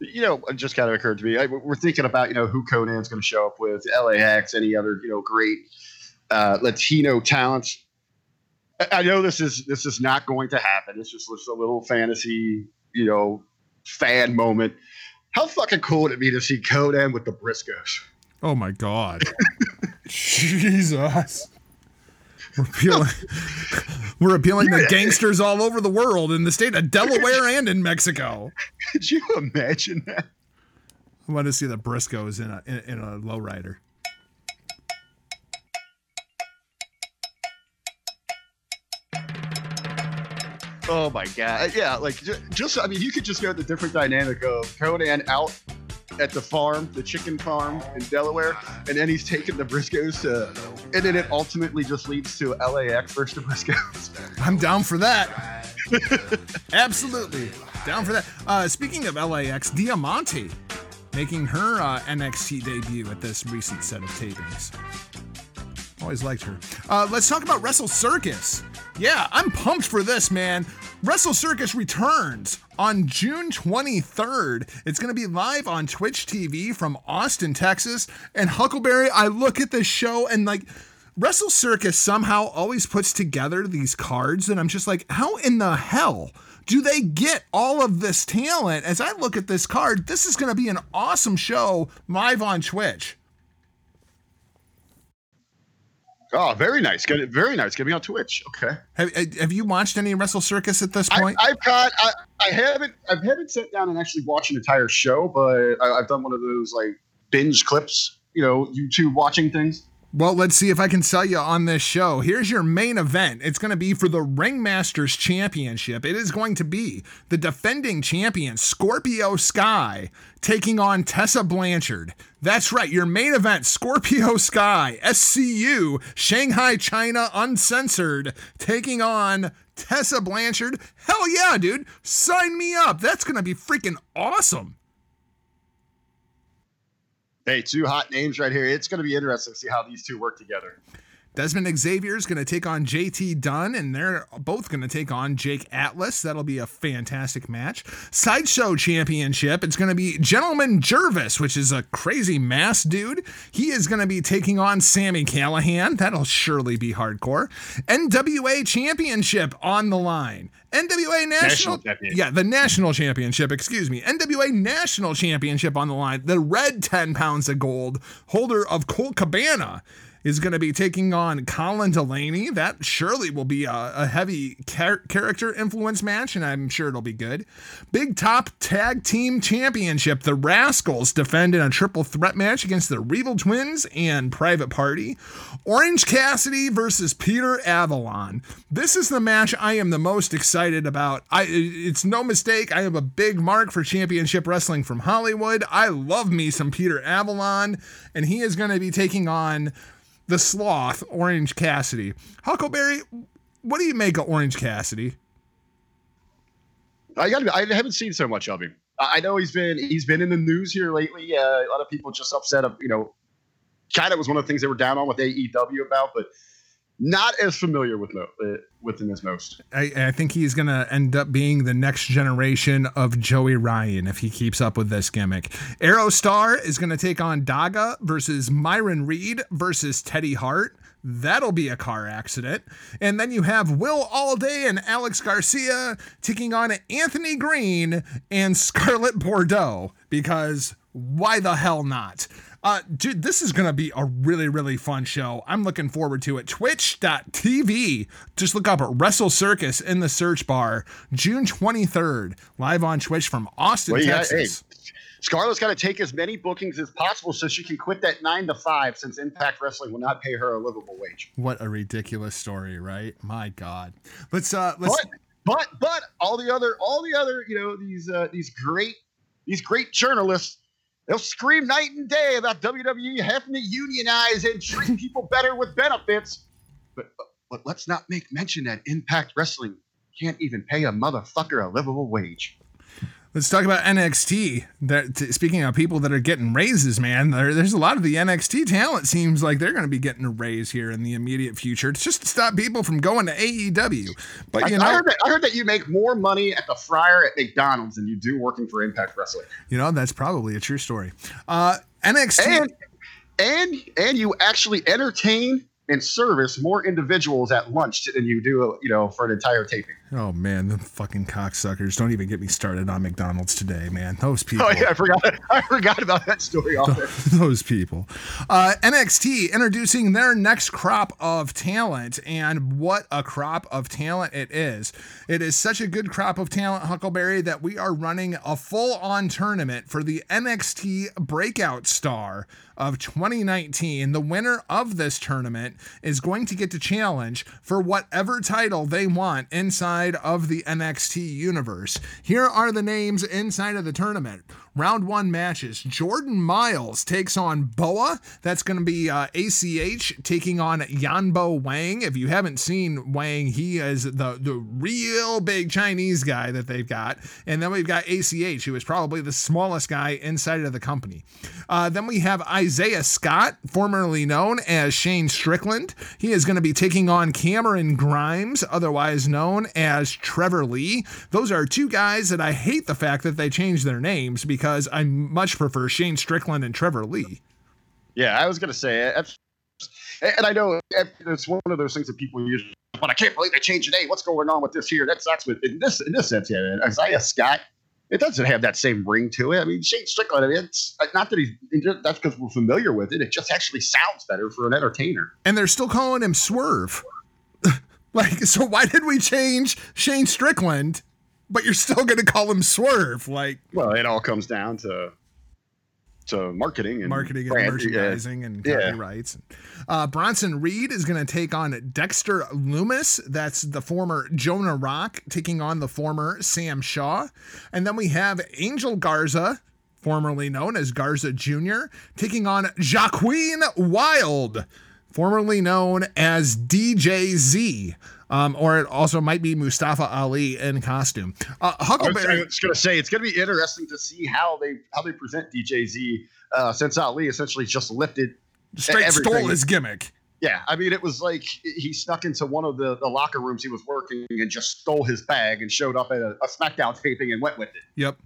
You know, it just kind of occurred to me. We're thinking about, you know, who Conan's going to show up with, LAX, any other, you know, great Latino talents. I know this is not going to happen. It's just a little fantasy, you know, fan moment. How fucking cool would it be to see Conan with the Briscoes? Oh, my God. Jesus. We're appealing to gangsters all over the world in the state of Delaware and in Mexico. Could you imagine that? I want to see the Briscoes in a lowrider. Oh, my God. Yeah, you could just go the different dynamic of Conan out at the farm, the chicken farm in Delaware, and then he's taking the Briscoes and then it ultimately just leads to LAX versus the Briscoes. I'm down for that. Absolutely. Down for that. Speaking of LAX, Diamante making her NXT debut at this recent set of tapings. Always liked her. Let's talk about Wrestle Circus. Yeah, I'm pumped for this, man. Wrestle Circus returns on June 23rd. It's going to be live on Twitch TV from Austin, Texas. And Huckleberry, I look at this show and Wrestle Circus somehow always puts together these cards. And I'm just like, how in the hell do they get all of this talent? As I look at this card, this is going to be an awesome show live on Twitch. Oh, very nice. Very nice. Get me on Twitch. Okay. Have you watched any Wrestle Circus at this point? I haven't sat down and actually watched an entire show, but I've done one of those binge clips, you know, YouTube watching things. Well, let's see if I can sell you on this show. Here's your main event. It's going to be for the Ringmasters Championship. It is going to be the defending champion, Scorpio Sky, taking on Tessa Blanchard. That's right. Your main event, Scorpio Sky, SCU, Shanghai, China, Uncensored, taking on Tessa Blanchard. Hell yeah, dude. Sign me up. That's going to be freaking awesome. Hey, two hot names right here. It's going to be interesting to see how these two work together. Desmond Xavier is going to take on JT Dunn, and they're both going to take on Jake Atlas. That'll be a fantastic match. Sideshow Championship, it's going to be Gentleman Jervis, which is a crazy mass dude. He is going to be taking on Sammy Callahan. That'll surely be hardcore. NWA Championship on the line. NWA National Championship. Yeah, the National Championship, excuse me. NWA National Championship on the line. The red 10 pounds of gold holder of Colt Cabana is going to be taking on Colin Delaney. That surely will be a heavy character influence match, and I'm sure it'll be good. Big Top Tag Team Championship. The Rascals defend in a triple threat match against the Regal Twins and Private Party. Orange Cassidy versus Peter Avalon. This is the match I am the most excited about. It's no mistake, I am a big mark for championship wrestling from Hollywood. I love me some Peter Avalon, and he is going to be taking on the Sloth, Orange Cassidy. Huckleberry, what do you make of Orange Cassidy? I haven't seen so much of him. I know he's been in the news here lately. A lot of people just upset of, you know, kind of was one of the things they were down on with AEW about, but not as familiar with him as most. I think he's going to end up being the next generation of Joey Ryan if he keeps up with this gimmick. Aerostar is going to take on Daga versus Myron Reed versus Teddy Hart. That'll be a car accident. And then you have Will Alday and Alex Garcia taking on Anthony Green and Scarlett Bordeaux, because why the hell not? Dude, this is going to be a really, really fun show. I'm looking forward to it. Twitch.tv. Just look up Wrestle Circus in the search bar. June 23rd, live on Twitch from Austin, Texas. Hey, Scarlett's got to take as many bookings as possible so she can quit that 9-to-5 since Impact Wrestling will not pay her a livable wage. What a ridiculous story, right? My God. But all the other, you know, these great journalists, they'll scream night and day about WWE having to unionize and treat people better with benefits. But let's not make mention that Impact Wrestling can't even pay a motherfucker a livable wage. Let's talk about NXT. Speaking of people that are getting raises, man, there's a lot of the NXT talent seems like they're going to be getting a raise here in the immediate future. It's just to stop people from going to AEW. But you know, I heard that you make more money at the fryer at McDonald's than you do working for Impact Wrestling. You know, that's probably a true story. NXT and you actually entertain and service more individuals at lunch than you do, you know, for an entire taping. Oh man, the fucking cocksuckers! Don't even get me started on McDonald's today, man. Those people. Oh yeah, I forgot about that story. Those people. NXT introducing their next crop of talent, and what a crop of talent it is! It is such a good crop of talent, Huckleberry, that we are running a full-on tournament for the NXT Breakout Star of 2019. The winner of this tournament is going to get to challenge for whatever title they want inside of the NXT universe. Here are the names inside of the tournament. Round one matches. Jordan Miles takes on Boa. That's going to be ACH taking on Yanbo Wang. If you haven't seen Wang, he is the real big Chinese guy that they've got. And then we've got ACH, who is probably the smallest guy inside of the company. Then we have Isaiah Scott, formerly known as Shane Strickland. He is going to be taking on Cameron Grimes, otherwise known as Trevor Lee. Those are two guys that I hate the fact that they changed their names, because I much prefer Shane Strickland and Trevor Lee. Yeah, I was going to say, and I know it's one of those things that people usually, but I can't believe they changed the name. What's going on with this here? That sucks. With in this sense, yeah, Isaiah Scott, it doesn't have that same ring to it. I mean, Shane Strickland, I mean, it's not that that's because we're familiar with it. It just actually sounds better for an entertainer. And they're still calling him Swerve. Like, so why did we change Shane Strickland, but you're still going to call him Swerve? Like, well, it all comes down to marketing and merchandising and copyrights. Bronson Reed is going to take on Dexter Loomis. That's the former Jonah Rock taking on the former Sam Shaw. And then we have Angel Garza, formerly known as Garza Jr., taking on Joaquin Wilde, formerly known as DJZ. Or it also might be Mustafa Ali in costume. Huckleberry. I was going to say, it's going to be interesting to see how they present DJZ since Ali essentially just lifted. Straight stole his gimmick. Yeah, I mean, it was like he snuck into one of the locker rooms he was working and just stole his bag and showed up at a SmackDown taping and went with it. Yep.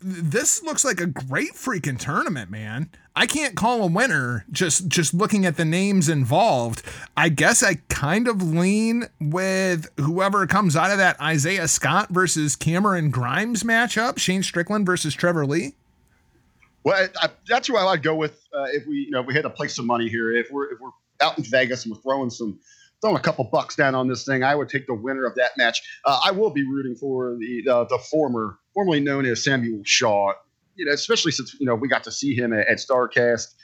This looks like a great freaking tournament, man. I can't call a winner just looking at the names involved. I guess I kind of lean with whoever comes out of that Isaiah Scott versus Cameron Grimes matchup, Shane Strickland versus Trevor Lee. Well, that's who I would go with if we had to place some money here. If we're out in Vegas and we're throwing a couple bucks down on this thing, I would take the winner of that match. I will be rooting for the formerly known as Samuel Shaw, you know, especially since, you know, we got to see him at Starcast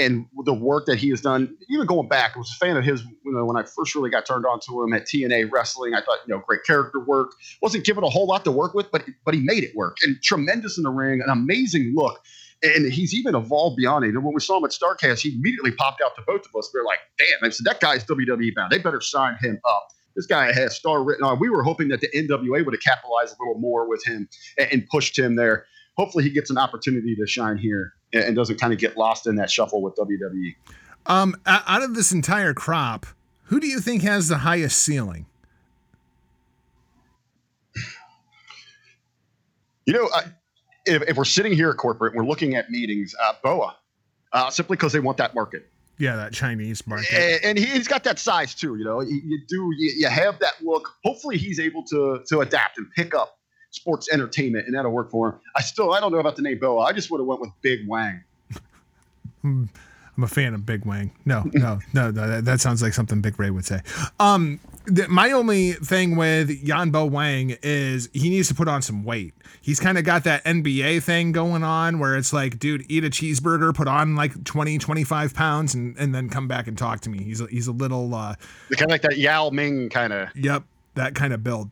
and the work that he has done. Even going back, I was a fan of his, you know, when I first really got turned on to him at TNA Wrestling. I thought, you know, great character work, wasn't given a whole lot to work with, but he made it work, and tremendous in the ring, an amazing look. And he's even evolved beyond it. And when we saw him at Starcast, he immediately popped out to both of us. They're like, damn, I said, that guy's WWE bound. They better sign him up. This guy had a star written on. We were hoping that the NWA would have capitalized a little more with him and pushed him there. Hopefully he gets an opportunity to shine here and doesn't kind of get lost in that shuffle with WWE. Out of this entire crop, who do you think has the highest ceiling? You know, if we're sitting here at corporate, we're looking at meetings, BOA, simply because they want that market. Yeah, that Chinese market. And he's got that size too, you know. You have that look. Hopefully he's able to adapt and pick up sports entertainment, and that'll work for him. I don't know about the name BOA. I just would have went with Big Wang. I'm a fan of Big Wang. No. That sounds like something Big Ray would say. My only thing with Yanbo Wang is he needs to put on some weight. He's kind of got that NBA thing going on where it's like, dude, eat a cheeseburger, put on like 20, 25 pounds, and then come back and talk to me. He's a little... kind of like that Yao Ming kind of... Yep. That kind of build.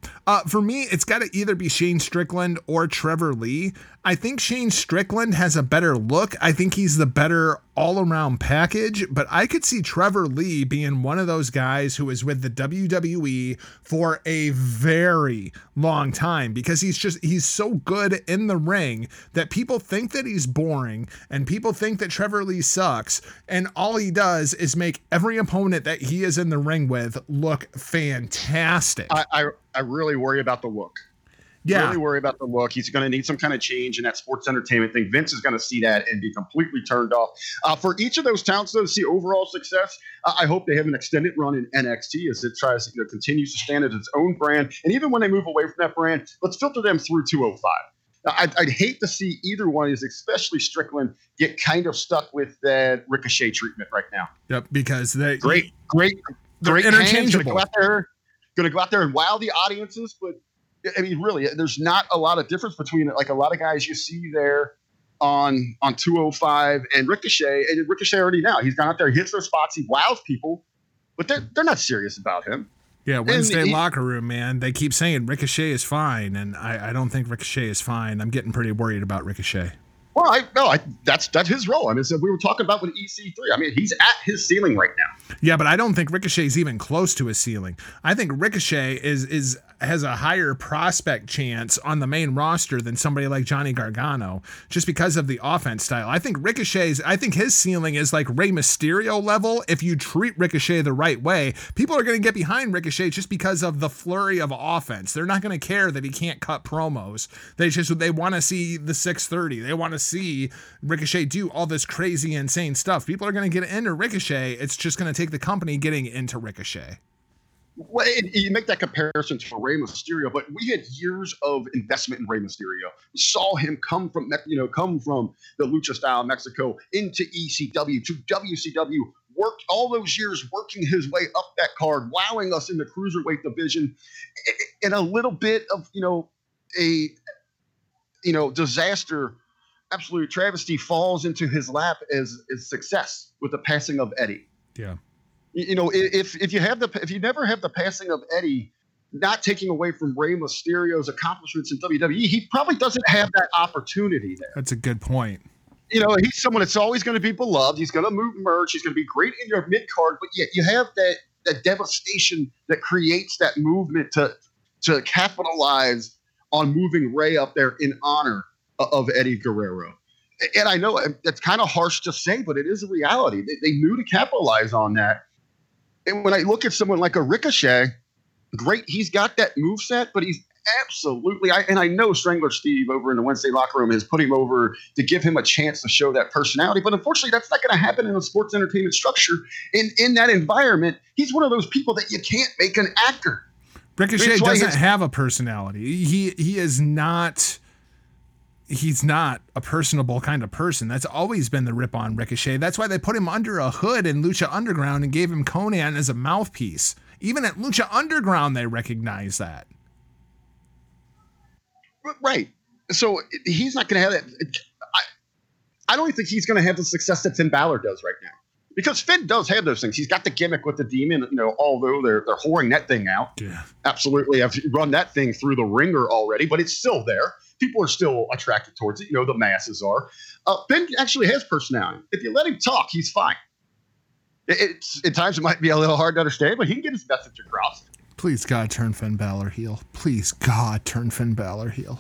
For me, it's got to either be Shane Strickland or Trevor Lee. I think Shane Strickland has a better look. I think he's the better all-around package, but I could see Trevor Lee being one of those guys who is with the WWE for a very long time because he's so good in the ring that people think that he's boring and people think that Trevor Lee sucks, and all he does is make every opponent that he is in the ring with look fantastic. I really worry about the look. Yeah. Really worry about the look. He's going to need some kind of change in that sports entertainment thing. Vince is going to see that and be completely turned off. For each of those talents, though, to see overall success, I hope they have an extended run in NXT as it tries to continues to stand as its own brand. And even when they move away from that brand, let's filter them through 205. I'd hate to see either one, is especially Strickland, get kind of stuck with that Ricochet treatment right now. Yep, because they great interchangeable. Going to go out there and wow the audiences, but I mean, really, there's not a lot of difference between it. Like a lot of guys you see there on 205 and Ricochet, and Ricochet already now. He's gone out there, hits their spots, he wows people, but they're not serious about him. Yeah, Wednesday locker room, man. They keep saying Ricochet is fine, and I don't think Ricochet is fine. I'm getting pretty worried about Ricochet. Well, that's his role. I mean, so we were talking about with EC3. I mean, he's at his ceiling right now. Yeah, but I don't think Ricochet's even close to his ceiling. I think Ricochet has a higher prospect chance on the main roster than somebody like Johnny Gargano just because of the offense style. I think his ceiling is like Rey Mysterio level. If you treat Ricochet the right way, people are going to get behind Ricochet just because of the flurry of offense. They're not going to care that he can't cut promos. They want to see the 630. They want to see Ricochet do all this crazy, insane stuff. People are going to get into Ricochet. It's just going to take the company getting into Ricochet. Well, you make that comparison to Rey Mysterio, but we had years of investment in Rey Mysterio. We saw him come from the Lucha style Mexico into ECW to WCW. Worked all those years, working his way up that card, wowing us in the cruiserweight division, and a little bit of disaster. Absolute travesty falls into his lap as success with the passing of Eddie. Yeah. You know, if you never have the passing of Eddie, not taking away from Rey Mysterio's accomplishments in WWE, he probably doesn't have that opportunity there. That's a good point. You know, he's someone that's always going to be beloved. He's going to move merch. He's going to be great in your mid card, but yet you have that devastation that creates that movement to capitalize on moving Rey up there in honor of Eddie Guerrero. And I know that's kind of harsh to say, but it is a reality. They knew to capitalize on that. And when I look at someone like a Ricochet, great, he's got that moveset, but he's absolutely, and I know Strangler Steve over in the Wednesday locker room has put him over to give him a chance to show that personality. But unfortunately, that's not going to happen in a sports entertainment structure. And in that environment, he's one of those people that you can't make an actor. Ricochet doesn't have a personality. He is not... He's not a personable kind of person. That's always been the rip on Ricochet. That's why they put him under a hood in Lucha Underground and gave him Conan as a mouthpiece. Even at Lucha Underground, they recognize that. Right. So he's not going to have that. I don't think he's going to have the success that Finn Balor does right now, because Finn does have those things. He's got the gimmick with the demon, you know, although they're whoring that thing out. Yeah. Absolutely. I've run that thing through the ringer already, but it's still there. People are still attracted towards it. You know, the masses are. Ben actually has personality. If you let him talk, he's fine. At times, it might be a little hard to understand, but he can get his message across. Please, God, turn Finn Balor heel. Please, God, turn Finn Balor heel.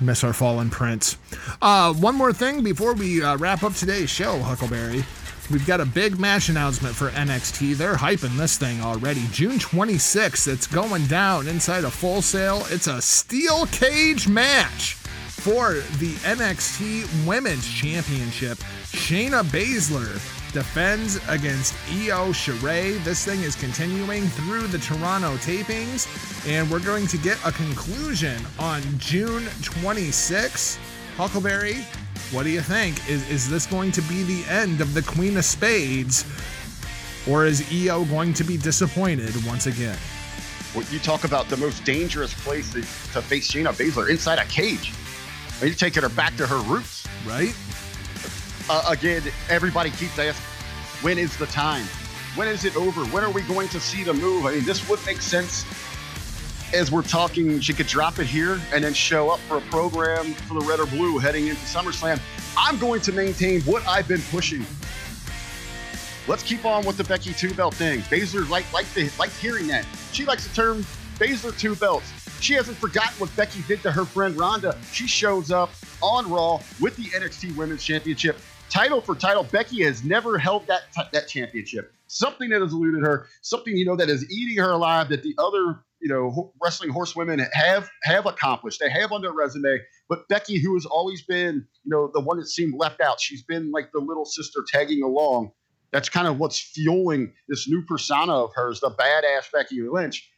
Miss our fallen prince. One more thing before we wrap up today's show, Huckleberry. We've got a big match announcement for NXT. They're hyping this thing already. June 26th, it's going down inside a Full Sail. It's a steel cage match for the NXT Women's Championship. Shayna Baszler defends against Io Shirai. This thing is continuing through the Toronto tapings, and we're going to get a conclusion on June 26th. Huckleberry, what do you think? Is this going to be the end of the Queen of Spades, or is Io going to be disappointed once again? Well, you talk about the most dangerous place to face Shayna Baszler, inside a cage. You're taking her back to her roots. Right. Again, everybody keeps asking, when is the time? When is it over? When are we going to see the move? I mean, this would make sense. As we're talking, she could drop it here and then show up for a program for the red or blue heading into SummerSlam. I'm going to maintain what I've been pushing. Let's keep on with the Becky two belt thing. Baszler likes hearing that. She likes the term Baszler two belts. She hasn't forgotten what Becky did to her friend Ronda. She shows up on Raw with the NXT Women's Championship. Title for title, Becky has never held that championship. Something that has eluded her, something, you know, that is eating her alive, that the other, you know, wrestling horsewomen have accomplished. They have on their resume, but Becky, who has always been, you know, the one that seemed left out, she's been like the little sister tagging along. That's kind of what's fueling this new persona of hers, the badass Becky Lynch.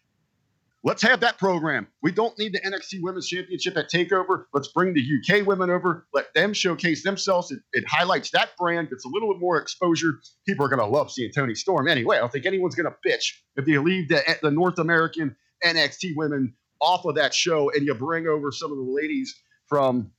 Let's have that program. We don't need the NXT Women's Championship at TakeOver. Let's bring the UK women over. Let them showcase themselves. It highlights that brand. Gets a little bit more exposure. People are going to love seeing Toni Storm anyway. I don't think anyone's going to bitch if you leave the North American NXT women off of that show and you bring over some of the ladies from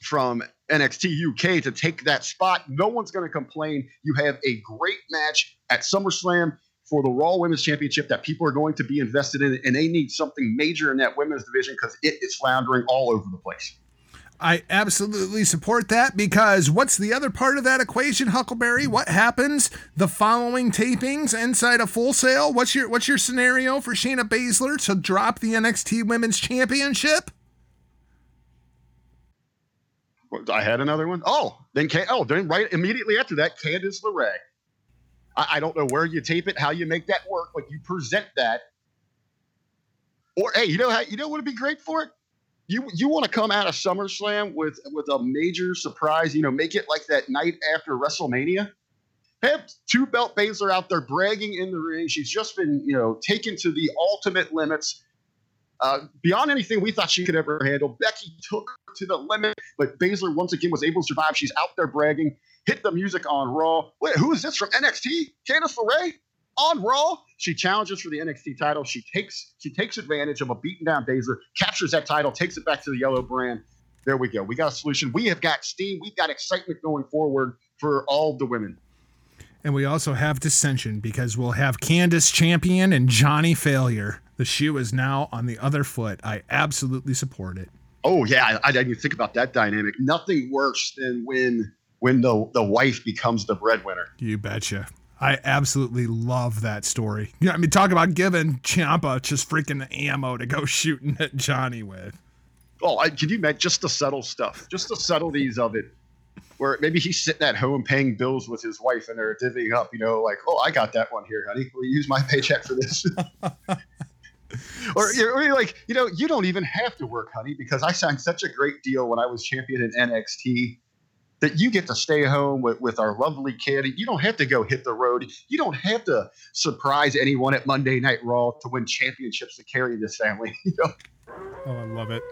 NXT UK to take that spot. No one's going to complain. You have a great match at SummerSlam for the Raw Women's Championship that people are going to be invested in, and they need something major in that women's division because it is floundering all over the place. I absolutely support that, because what's the other part of that equation, Huckleberry? What happens the following tapings inside a Full Sail? What's your scenario for Shayna Baszler to drop the NXT Women's Championship? I had another one. Then right immediately after that, Candice LeRae. I don't know where you tape it, how you make that work, but you present that. Or hey, you know what would be great for it? You want to come out of SummerSlam with a major surprise, you know, make it like that night after WrestleMania. Have two belt Baszler out there bragging in the ring. She's just been, you know, taken to the ultimate limits. Beyond anything we thought she could ever handle. Becky took her to the limit, but Baszler once again was able to survive. She's out there bragging. Hit the music on Raw. Wait, who is this from NXT? Candice LeRae on Raw. She challenges for the NXT title. She takes advantage of a beaten down Baszler, captures that title, takes it back to the yellow brand. There we go. We got a solution. We have got steam. We've got excitement going forward for all the women. And we also have dissension, because we'll have Candice champion and Johnny failure. The shoe is now on the other foot. I absolutely support it. Oh, yeah. I didn't even think about that dynamic. Nothing worse than when the wife becomes the breadwinner. You betcha. I absolutely love that story. You know, I mean, talk about giving Ciampa just freaking ammo to go shooting at Johnny with. Oh, can you imagine just the subtle stuff, just the subtleties of it, where maybe he's sitting at home paying bills with his wife and they're divvying up, you know, like, oh, I got that one here, honey. Will you use my paycheck for this? Or you're like, you know, you don't even have to work, honey, because I signed such a great deal when I was champion in NXT that you get to stay home with our lovely kid. You don't have to go hit the road. You don't have to surprise anyone at Monday Night Raw to win championships to carry this family. You know? Oh, I love it.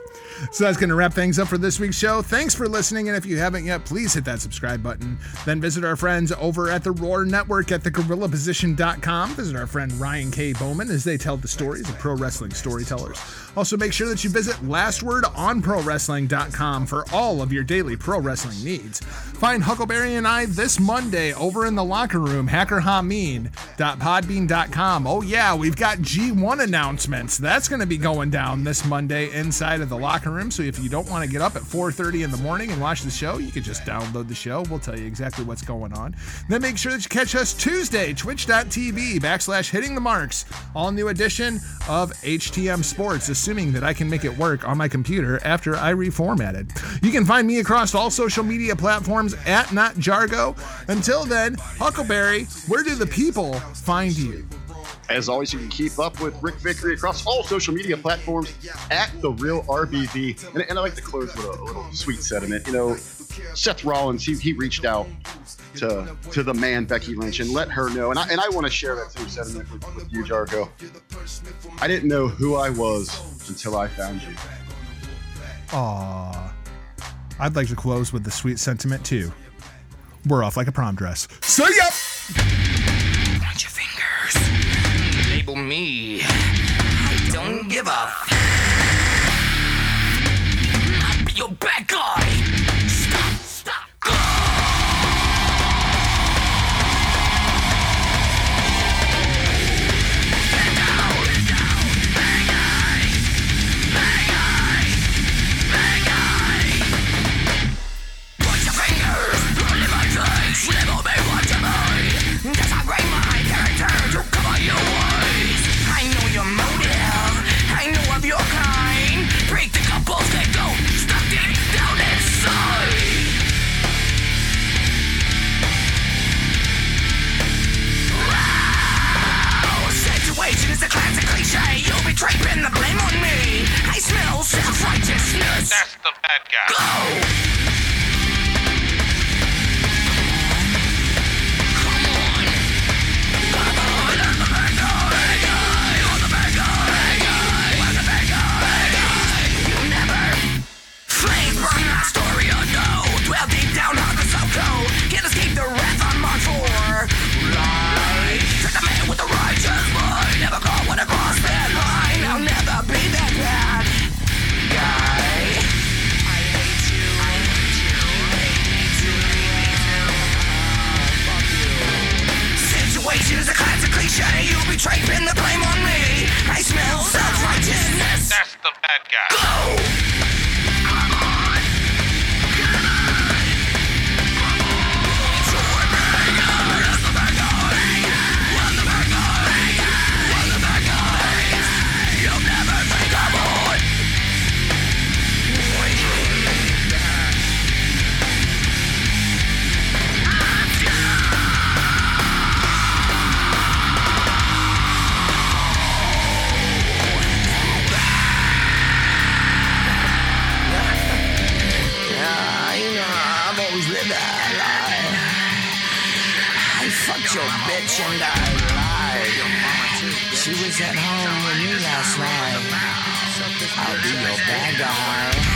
So that's going to wrap things up for this week's show. Thanks for listening. And if you haven't yet, please hit that subscribe button. Then visit our friends over at the Roar Network at thegorillaposition.com. Visit our friend Ryan K. Bowman as they tell the stories of pro wrestling storytellers. Also, make sure that you visit Last Word on ProWrestling.com for all of your daily pro wrestling needs. Find Huckleberry and I this Monday over in the locker room, hackerhameen.podbean.com. Oh yeah, we've got G1 announcements. That's going to be going down this Monday inside of the locker room. So if you don't want to get up at 4:30 in the morning and watch the show, you can just download the show. We'll tell you exactly what's going on. Then make sure that you catch us Tuesday, twitch.tv/hitting the marks. All new edition of HTM Sports, assuming that I can make it work on my computer after I reformat it. You can find me across all social media platforms at NotJargo. Until then, Huckleberry, where do the people find you? As always, you can keep up with Rick Vickery across all social media platforms at The Real RBV. And I like to close with a little sweet sentiment. You know, Seth Rollins, he reached out to the man Becky Lynch and let her know. And I want to share that same sentiment with you, Jargo. I didn't know who I was until I found you. Aww. I'd like to close with the sweet sentiment, too. We're off like a prom dress. See ya! Got your fingers. Label me. I don't give up. I'll be your bad guy. Draping the blame on me. I smell self-righteousness. That's the bad guy. Go! Come on. I'm the bad guy. I'm the bad guy. I'm the bad guy. You never flame from my story or no. Dwell deep down on the subcode. Can't escape the wrath I'm on for. Life. Take the man with the righteous mind. Never caught when I crossed that line. I'll never be that bad guy. I hate you. I hate you. I hate you. Fuck you. Situation is a classic cliche. You betray, pin the blame on me. I smell self-righteousness. That's the bad guy. Go! Your bitch and I lied. She was at home with me last night. I'll be your bad guy.